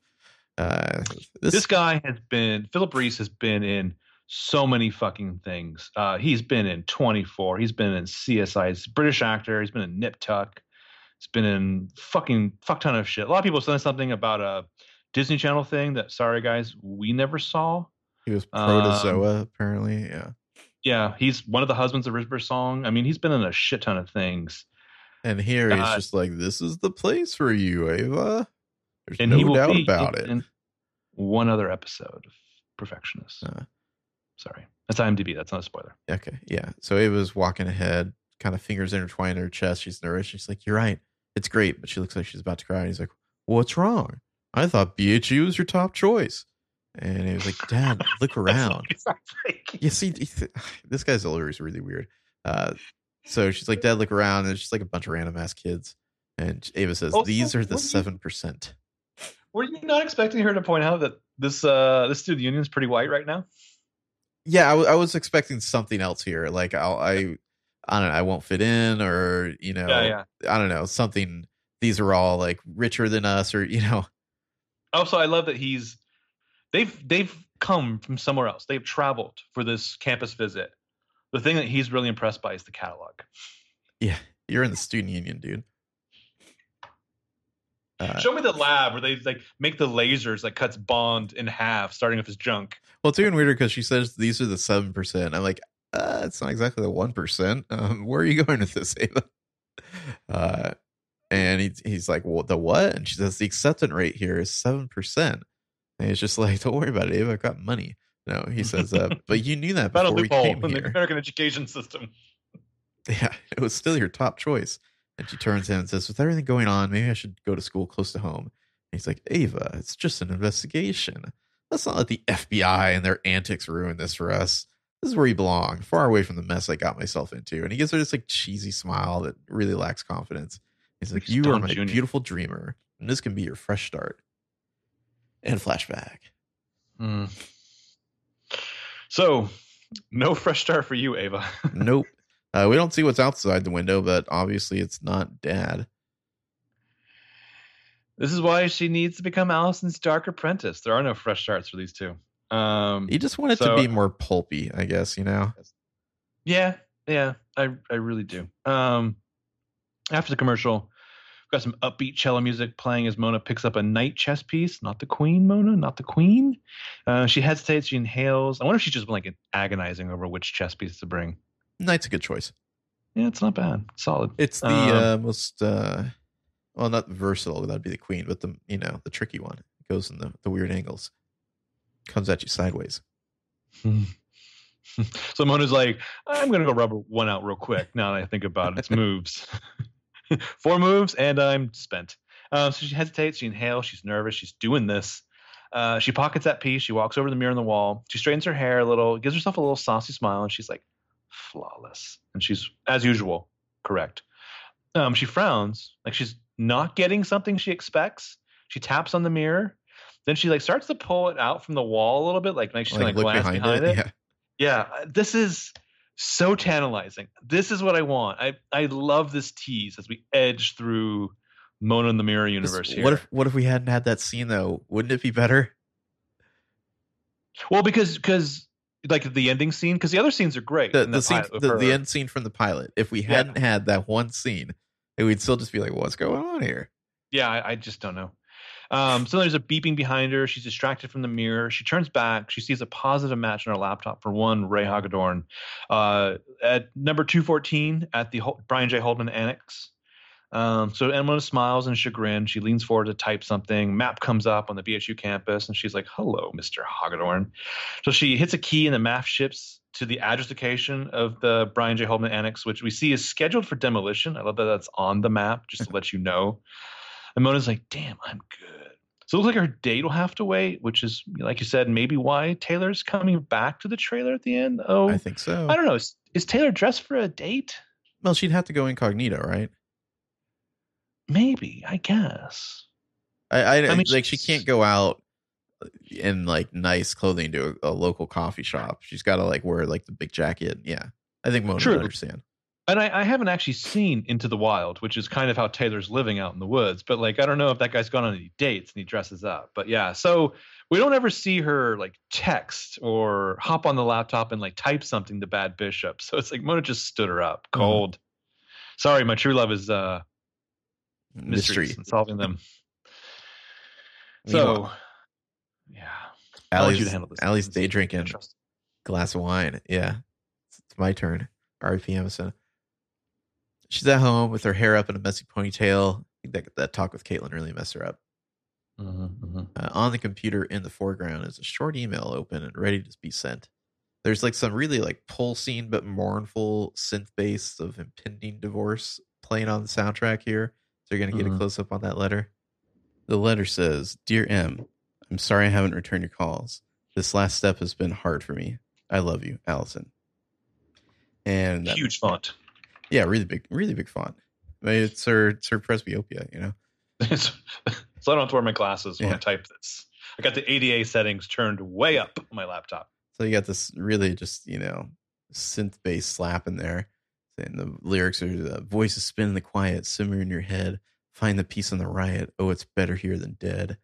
This guy has been Philip Reese has been in so many fucking things. He's been in 24. He's been in CSI. He's a British actor. He's been in Nip Tuck. He's been in fucking fuck ton of shit. A lot of people said something about a Disney Channel thing that, sorry guys, we never saw. He was protozoa apparently. Yeah. Yeah. He's one of the husbands of Risber's song. I mean, he's been in a shit ton of things. And here he's just this is the place for you, Ava. There's no doubt about it. One other episode of Perfectionist. Sorry. That's IMDb. That's not a spoiler. Okay. Yeah. So Ava's walking ahead, kind of fingers intertwined in her chest. She's nervous. She's like, you're right. It's great. But she looks like she's about to cry. And he's like, what's wrong? I thought BHU was your top choice. And he was like, Dad, look around. You see, this guy's always really weird. So she's like, Dad, look around. And it's just a bunch of random ass kids. And Ava says, these are the 7%. Were you not expecting her to point out that this student union is pretty white right now? Yeah, I was expecting something else here. I don't know, I won't fit in, or I don't know, something. These are all richer than us, or . Also, I love that they've come from somewhere else. They've traveled for this campus visit. The thing that he's really impressed by is the catalog. Yeah, you're in the student union, dude. Show me the lab where they make the lasers that cuts Bond in half, starting with his junk. Well, it's even weirder because she says these are the 7%. I'm like, it's not exactly the 1%. Where are you going with this, Ava? And he's like, well, the what? And she says the acceptance rate here is 7%. And he's just like, don't worry about it, Ava. I've got money. No, he says, but you knew that before we came here. The American education system. Yeah, it was still your top choice. And she turns to him and says, with everything going on, maybe I should go to school close to home. And he's like, Ava, it's just an investigation. Let's not let the FBI and their antics ruin this for us. This is where you belong, far away from the mess I got myself into. And he gives her this like cheesy smile that really lacks confidence. He's like, you are my beautiful dreamer, and this can be your fresh start. And flashback. Mm. So, no fresh start for you, Ava. Nope. We don't see what's outside the window, but obviously it's not Dad. This is why she needs to become Allison's dark apprentice. There are no fresh starts for these two. You just want it to be more pulpy, I guess, you know? Yeah, I really do. After the commercial, we've got some upbeat cello music playing as Mona picks up a night chess piece. Not the queen, Mona, not the queen. She hesitates, she inhales. I wonder if she's just been like agonizing over which chess piece to bring. Night's a good choice. Yeah, it's not bad. Solid. It's the most, well, not versatile, that'd be the queen, but the, you know, the tricky one. It goes in the weird angles. Comes at you sideways. So Mona's like, I'm going to go rub one out real quick. Now that I think about it, it's moves. 4 moves and I'm spent. So she hesitates. She inhales. She's nervous. She's doing this. She pockets that piece. She walks over to the mirror on the wall. She straightens her hair a little, gives herself a little saucy smile. And she's like, flawless. And she's, as usual, correct. She frowns like she's not getting something she expects. She taps on the mirror. Then she like starts to pull it out from the wall a little bit, like she's going to glance behind it. Yeah, this is so tantalizing. This is what I want. I love this tease as we edge through Mona in the Mirror universe here. What if we hadn't had that scene though? Wouldn't it be better? Well, because like the ending scene, because the other scenes are great. The end scene from the pilot. If we hadn't had that one scene, we'd still just be like, what's going on here? Yeah, I just don't know. So there's a beeping behind her. She's distracted from the mirror. She turns back. She sees a positive match on her laptop for one Ray Hagedorn at number 214 at the Brian J. Holden Annex. So Emma smiles in chagrin. She leans forward to type something. Map comes up on the BSU campus, and she's like, hello, Mr. Hagedorn. So she hits a key, and the map shifts to the address location of the Brian J. Holden Annex, which we see is scheduled for demolition. I love that that's on the map, just to let you know. And Mona's like, damn, I'm good. So it looks like her date will have to wait, which is, like you said, maybe why Taylor's coming back to the trailer at the end. Oh, I think so. I don't know. Is Taylor dressed for a date? Well, she'd have to go incognito, right? Maybe, I guess. I mean, like, she can't go out in like nice clothing to a local coffee shop. She's got to like wear like the big jacket. Yeah, I think Mona would understand. And I haven't actually seen Into the Wild, which is kind of how Taylor's living out in the woods. But, like, I don't know if that guy's gone on any dates and he dresses up. But, yeah, so we don't ever see her, like, text or hop on the laptop and, like, type something to Bad Bishop. So it's like Mona just stood her up cold. Mm-hmm. Sorry, my true love is mysteries and solving them. So, yeah. Allie's day drinking glass of wine. Yeah. It's my turn. R.I.P. Emerson. She's at home with her hair up in a messy ponytail. I think that talk with Caitlin really messed her up. On the computer in the foreground is a short email open and ready to be sent. There's like some really like pulsing but mournful synth bass of impending divorce playing on the soundtrack here. So you're going to get a close up on that letter. The letter says, Dear M, I'm sorry I haven't returned your calls. This last step has been hard for me. I love you, Allison. And huge font. Yeah, really big font. I mean, it's her presbyopia, you know. So I don't have to wear my glasses when I type this. I got the ADA settings turned way up on my laptop. So you got this really just, you know, synth bass slap in there. And the lyrics are, the voices spin in the quiet, simmer in your head, find the peace in the riot. Oh, it's better here than dead.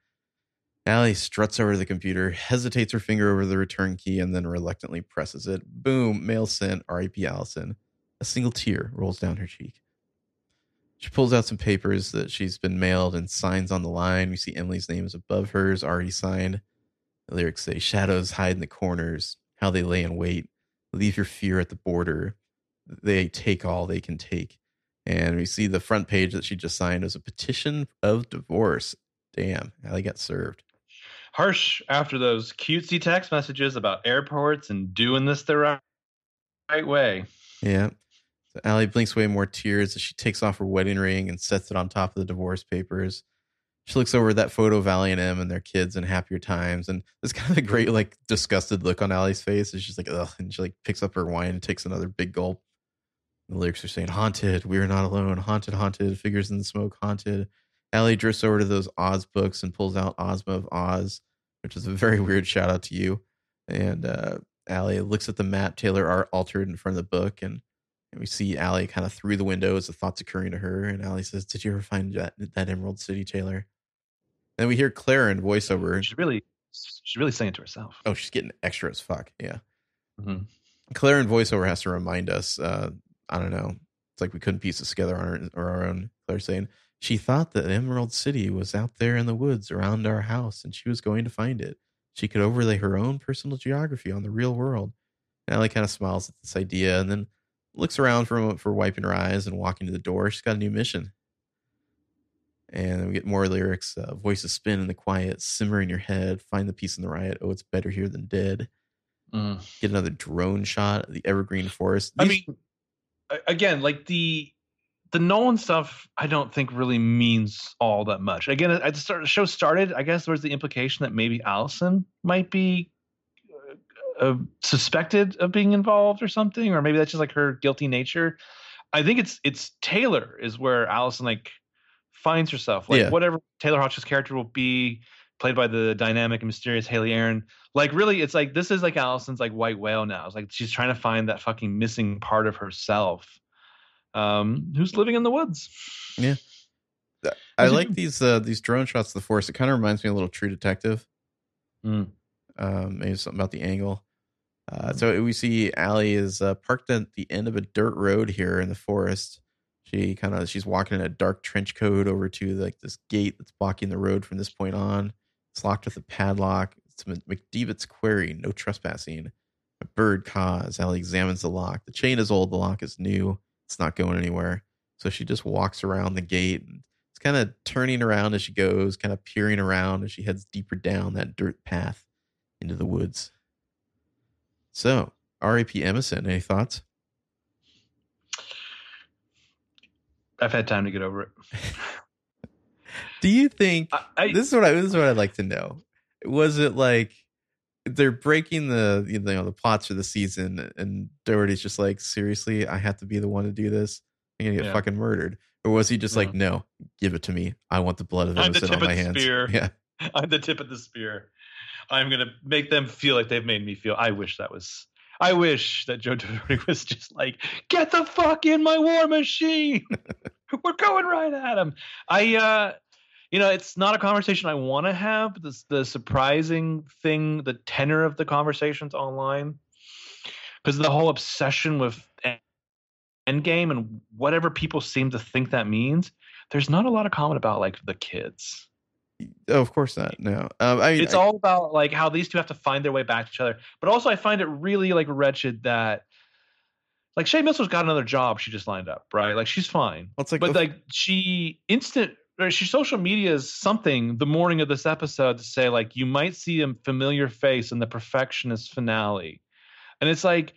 Allie struts over to the computer, hesitates her finger over the return key, and then reluctantly presses it. Boom, mail sent, R.I.P. Allison. A single tear rolls down her cheek. She pulls out some papers that she's been mailed and signs on the line. We see Emily's name is above hers, already signed. The lyrics say, shadows hide in the corners, how they lay in wait. Leave your fear at the border. They take all they can take. And we see the front page that she just signed as a petition of divorce. Damn, Allie got served. Harsh after those cutesy text messages about airports and doing this the right way. Yeah. Allie blinks away more tears as she takes off her wedding ring and sets it on top of the divorce papers. She looks over at that photo of Allie and Em and their kids in happier times, and there's kind of a great, like, disgusted look on Allie's face. It's just like, ugh, and she, like, picks up her wine and takes another big gulp. The lyrics are saying, haunted, we are not alone, haunted, haunted, figures in the smoke, haunted. Allie drifts over to those Oz books and pulls out Ozma of Oz, which is a very weird shout out to you. And Allie looks at the map Taylor Art altered in front of the book, and we see Allie kind of through the window as the thoughts occurring to her. And Allie says, did you ever find that Emerald City, Taylor? Then we hear Claire in voiceover. She's really saying it to herself. Oh, she's getting extra as fuck. Yeah. Mm-hmm. Claire in voiceover has to remind us. I don't know. It's like we couldn't piece this together on our own. Claire saying, she thought that Emerald City was out there in the woods around our house, and she was going to find it. She could overlay her own personal geography on the real world. And Allie kind of smiles at this idea and then looks around for a moment for wiping her eyes and walking to the door. She's got a new mission. And then we get more lyrics. Voices spin in the quiet, simmer in your head, find the peace in the riot. Oh, it's better here than dead. Get another drone shot of the evergreen forest. The Nolan stuff, I don't think really means all that much. Again, at the show started, I guess there was the implication that maybe Allison might be suspected of being involved or something, or maybe that's just like her guilty nature. I think it's Taylor is where Allison like finds herself. Like whatever Taylor Hotchkiss' character will be, played by the dynamic and mysterious Haley Aaron. Like really, it's like this is like Allison's like white whale now. It's like she's trying to find that fucking missing part of herself. Who's living in the woods. Yeah. I like these drone shots of the forest. It kind of reminds me a little True Detective. Maybe something about the angle. So we see Allie is parked at the end of a dirt road here in the forest. She's walking in a dark trench coat over to like this gate that's blocking the road from this point on. It's locked with a padlock. It's McDevitt's query, no trespassing. A bird cause. Allie examines the lock. The chain is old. The lock is new. It's not going anywhere. So she just walks around the gate and it's kind of turning around as she goes, kind of peering around as she heads deeper down that dirt path into the woods. So, R.A.P. Emerson, any thoughts? I've had time to get over it. Do you think this is what I'd like to know? Was it like they're breaking the plots for the season, and Doherty's just like, seriously, I have to be the one to do this. I'm gonna get fucking murdered. Or was he just like, no, give it to me. I want the blood of innocent on my hands. Yeah, I'm the tip of the spear. I'm gonna make them feel like they've made me feel. I wish that Joe Doherty was just like, get the fuck in my war machine. We're going right at him. It's not a conversation I want to have, but the surprising thing, the tenor of the conversations online, because the whole obsession with Endgame and whatever people seem to think that means, there's not a lot of comment about, like, the kids. Oh, of course not, no. It's all about, like, how these two have to find their way back to each other. But also I find it really, like, wretched that, like, Shay Mitchell's got another job she just lined up, right? Like, she's fine. Well, she social media is something the morning of this episode to say, like, you might see a familiar face in the Perfectionist finale. And it's like,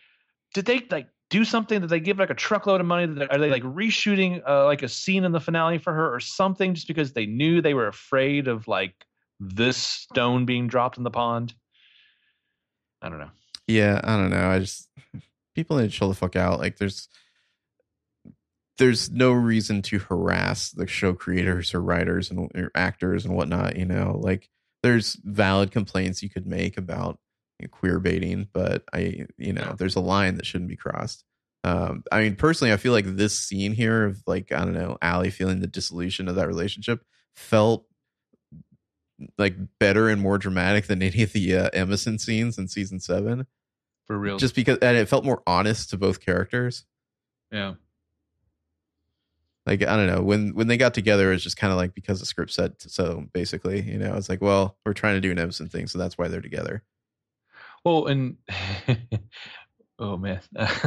did they like do something? Did they give like a truckload of money? Are they like reshooting like a scene in the finale for her or something just because they knew they were afraid of like this stone being dropped in the pond? I don't know. Yeah. I don't know. People need to chill the fuck out. Like there's no reason to harass the show creators or writers and or actors and whatnot. You know, like there's valid complaints you could make about queer baiting, but there's a line that shouldn't be crossed. Personally, I feel like this scene here of like, I don't know, Allie feeling the dissolution of that relationship felt like better and more dramatic than any of the Emerson scenes in season 7 for real, just because, and it felt more honest to both characters. Yeah. Like, I don't know, when they got together, it was just kind of like because the script said so, basically, you know, it's like, well, we're trying to do an Emerson thing, so that's why they're together. Well, and, oh, man, it's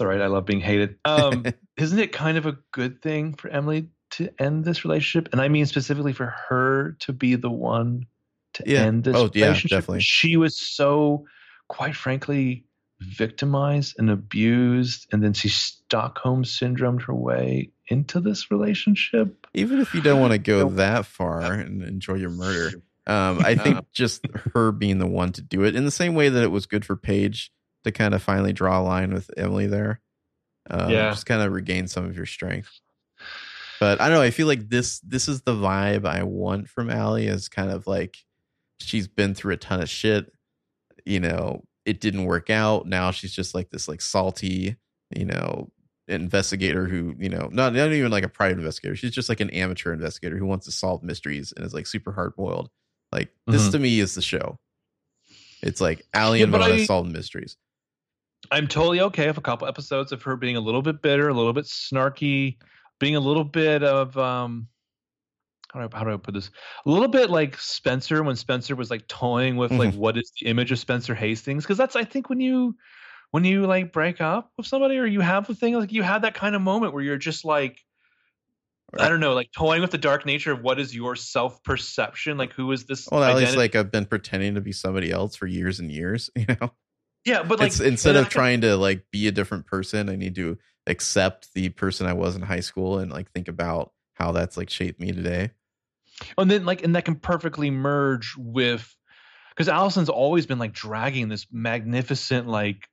all right. I love being hated. Isn't it kind of a good thing for Emily to end this relationship? And I mean specifically for her to be the one to end this relationship. Definitely. She was so, quite frankly, victimized and abused, and then she Stockholm syndromed her way into this relationship. Even if you don't want to go that far and enjoy your murder, I think just her being the one to do it, in the same way that it was good for Paige to kind of finally draw a line with Emily there. Just kind of regain some of your strength. But I don't know, I feel like this is the vibe I want from Allie, is kind of like she's been through a ton of shit. You know, it didn't work out. Now she's just like this, like, salty, you know, investigator who, you know, not even like a private investigator. She's just like an amateur investigator who wants to solve mysteries and is like super hard boiled. Like, this to me is the show. It's like Allie and Mona solve mysteries. I'm totally okay with a couple episodes of her being a little bit bitter, a little bit snarky, being a little bit of how do I put this? A little bit like Spencer, when Spencer was like toying with like what is the image of Spencer Hastings, because that's, I think, when you like break up with somebody or you have a thing, like you have that kind of moment where you're just like, I don't know, like toying with the dark nature of what is your self-perception, like who is this? Well, at least like I've been pretending to be somebody else for years and years, you know. Yeah, but like, it's, instead of trying to like be a different person, I need to accept the person I was in high school and like think about how that's like shaped me today. And then like, and that can perfectly merge with, because Allison's always been like dragging this magnificent like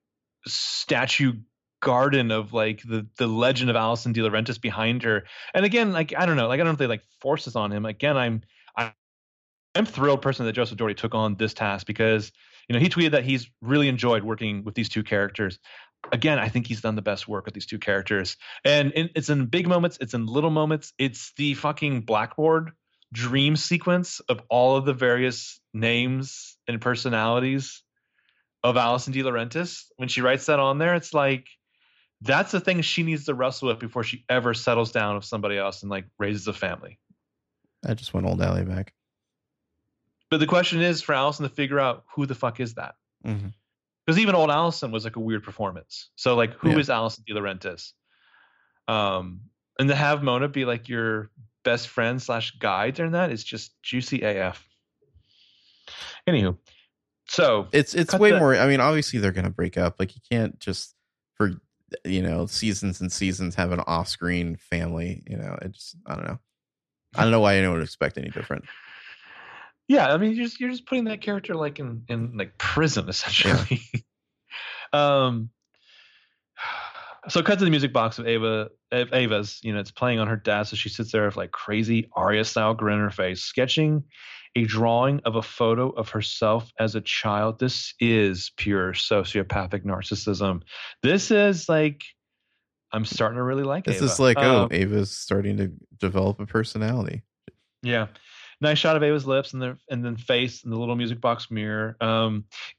statue garden of like the legend of Allison DiLaurentis behind her. And again, like I don't know, like I don't know if they like force this on him. Again, I'm thrilled personally that Joseph Doherty took on this task, because, you know, he tweeted that he's really enjoyed working with these two characters. Again, I think he's done the best work with these two characters. And it's in big moments. It's in little moments. It's the fucking blackboard dream sequence of all of the various names and personalities of Allison DiLaurentis. When she writes that on there, it's like, that's the thing she needs to wrestle with before she ever settles down with somebody else and like raises a family. I just want old Allie back. But the question is for Allison to figure out who the fuck is that? Because even old Allison was like a weird performance. So like, who is Allison DiLaurentis? And to have Mona be like your best friend / guide during that is just juicy AF. Anywho, so it's way more. I mean, obviously they're gonna break up. Like you can't just for seasons and seasons have an off-screen family. You know, it's I don't know why anyone would expect any different. Yeah, I mean, you're just putting that character like in like prison essentially. Yeah. So cut to the music box of Ava's. You know, it's playing on her desk as she sits there with like crazy Aria style grin on her face, sketching a drawing of a photo of herself as a child. This is pure sociopathic narcissism. This is like, I'm starting to really like Ava. This is like, Ava's starting to develop a personality. Yeah. Nice shot of Ava's lips and then face in the little music box mirror.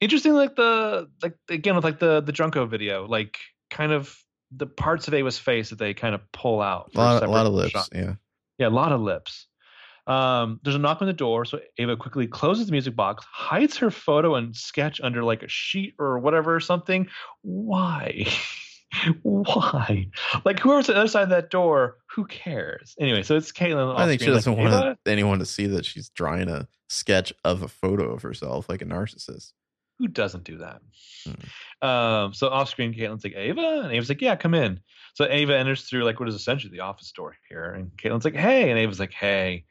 Interesting, like the Drunko video, like kind of the parts of Ava's face that they kind of pull out. A lot of lips, shot. Yeah, a lot of lips. There's a knock on the door, so Ava quickly closes the music box, hides her photo and sketch under like a sheet or whatever or something. Why? Why? Like whoever's on the other side of that door, who cares? Anyway, so it's Caitlin. I think she doesn't want anyone to see that she's drawing a sketch of a photo of herself, like a narcissist. Who doesn't do that? So off screen, Caitlin's like, Ava? And Ava's like, yeah, come in. So Ava enters through like what is essentially the office door here. And Caitlin's like, hey. And Ava's like, hey.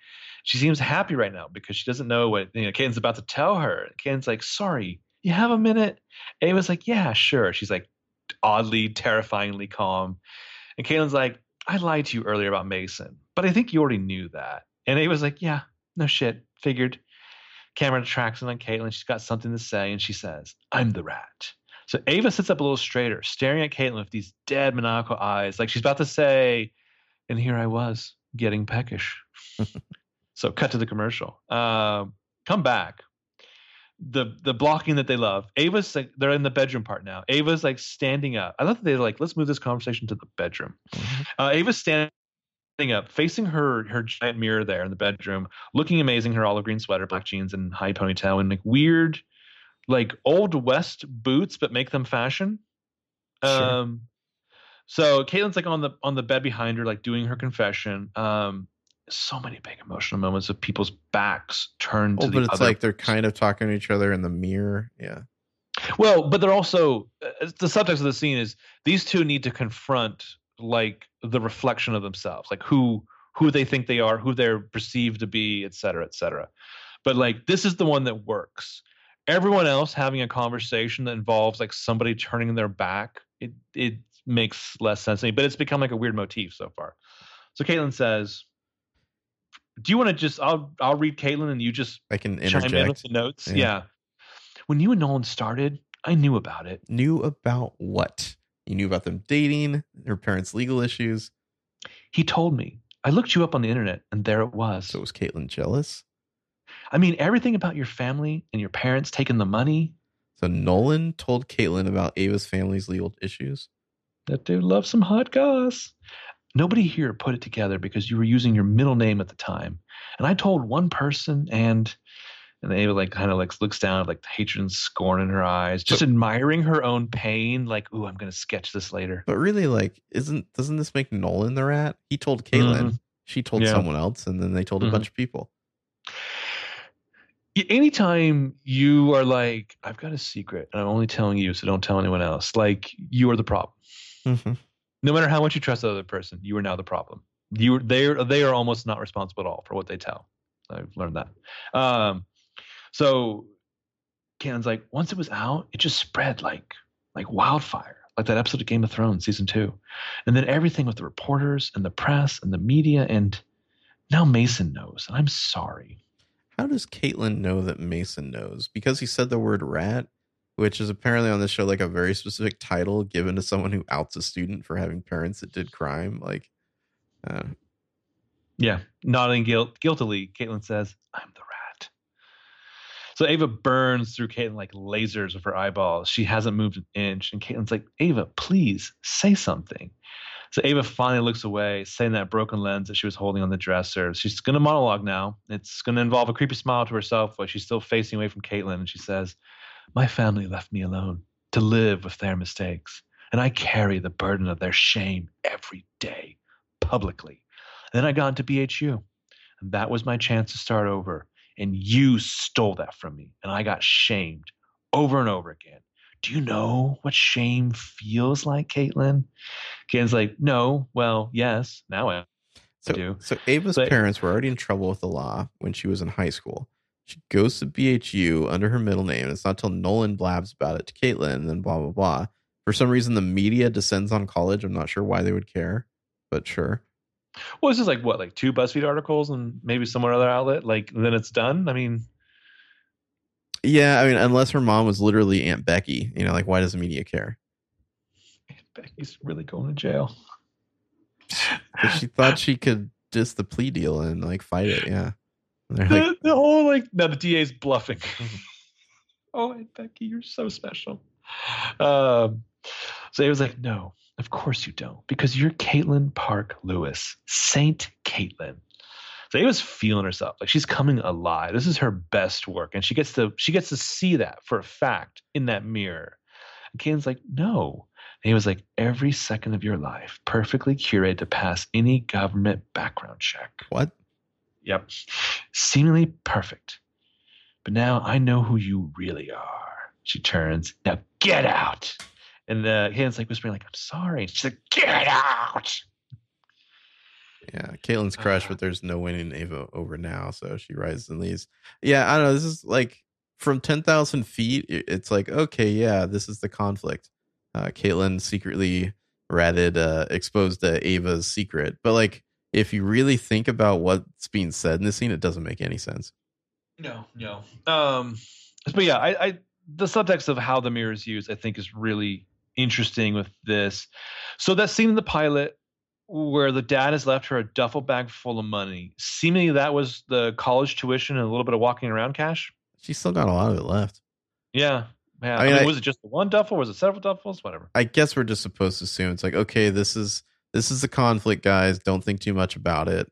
She seems happy right now because she doesn't know what Caitlin's about to tell her. Caitlin's like, sorry, you have a minute? Ava's like, yeah, sure. She's like, oddly, terrifyingly calm. And Caitlin's like, I lied to you earlier about Mason, but I think you already knew that. And Ava's like, yeah, no shit, figured. Camera tracks in on Caitlin. She's got something to say, and she says, I'm the rat. So Ava sits up a little straighter, staring at Caitlin with these dead, maniacal eyes, like she's about to say, and here I was, getting peckish. So cut to the commercial. Come back. The blocking that they love. Ava's like, they're in the bedroom part now. Ava's like standing up. I love that they're like, let's move this conversation to the bedroom. Ava's standing up, facing her giant mirror there in the bedroom, looking amazing. Her olive green sweater, black jeans, and high ponytail, and like weird, like old west boots, but make them fashion. So Caitlin's like on the bed behind her, like doing her confession. So many big emotional moments of people's backs turned to the other. But it's like they're kind of talking to each other in the mirror. Yeah. Well, but they're also the subtext of the scene is these two need to confront like the reflection of themselves, like who they think they are, who they're perceived to be, et cetera, et cetera. But like, this is the one that works. Everyone else having a conversation that involves like somebody turning their back, it makes less sense to me, but it's become like a weird motif so far. So Caitlin says, do you want to just, I'll read Caitlin and you just I can interject. Chime in with the notes. Yeah. When you and Nolan started, I knew about it. Knew about what? You knew about them dating, their parents' legal issues. He told me. I looked you up on the internet and there it was. So was Caitlin jealous? I mean, everything about your family and your parents taking the money. So Nolan told Caitlin about Ava's family's legal issues. That dude loves some hot goss. Nobody here put it together because you were using your middle name at the time. And I told one person and Ava like kind of like looks down at like hatred and scorn in her eyes, just admiring her own pain. Like, ooh, I'm going to sketch this later. But really like, doesn't this make Nolan the rat? He told Caitlin, she told someone else, and then they told a bunch of people. Anytime you are like, I've got a secret and I'm only telling you, so don't tell anyone else. Like you are the problem. Mm-hmm. No matter how much you trust the other person, you are now the problem. They are almost not responsible at all for what they tell. I've learned that. So Caitlyn's like, once it was out, it just spread like wildfire, like that episode of Game of Thrones season 2. And then everything with the reporters and the press and the media. And now Mason knows, and I'm sorry. How does Caitlin know that Mason knows? Because he said the word rat, which is apparently on this show like a very specific title given to someone who outs a student for having parents that did crime. Like, nodding guiltily, Caitlin says, "I'm the rat." So Ava burns through Caitlin like lasers with her eyeballs. She hasn't moved an inch, and Caitlin's like, "Ava, please say something." So Ava finally looks away, saying that broken lens that she was holding on the dresser. She's going to monologue now. It's going to involve a creepy smile to herself, but she's still facing away from Caitlin. And she says, my family left me alone to live with their mistakes. And I carry the burden of their shame every day publicly. And then I got into BHU. And that was my chance to start over. And you stole that from me. And I got shamed over and over again. Do you know what shame feels like, Caitlin? Caitlin's like, no, well, yes, now I do. So Ava's parents were already in trouble with the law when she was in high school. She goes to BHU under her middle name. It's not till Nolan blabs about it to Caitlin and then blah, blah, blah. For some reason, the media descends on college. I'm not sure why they would care, but sure. Well, this is like what, like 2 BuzzFeed articles and maybe some other outlet? Like, then it's done? I mean... Yeah, I mean, unless her mom was literally Aunt Becky, you know, like, why does the media care? Aunt Becky's really going to jail. But she thought she could diss the plea deal and, like, fight it, yeah. The whole, like, no, the DA's bluffing. Oh, Aunt Becky, you're so special. So he was like, no, of course you don't, because you're Caitlin Park Lewis, Saint Caitlin. So Ava's feeling herself, like she's coming alive. This is her best work, and she gets to see that for a fact in that mirror. And Caitlyn's like, no. And Ava's like, every second of your life, perfectly curated to pass any government background check. What? Yep. Seemingly perfect. But now I know who you really are. She turns. Now get out. And Caitlyn's like whispering, like, I'm sorry. She's like, get out. Yeah, Caitlin's crushed, but there's no winning Ava over now, so she rises and leaves. Yeah, I don't know. This is like from 10,000 feet, it's like, okay, yeah, this is the conflict. Caitlin secretly ratted, exposed Ava's secret. But like, if you really think about what's being said in this scene, it doesn't make any sense. No. But yeah, I the subtext of how the mirror is used, I think, is really interesting with this. So that scene in the pilot where the dad has left her a duffel bag full of money. Seemingly that was the college tuition and a little bit of walking around cash. She's still got a lot of it left. Yeah. I mean, was it just the one duffel? Was it several duffels? Whatever. I guess we're just supposed to assume it's like, okay, this is the conflict, guys. Don't think too much about it.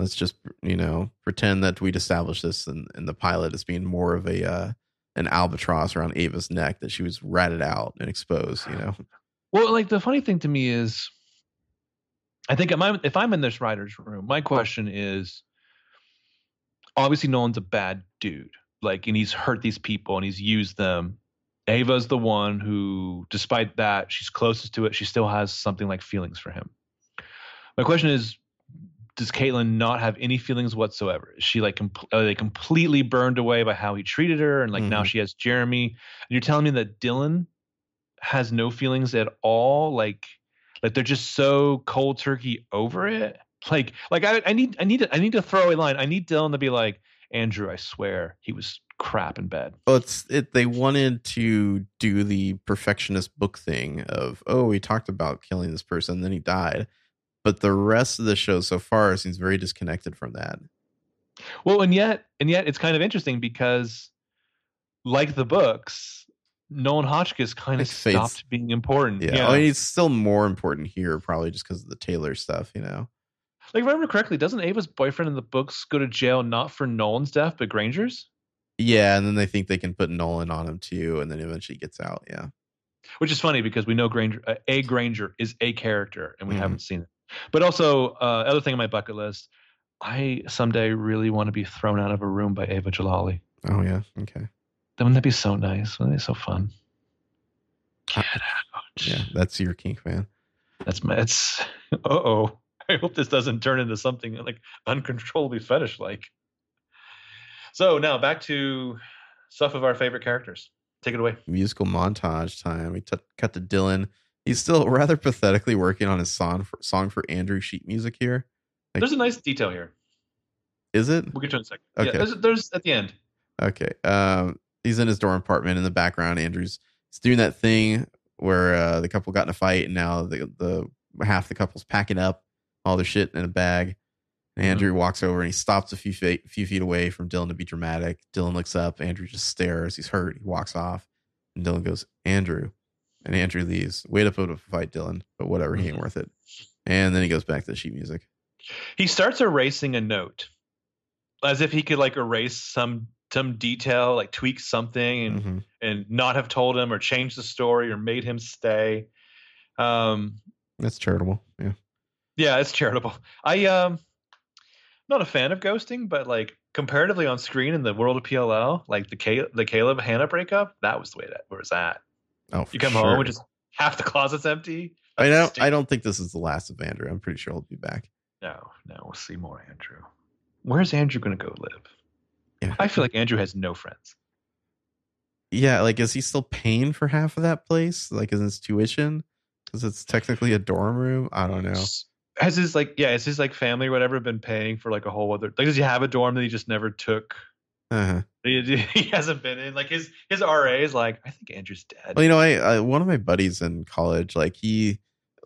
Let's just, you know, pretend that we'd established this in the pilot as being more of a an albatross around Ava's neck that she was ratted out and exposed, you know? Well, like the funny thing to me is, I think if I'm in this writer's room, my question is, obviously Nolan's a bad dude, like, and he's hurt these people and he's used them Ava's the one who, despite that, she's closest to it. She still has something like feelings for him. My question is, does Caitlin not have any feelings whatsoever? Is she like, are they completely burned away by how he treated her? And like now she has Jeremy. And you're telling me that Dylan has no feelings at all? Like they're just so cold turkey over it. Like I need to throw a line. I need Dylan to be like, Andrew, I swear he was crap in bed. Well, they wanted to do the perfectionist book thing of, oh, we talked about killing this person, then he died. But the rest of the show so far seems very disconnected from that. Well, and yet it's kind of interesting because, like the books, Nolan Hotchkiss kind of stopped being important. Yeah. I mean, he's still more important here, probably just because of the Taylor stuff, you know. Like, if I remember correctly, doesn't Ava's boyfriend in the books go to jail not for Nolan's death, but Granger's? Yeah, and then they think they can put Nolan on him too, and then eventually gets out, yeah. Which is funny because we know Granger is a character, and we haven't seen it. But also, other thing on my bucket list, I someday really want to be thrown out of a room by Ava Jalali. Oh, yeah. Okay. Then wouldn't that be so nice? Wouldn't that be so fun? Get out. Yeah, that's your kink, man. That's my... Uh-oh. I hope this doesn't turn into something like uncontrollably fetish-like. So now back to stuff of our favorite characters. Take it away. Musical montage time. We cut to Dylan. He's still rather pathetically working on his song for Andrew sheet music here. Like, there's a nice detail here. Is it? We'll get to it in a second. Okay. Yeah, there's at the end. Okay. He's in his dorm apartment. In the background, Andrew's doing that thing where the couple got in a fight, and now the half the couple's packing up all their shit in a bag. And Andrew walks over and he stops a few feet away from Dylan to be dramatic. Dylan looks up. Andrew just stares. He's hurt. He walks off. And Dylan goes, Andrew. And Andrew leaves. Way to put up a fight, Dylan. But whatever, he ain't worth it. And then he goes back to the sheet music. He starts erasing a note. As if he could like erase some detail, like tweak something and not have told him or changed the story or made him stay. That's charitable. Yeah. Yeah, it's charitable. I'm not a fan of ghosting, but like comparatively on screen in the world of PLL, like the Caleb Hannah breakup, that was the way that was at. Oh, you come home and just half the closet's empty. I don't think this is the last of Andrew. I'm pretty sure he'll be back. No, we'll see more Andrew. Where's Andrew going to go live? Yeah. I feel like Andrew has no friends. Yeah, like is he still paying for half of that place? Like is his tuition? Because it's technically a dorm room. I don't know. Has his like family or whatever been paying for like a whole other? Like, does he have a dorm that he just never took? He hasn't been in. Like his RA is like, I think Andrew's dead. Well, you know, I one of my buddies in college, like he,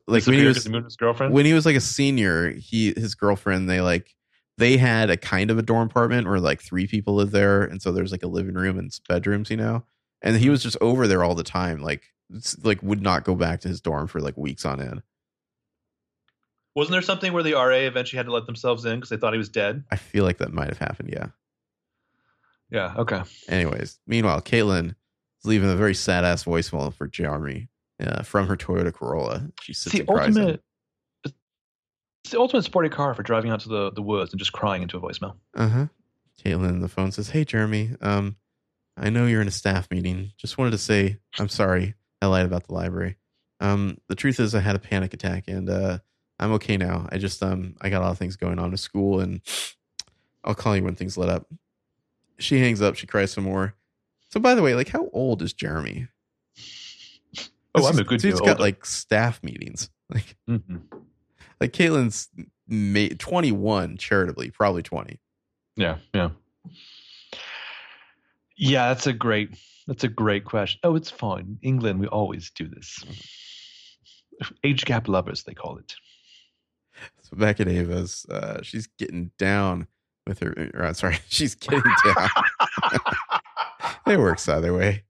like when he was like a senior, his girlfriend, they had a kind of a dorm apartment where like three people lived there, and so there's like a living room and bedrooms, you know. And he was just over there all the time, like would not go back to his dorm for like weeks on end. Wasn't there something where the RA eventually had to let themselves in because they thought he was dead? I feel like that might have happened, yeah. Yeah, okay. Anyways, meanwhile, Caitlin is leaving a very sad-ass voicemail for Jeremy from her Toyota Corolla. She sits and cries. It's the ultimate sporty car for driving out to the woods and just crying into a voicemail. Caitlin on the phone says, hey, Jeremy, I know you're in a staff meeting. Just wanted to say I'm sorry I lied about the library. The truth is I had a panic attack, and... I'm okay now. I just, I got a lot of things going on at school, and I'll call you when things let up. She hangs up. She cries some more. So by the way, like how old is Jeremy? Oh, I'm a good deal older. He's got like staff meetings. Like, like Caitlin's 21 charitably, probably 20. Yeah. That's a great question. Oh, it's fine. England, we always do this. Age gap lovers, they call it. So back at Ava's, she's getting down with her. She's getting down. It works either way.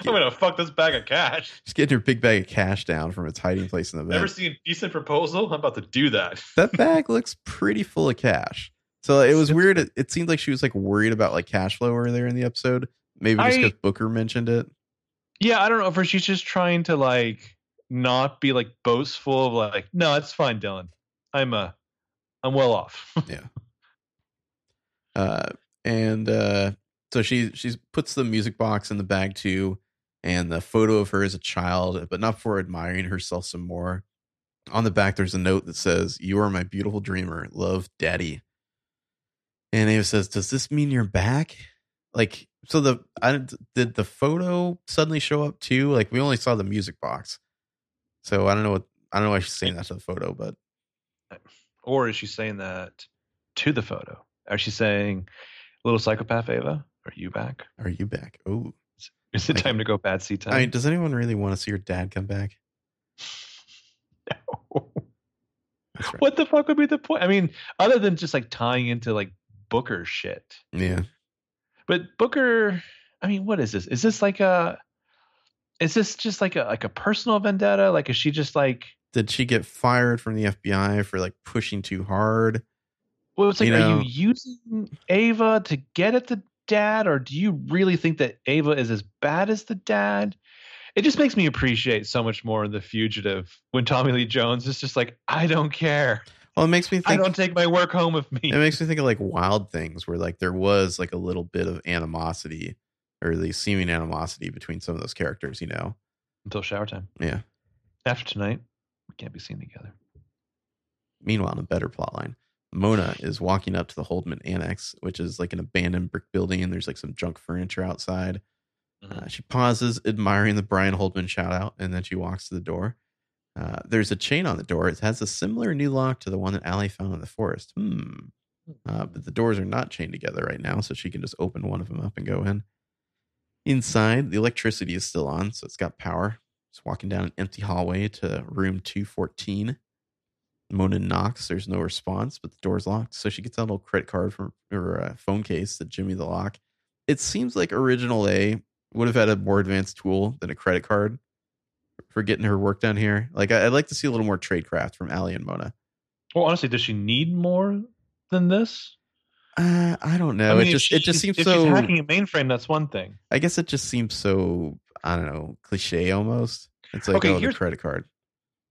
I'm gonna fuck this bag of cash. She's getting her big bag of cash down from its hiding place in the bag. Never seen Decent Proposal? I'm about to do that. That bag looks pretty full of cash. So it was weird. It seemed like she was like worried about like cash flow earlier in the episode. Maybe just because Booker mentioned it. Yeah, I don't know. She's just trying to like not be like boastful of like, no, it's fine, Dylan. I'm well off. Yeah. And so she puts the music box in the bag too, and the photo of her as a child, but not before admiring herself some more. On the back, there's a note that says, "You are my beautiful dreamer. Love, Daddy." And Ava says, "Does this mean you're back?" Like, so did the photo suddenly show up too? Like, we only saw the music box, so I don't know why she's saying that to the photo, but or is she saying that to the photo? Are she saying, "Little psychopath Ava, are you back? Are you back? Oh, is it time to go Patsy time?" I mean, does anyone really want to see your dad come back? No. Right. What the fuck would be the point? I mean, other than just like tying into like Booker shit. Yeah. But Booker, I mean, what is this? Is this like a? Is this just like a personal vendetta? Like, is she just like? Did she get fired from the FBI for like pushing too hard? Well, it's like, are you using Ava to get at the dad, or do you really think that Ava is as bad as the dad? It just makes me appreciate so much more in The Fugitive when Tommy Lee Jones is just like, I don't care. Well, it makes me think, I don't take my work home with me. It makes me think of like Wild Things, where like there was like a little bit of animosity, or the seeming animosity, between some of those characters, Until shower time. Yeah. After tonight, we can't be seen together. Meanwhile, in a better plotline, Mona is walking up to the Holdman Annex, which is like an abandoned brick building, and there's like some junk furniture outside. She pauses, admiring the Brian Holdman shout out, and then she walks to the door. There's a chain on the door. It has a similar new lock to the one that Allie found in the forest. But the doors are not chained together right now, so she can just open one of them up and go in. Inside, the electricity is still on, so it's got power. It's walking down an empty hallway to room 214. Mona knocks. There's no response, but the door's locked, so she gets out a little credit card from her phone case to jimmy the lock. It seems like Original A would have had a more advanced tool than a credit card for getting her work done here. Like, I'd like to see a little more tradecraft from Allie and Mona. Well, honestly, does she need more than this? I don't know. I mean, it just seems, if so. If she's hacking a mainframe, that's one thing. I guess it just seems so, I don't know, cliche almost. It's like, okay, here's the credit card.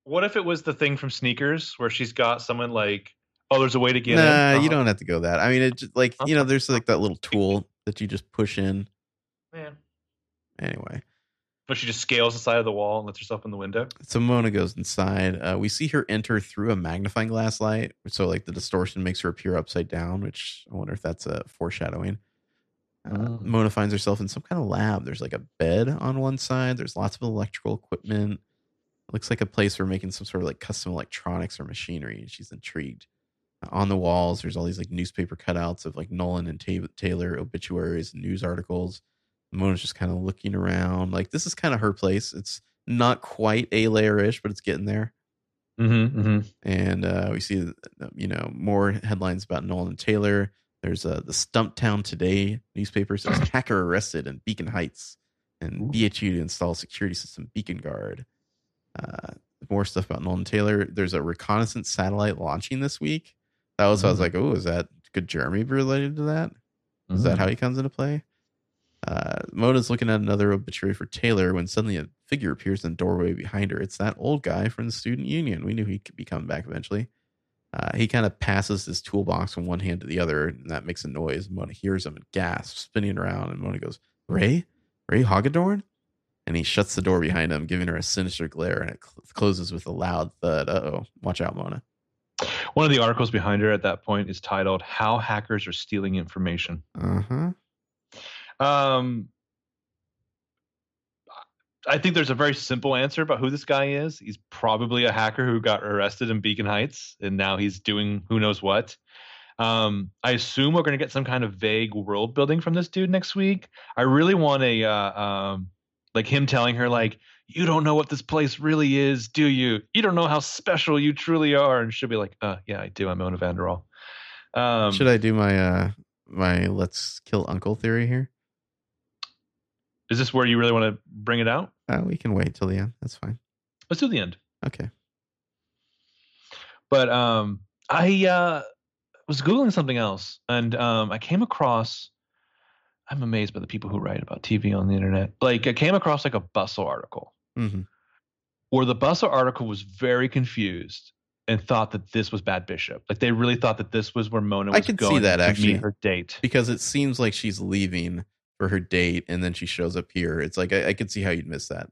What if it was the thing from Sneakers where she's got someone like, oh, there's a way to get in. You don't have to go that. I mean, it just, like, there's like that little tool that you just push in. Man. Anyway. But she just scales the side of the wall and lets herself in the window. So Mona goes inside. We see her enter through a magnifying glass light. So like the distortion makes her appear upside down, which I wonder if that's a foreshadowing. Mona finds herself in some kind of lab. There's like a bed on one side. There's lots of electrical equipment. It looks like a place for making some sort of like custom electronics or machinery. She's intrigued. On the walls, there's all these like newspaper cutouts of like Nolan and Taylor obituaries, news articles. Mona's just kind of looking around. Like, this is kind of her place. It's not quite A-layer-ish, but it's getting there. Mm-hmm, mm-hmm. And we see, more headlines about Nolan and Taylor. There's the Stumptown Today newspaper says hacker arrested in Beacon Heights, and BHU to install security system Beacon Guard. More stuff about Nolan and Taylor. There's a reconnaissance satellite launching this week. That was I was like, oh, is that good? Jeremy related to that? Mm-hmm. Is that how he comes into play? Mona's looking at another obituary for Taylor when suddenly a figure appears in the doorway behind her. It's that old guy from the student union. We knew he could be coming back eventually. He kind of passes his toolbox from one hand to the other, and that makes a noise. Mona hears him and gasps, spinning around, and Mona goes, Ray Hagedorn? And he shuts the door behind him, giving her a sinister glare, and it closes with a loud thud. Uh-oh, watch out, Mona. One of the articles behind her at that point is titled, How Hackers Are Stealing Information. Uh-huh. I think there's a very simple answer about who this guy is. He's probably a hacker who got arrested in Beacon Heights, and now he's doing who knows what. I assume we're going to get some kind of vague world building from this dude next week. I really want a like him telling her, like, you don't know what this place really is, do you? You don't know how special you truly are. And she'll be like, yeah, I do. I'm Mona Vanderwaal. Should I do my Let's Kill Uncle theory here? Is this where you really want to bring it out? We can wait till the end. That's fine. Let's do the end. Okay. But I was Googling something else, and I came across, I'm amazed by the people who write about TV on the internet. Like, I came across like a Bustle article, where the Bustle article was very confused and thought that this was Bad Bishop. Like, they really thought that this was where Mona was going to meet her date. Because it seems like she's leaving for her date, and then she shows up here. It's like, I could see how you'd miss that.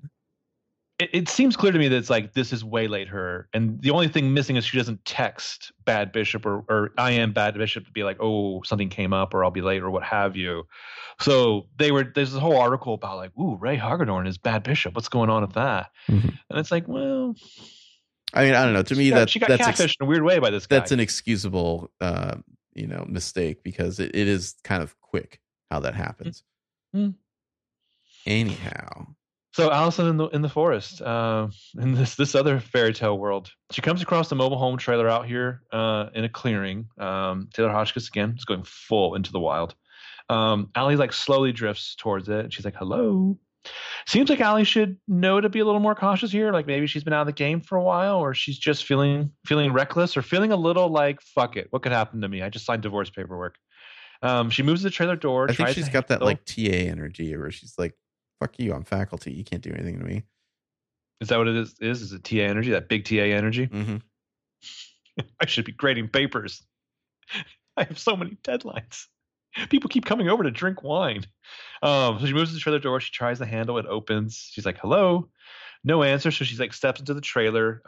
It seems clear to me that it's like, this is waylaid her. And the only thing missing is she doesn't text Bad Bishop or I am Bad Bishop to be like, oh, something came up or I'll be late or what have you. So there's this whole article about like, ooh, Ray Hagedorn is Bad Bishop. What's going on with that? Mm-hmm. And it's like, well, I mean, I don't know. To me, she got catfished in a weird way by this guy. That's an excusable, mistake because it is kind of quick how that happens. Mm-hmm. Anyhow. So Allison in the forest, in this other fairy tale world, she comes across the mobile home trailer out here in a clearing. Taylor Hotchkiss again is going full into the wild. Allie slowly drifts towards it. She's like, "Hello." Seems like Allie should know to be a little more cautious here. Like maybe she's been out of the game for a while, or she's just feeling reckless, or feeling a little like, "Fuck it, what could happen to me? I just signed divorce paperwork." She moves to the trailer door. I think she's got that TA energy, where she's like, fuck you, I'm faculty. You can't do anything to me. Is that what it is? Is it TA energy? That big TA energy? Mm-hmm. I should be grading papers. I have so many deadlines. People keep coming over to drink wine. So she moves to the trailer door. She tries the handle. It opens. She's like, hello. No answer. So she's steps into the trailer.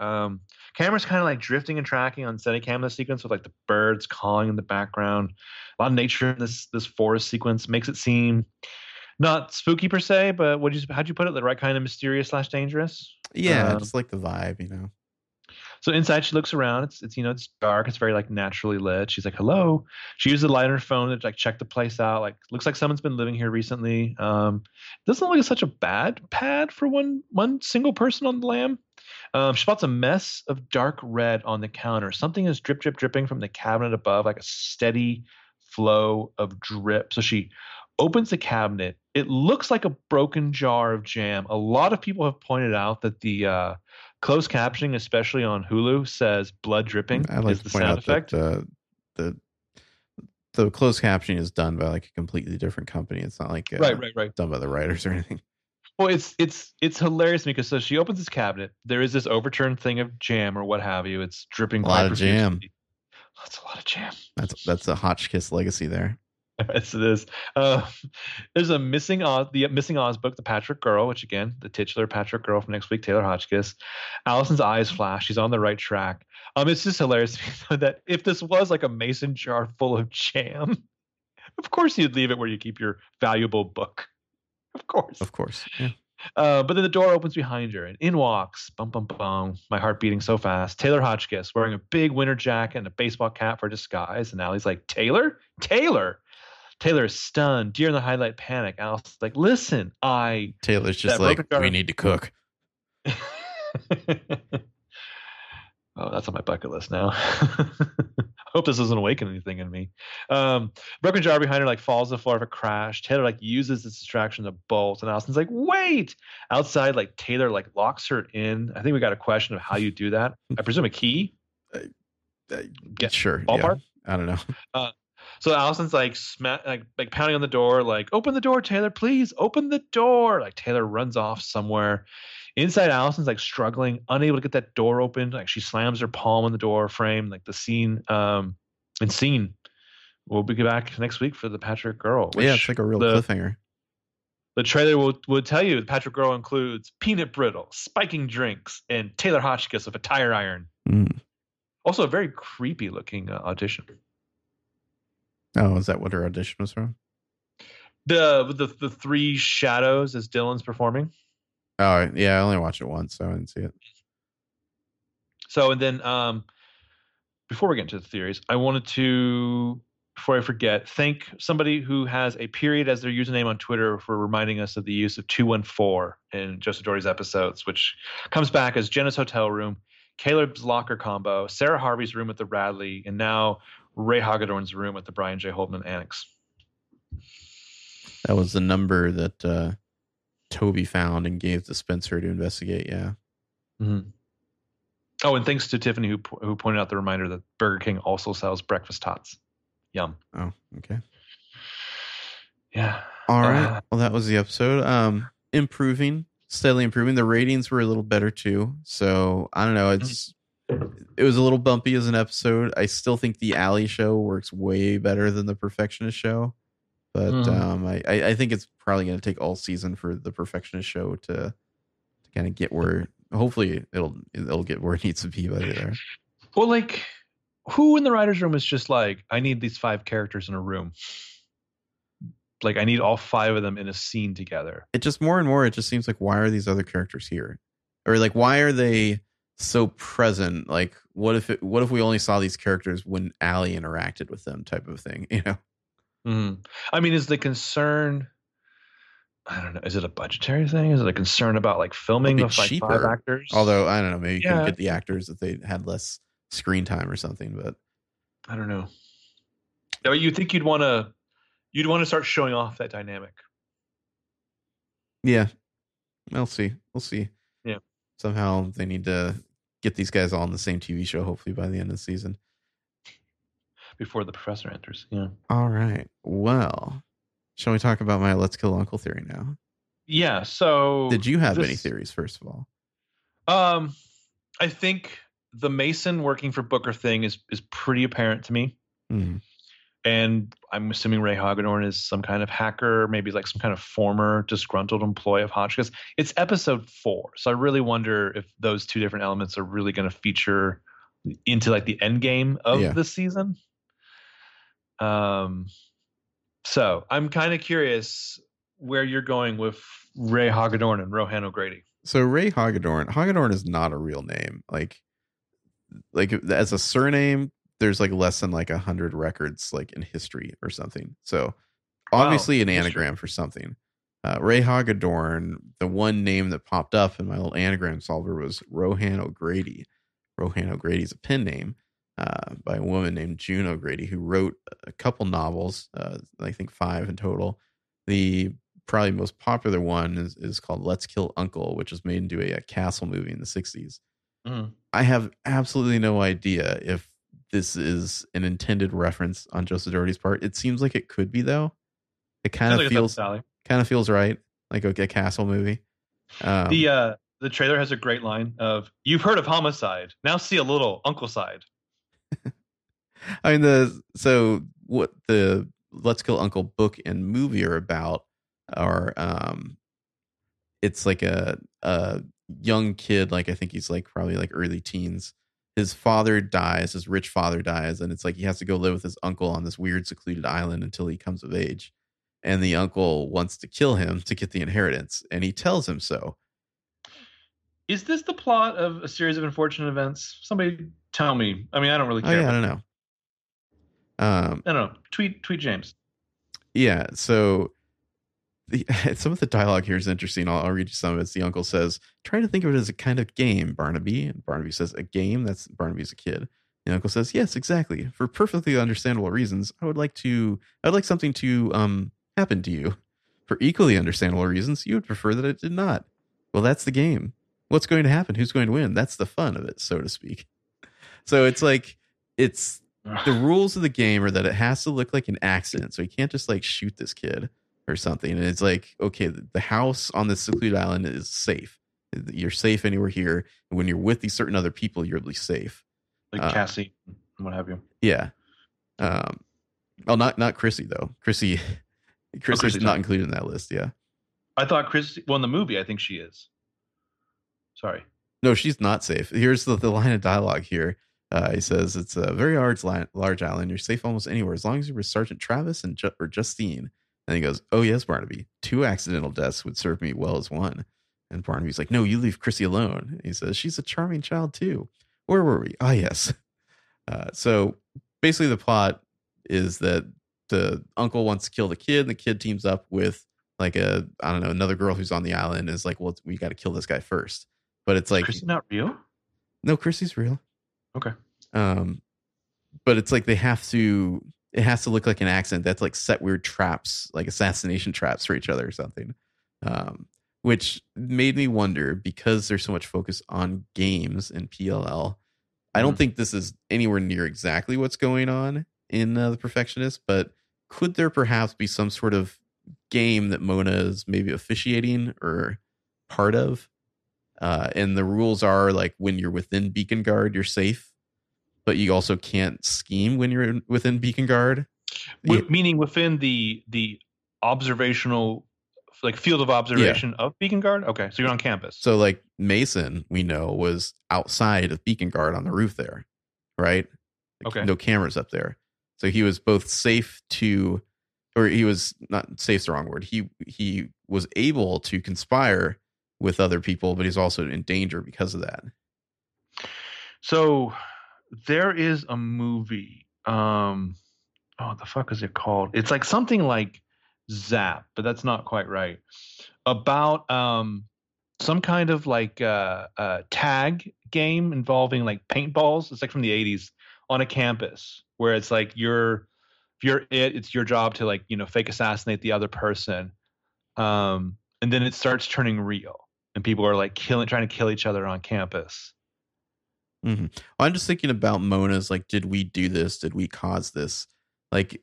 Camera's kind of drifting and tracking on steady camera sequence with the birds calling in the background. A lot of nature in this forest sequence makes it seem not spooky per se, but how'd you put it? The right kind of mysterious / dangerous? Yeah, just the vibe, So inside, she looks around. It's dark. It's very naturally lit. She's like, hello. She uses the light on her phone to check the place out. Looks like someone's been living here recently. Doesn't look like such a bad pad for one single person on the lam. She spots a mess of dark red on the counter. Something is drip, drip, dripping from the cabinet above, a steady flow of drip. So she opens the cabinet. It looks like a broken jar of jam. A lot of people have pointed out that the closed captioning, especially on Hulu, says blood dripping is the sound effect. The closed captioning is done by a completely different company. It's not right. done by the writers or anything. Well, it's hilarious because so she opens this cabinet. There is this overturned thing of jam or what have you. It's dripping. That's a lot of jam. That's a Hotchkiss legacy there. Yes, it is. There's a missing Oz, the missing Oz book, The Patrick Girl, which again, the titular Patrick Girl from next week, Taylor Hotchkiss. Allison's eyes flash. She's on the right track. It's just hilarious that if this was a mason jar full of jam, of course you'd leave it where you keep your valuable book. Of course. Yeah. But then the door opens behind her, and in walks, bum, bum, bum, my heart beating so fast, Taylor Hotchkiss, wearing a big winter jacket and a baseball cap for disguise. And Allie's like, Taylor? Taylor is stunned. Deer in the highlight panic. Allison's like, listen, Taylor's just like, we need to cook. Oh, that's on my bucket list now. I hope this doesn't awaken anything in me. Broken jar behind her falls to the floor of a crash. Taylor uses this distraction to bolt, and Allison's like, wait! Outside, Taylor locks her in. I think we got a question of how you do that. I presume a key? Sure. Ballpark? Yeah. I don't know. So Allison's pounding on the door, open the door, Taylor, please open the door. Taylor runs off somewhere. Inside, Allison's struggling, unable to get that door open. She slams her palm on the door frame, the scene. And scene. We'll be back next week for The Patrick Girl. Yeah, it's a real cliffhanger. The trailer will tell you The Patrick Girl includes peanut brittle, spiking drinks, and Taylor Hotchkiss with a tire iron. Mm. Also, a very creepy looking audition. Oh, is that what her audition was from? The three shadows as Dylan's performing. Oh yeah, I only watched it once, so I didn't see it. So and then before we get into the theories, I wanted to, before I forget, thank somebody who has a period as their username on Twitter for reminding us of the use of 214 in Joseph Doherty's episodes, which comes back as Jenna's hotel room, Caleb's locker combo, Sarah Harvey's room at the Radley, and now Ray Hagedorn's room at the Brian J. Holden Annex. That was the number that Toby found and gave to Spencer to investigate. Yeah. Mm-hmm. Oh, and thanks to Tiffany who pointed out the reminder that Burger King also sells breakfast tots. Yum. Oh, okay. Yeah. All right. Well, that was the episode. Steadily improving. The ratings were a little better too. So I don't know. It was a little bumpy as an episode. I still think the Alley show works way better than the Perfectionist show. But I think it's probably going to take all season for the Perfectionist show to kind of get where, hopefully it'll get where it needs to be by there. Well, like, who in the writer's room is just like, I need these five characters in a room. Like, I need all five of them in a scene together. It just more and more, it just seems like, why are these other characters here? Or like, why are they so present? Like, what if we only saw these characters when Allie interacted with them, type of thing, you know? Mm-hmm. I mean, is the concern, I don't know, is it a budgetary thing? Is it a concern about like filming of like five actors? Although, I don't know, maybe you can get the actors if they had less screen time or something, but I don't know. No, you'd think you'd want to start showing off that dynamic. Yeah. We'll see. Yeah. Somehow they need to get these guys all on the same TV show, hopefully by the end of the season. Before the professor enters. Yeah. All right. Well, shall we talk about my Let's Kill Uncle theory now? Yeah. So did you have any theories, first of all? I think the Mason working for Booker thing is pretty apparent to me. Mm-hmm. And I'm assuming Ray Hagedorn is some kind of hacker, maybe like some kind of former disgruntled employee of Hotchkiss. It's episode 4. So I really wonder if those two different elements are really going to feature into like the end game of the season. So I'm kind of curious where you're going with Ray Hagedorn and Rohan O'Grady. So Ray Hagedorn is not a real name. Like as a surname, there's like less than like 100 records like in history or something. So obviously an anagram for something. Ray Hagedorn, the one name that popped up in my little anagram solver was Rohan O'Grady. Rohan O'Grady's a pen name by a woman named June O'Grady, who wrote a couple novels, I think 5 in total. The probably most popular one is called Let's Kill Uncle, which was made into a Castle movie in the 60s. Mm. I have absolutely no idea if this is an intended reference on Joseph Doherty's part. It seems like it could be, though. It kind of feels right, like a Castle movie. The trailer has a great line of, "You've heard of homicide. Now see a little uncle side." I mean, what the Let's Kill Uncle book and movie are about are, it's like a young kid, like I think he's like probably like early teens. His father dies, his rich father dies, and it's like he has to go live with his uncle on this weird secluded island until he comes of age. And the uncle wants to kill him to get the inheritance, and he tells him so. Is this the plot of A Series of Unfortunate Events? Somebody tell me. I mean, I don't really care. I don't know. I don't know. Tweet James. Yeah. So some of the dialogue here is interesting. I'll read you some of it. The uncle says, "Try to think of it as a kind of game, Barnaby." And Barnaby says, "A game?" That's Barnaby's a kid. The uncle says, "Yes, exactly. For perfectly understandable reasons, I'd like something to happen to you. For equally understandable reasons, you would prefer that it did not. Well, that's the game. What's going to happen? Who's going to win? That's the fun of it, so to speak." So it's like, it's the rules of the game are that it has to look like an accident. So you can't just like shoot this kid or something. And it's like, okay, the house on this secluded island is safe. You're safe anywhere here. And when you're with these certain other people, you're really safe. Like Cassie and what have you. Yeah. Not Chrissy though. Chrissy's not included in that list. Yeah. I thought Chrissy, well, in the movie, I think she is. Sorry. No, she's not safe. Here's the line of dialogue here. He says, "It's a very large island. You're safe almost anywhere as long as you're with Sergeant Travis and or Justine." And he goes, "Oh, yes, Barnaby. 2 accidental deaths would serve me well as one." And Barnaby's like, "No, you leave Chrissy alone." And he says, "She's a charming child, too. Where were we?" Ah, yes. So basically the plot is that the uncle wants to kill the kid. The kid teams up with like another girl who's on the island and is like, "Well, we got to kill this guy first." But it's like, Chrissy's not real? No, Chrissy's real. Okay. But it's like it has to look like an accident. That's like set weird traps, like assassination traps for each other or something. Which made me wonder, because there's so much focus on games in PLL. I don't think this is anywhere near exactly what's going on in The Perfectionist, but could there perhaps be some sort of game that Mona is maybe officiating or part of? And the rules are like, when you're within Beacon Guard, you're safe, but you also can't scheme when you're within Beacon Guard. Meaning within the observational, like field of observation of Beacon Guard? Okay, so you're on campus. So like Mason, we know, was outside of Beacon Guard on the roof there, right? Like, okay. No cameras up there. So he was both safe to, or he was not safe's the wrong word. He was able to conspire with other people, but he's also in danger because of that. So there is a movie. Oh, the fuck is it called? It's like something like Zap, but that's not quite right. About some kind of like tag game involving like paintballs. It's like from the 80s on a campus where it's like it's your job to like, you know, fake assassinate the other person. And then it starts turning real and people are like trying to kill each other on campus. Mm-hmm. I'm just thinking about Mona's like, did we do this? Did we cause this? Like,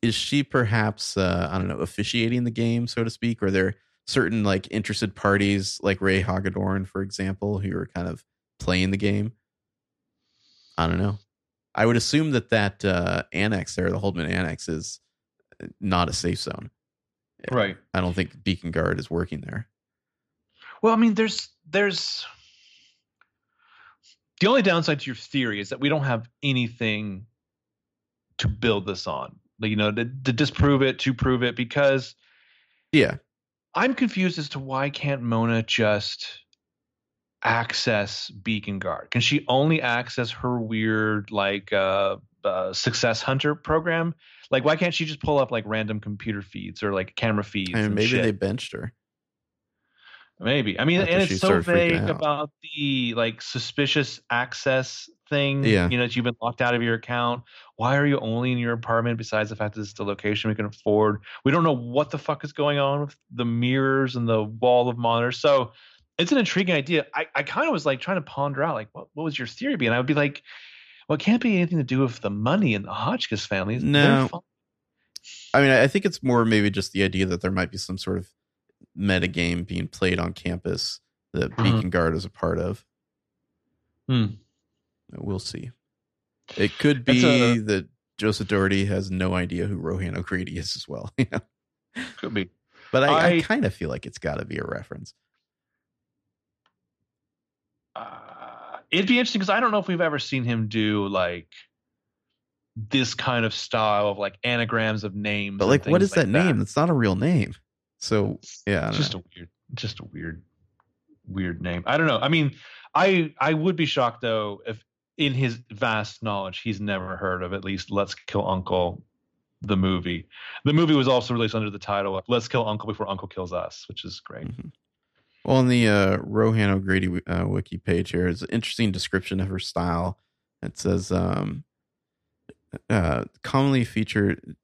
is she perhaps, I don't know, officiating the game, so to speak? Are there certain like interested parties like Ray Hagedorn, for example, who are kind of playing the game? I don't know. I would assume that annex there, the Holdman Annex, is not a safe zone. Right. I don't think Beacon Guard is working there. Well, I mean, there's the only downside to your theory is that we don't have anything to build this on, like, you know, to disprove it, to prove it, because I'm confused as to why can't Mona just access Beacon Guard? Can she only access her weird, like, Success Hunter program? Like, why can't she just pull up like random computer feeds or like camera feeds? I mean, and maybe shit? They benched her. Maybe. I mean, after, and it's so vague about the like suspicious access thing, you know, that you've been locked out of your account. Why are you only in your apartment, besides the fact that it's the location we can afford? We don't know what the fuck is going on with the mirrors and the wall of monitors. So it's an intriguing idea. I kind of was like trying to ponder out like, what was your theory be? And I would be like, well, it can't be anything to do with the money in the Hotchkiss family. No. I mean, I think it's more maybe just the idea that there might be some sort of metagame being played on campus that Beacon Guard is a part of. We'll see. It could be that Joseph Doherty has no idea who Rohan O'Grady is as well. You know? Could be. But I kind of feel like it's got to be a reference. It'd be interesting because I don't know if we've ever seen him do like this kind of style of like anagrams of names. But like, what is like that name? That's not a real name. So yeah, just a weird name. I don't know. I mean, I would be shocked though if in his vast knowledge he's never heard of at least Let's Kill Uncle, the movie. The movie was also released under the title of Let's Kill Uncle Before Uncle Kills Us, which is great. Mm-hmm. Well, on the Rohan O'Grady wiki page here is an interesting description of her style. It says, commonly featured,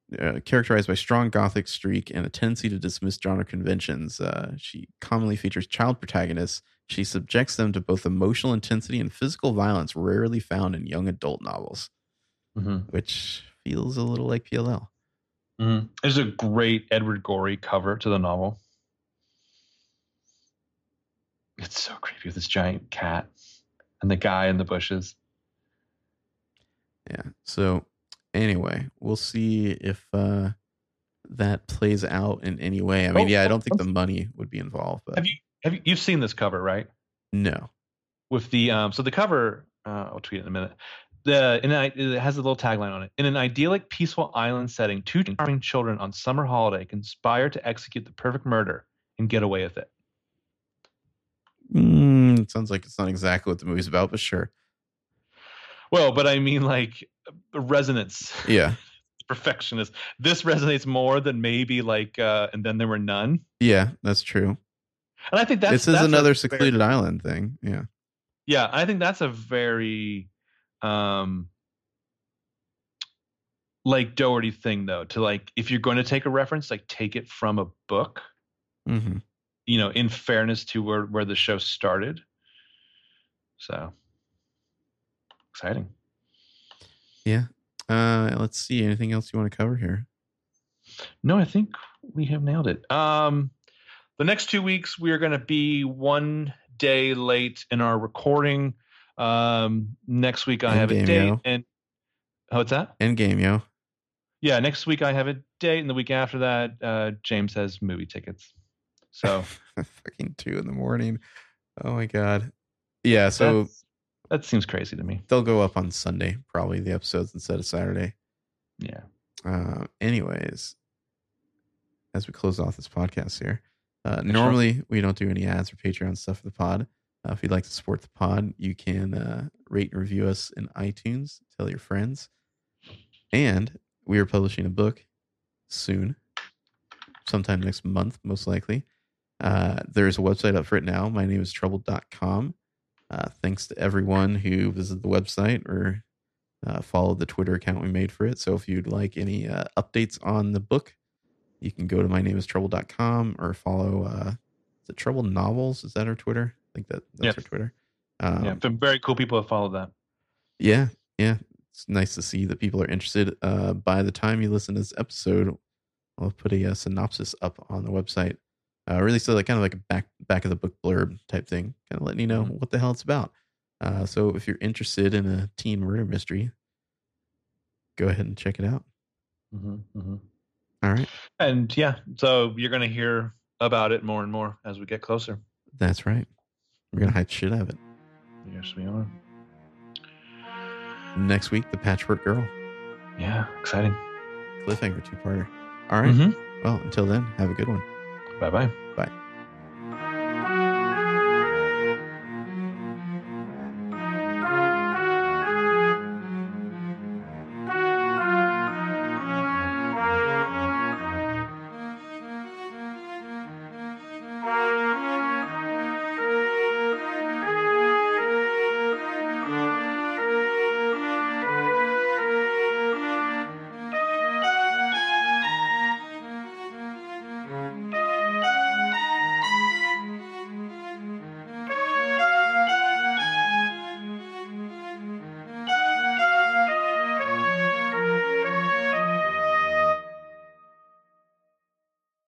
characterized by strong gothic streak and a tendency to dismiss genre conventions. She commonly features child protagonists. She subjects them to both emotional intensity and physical violence rarely found in young adult novels, which feels a little like PLL. Mm-hmm. There's a great Edward Gorey cover to the novel. It's so creepy with this giant cat and the guy in the bushes. Yeah. So anyway, we'll see if that plays out in any way. I mean, I don't think the money would be involved. But. You've seen this cover, right? No. With the so the cover, I'll tweet it in a minute. It has a little tagline on it. In an idyllic, peaceful island setting, two charming children on summer holiday conspire to execute the perfect murder and get away with it. It sounds like it's not exactly what the movie's about, but sure. Well, but I mean, like, resonance. Yeah. Perfectionist. This resonates more than maybe like, and then there were none. Yeah, that's true. And I think that's another secluded island thing. Yeah. Yeah. I think that's a very, like Doherty thing though, to like, if you're going to take a reference, like take it from a book. Mm-hmm. You know, in fairness to where the show started. So exciting. Yeah. Let's see. Anything else you want to cover here? No, I think we have nailed it. The next 2 weeks, we are going to be one day late in our recording. Next week, I have a date. And what's that? Endgame, yo. Yeah. Next week, I have a date, and the week after that, James has movie tickets. So fucking 2 a.m. Oh my God. Yeah. So that seems crazy to me. They'll go up on Sunday, probably, the episodes, instead of Saturday. Yeah. Anyways, as we close off this podcast here, normally we don't do any ads or Patreon stuff for the pod. If you'd like to support the pod, you can rate and review us in iTunes. Tell your friends. And we are publishing a book soon, sometime next month, most likely. There's a website up for it now. My name is troubled.com. Thanks to everyone who visited the website or followed the Twitter account we made for it. So if you'd like any updates on the book, you can go to mynamestrouble.com or follow the Trouble Novels. Is that our Twitter? I think that's our Twitter. Yeah, some very cool people have followed that. Yeah, yeah. It's nice to see that people are interested. By the time you listen to this episode, I'll put a synopsis up on the website. Really, so like kind of like a back of the book blurb type thing, kind of letting you know what the hell it's about. So if you're interested in a teen murder mystery, go ahead and check it out. Mm-hmm, mm-hmm. All right. And yeah, so you're going to hear about it more and more as we get closer. That's right. We're going to hype shit out of it. Yes, we are. Next week, The Patchwork Girl. Yeah, exciting. Cliffhanger two-parter. All right. Mm-hmm. Well, until then, have a good one. Bye-bye. Bye.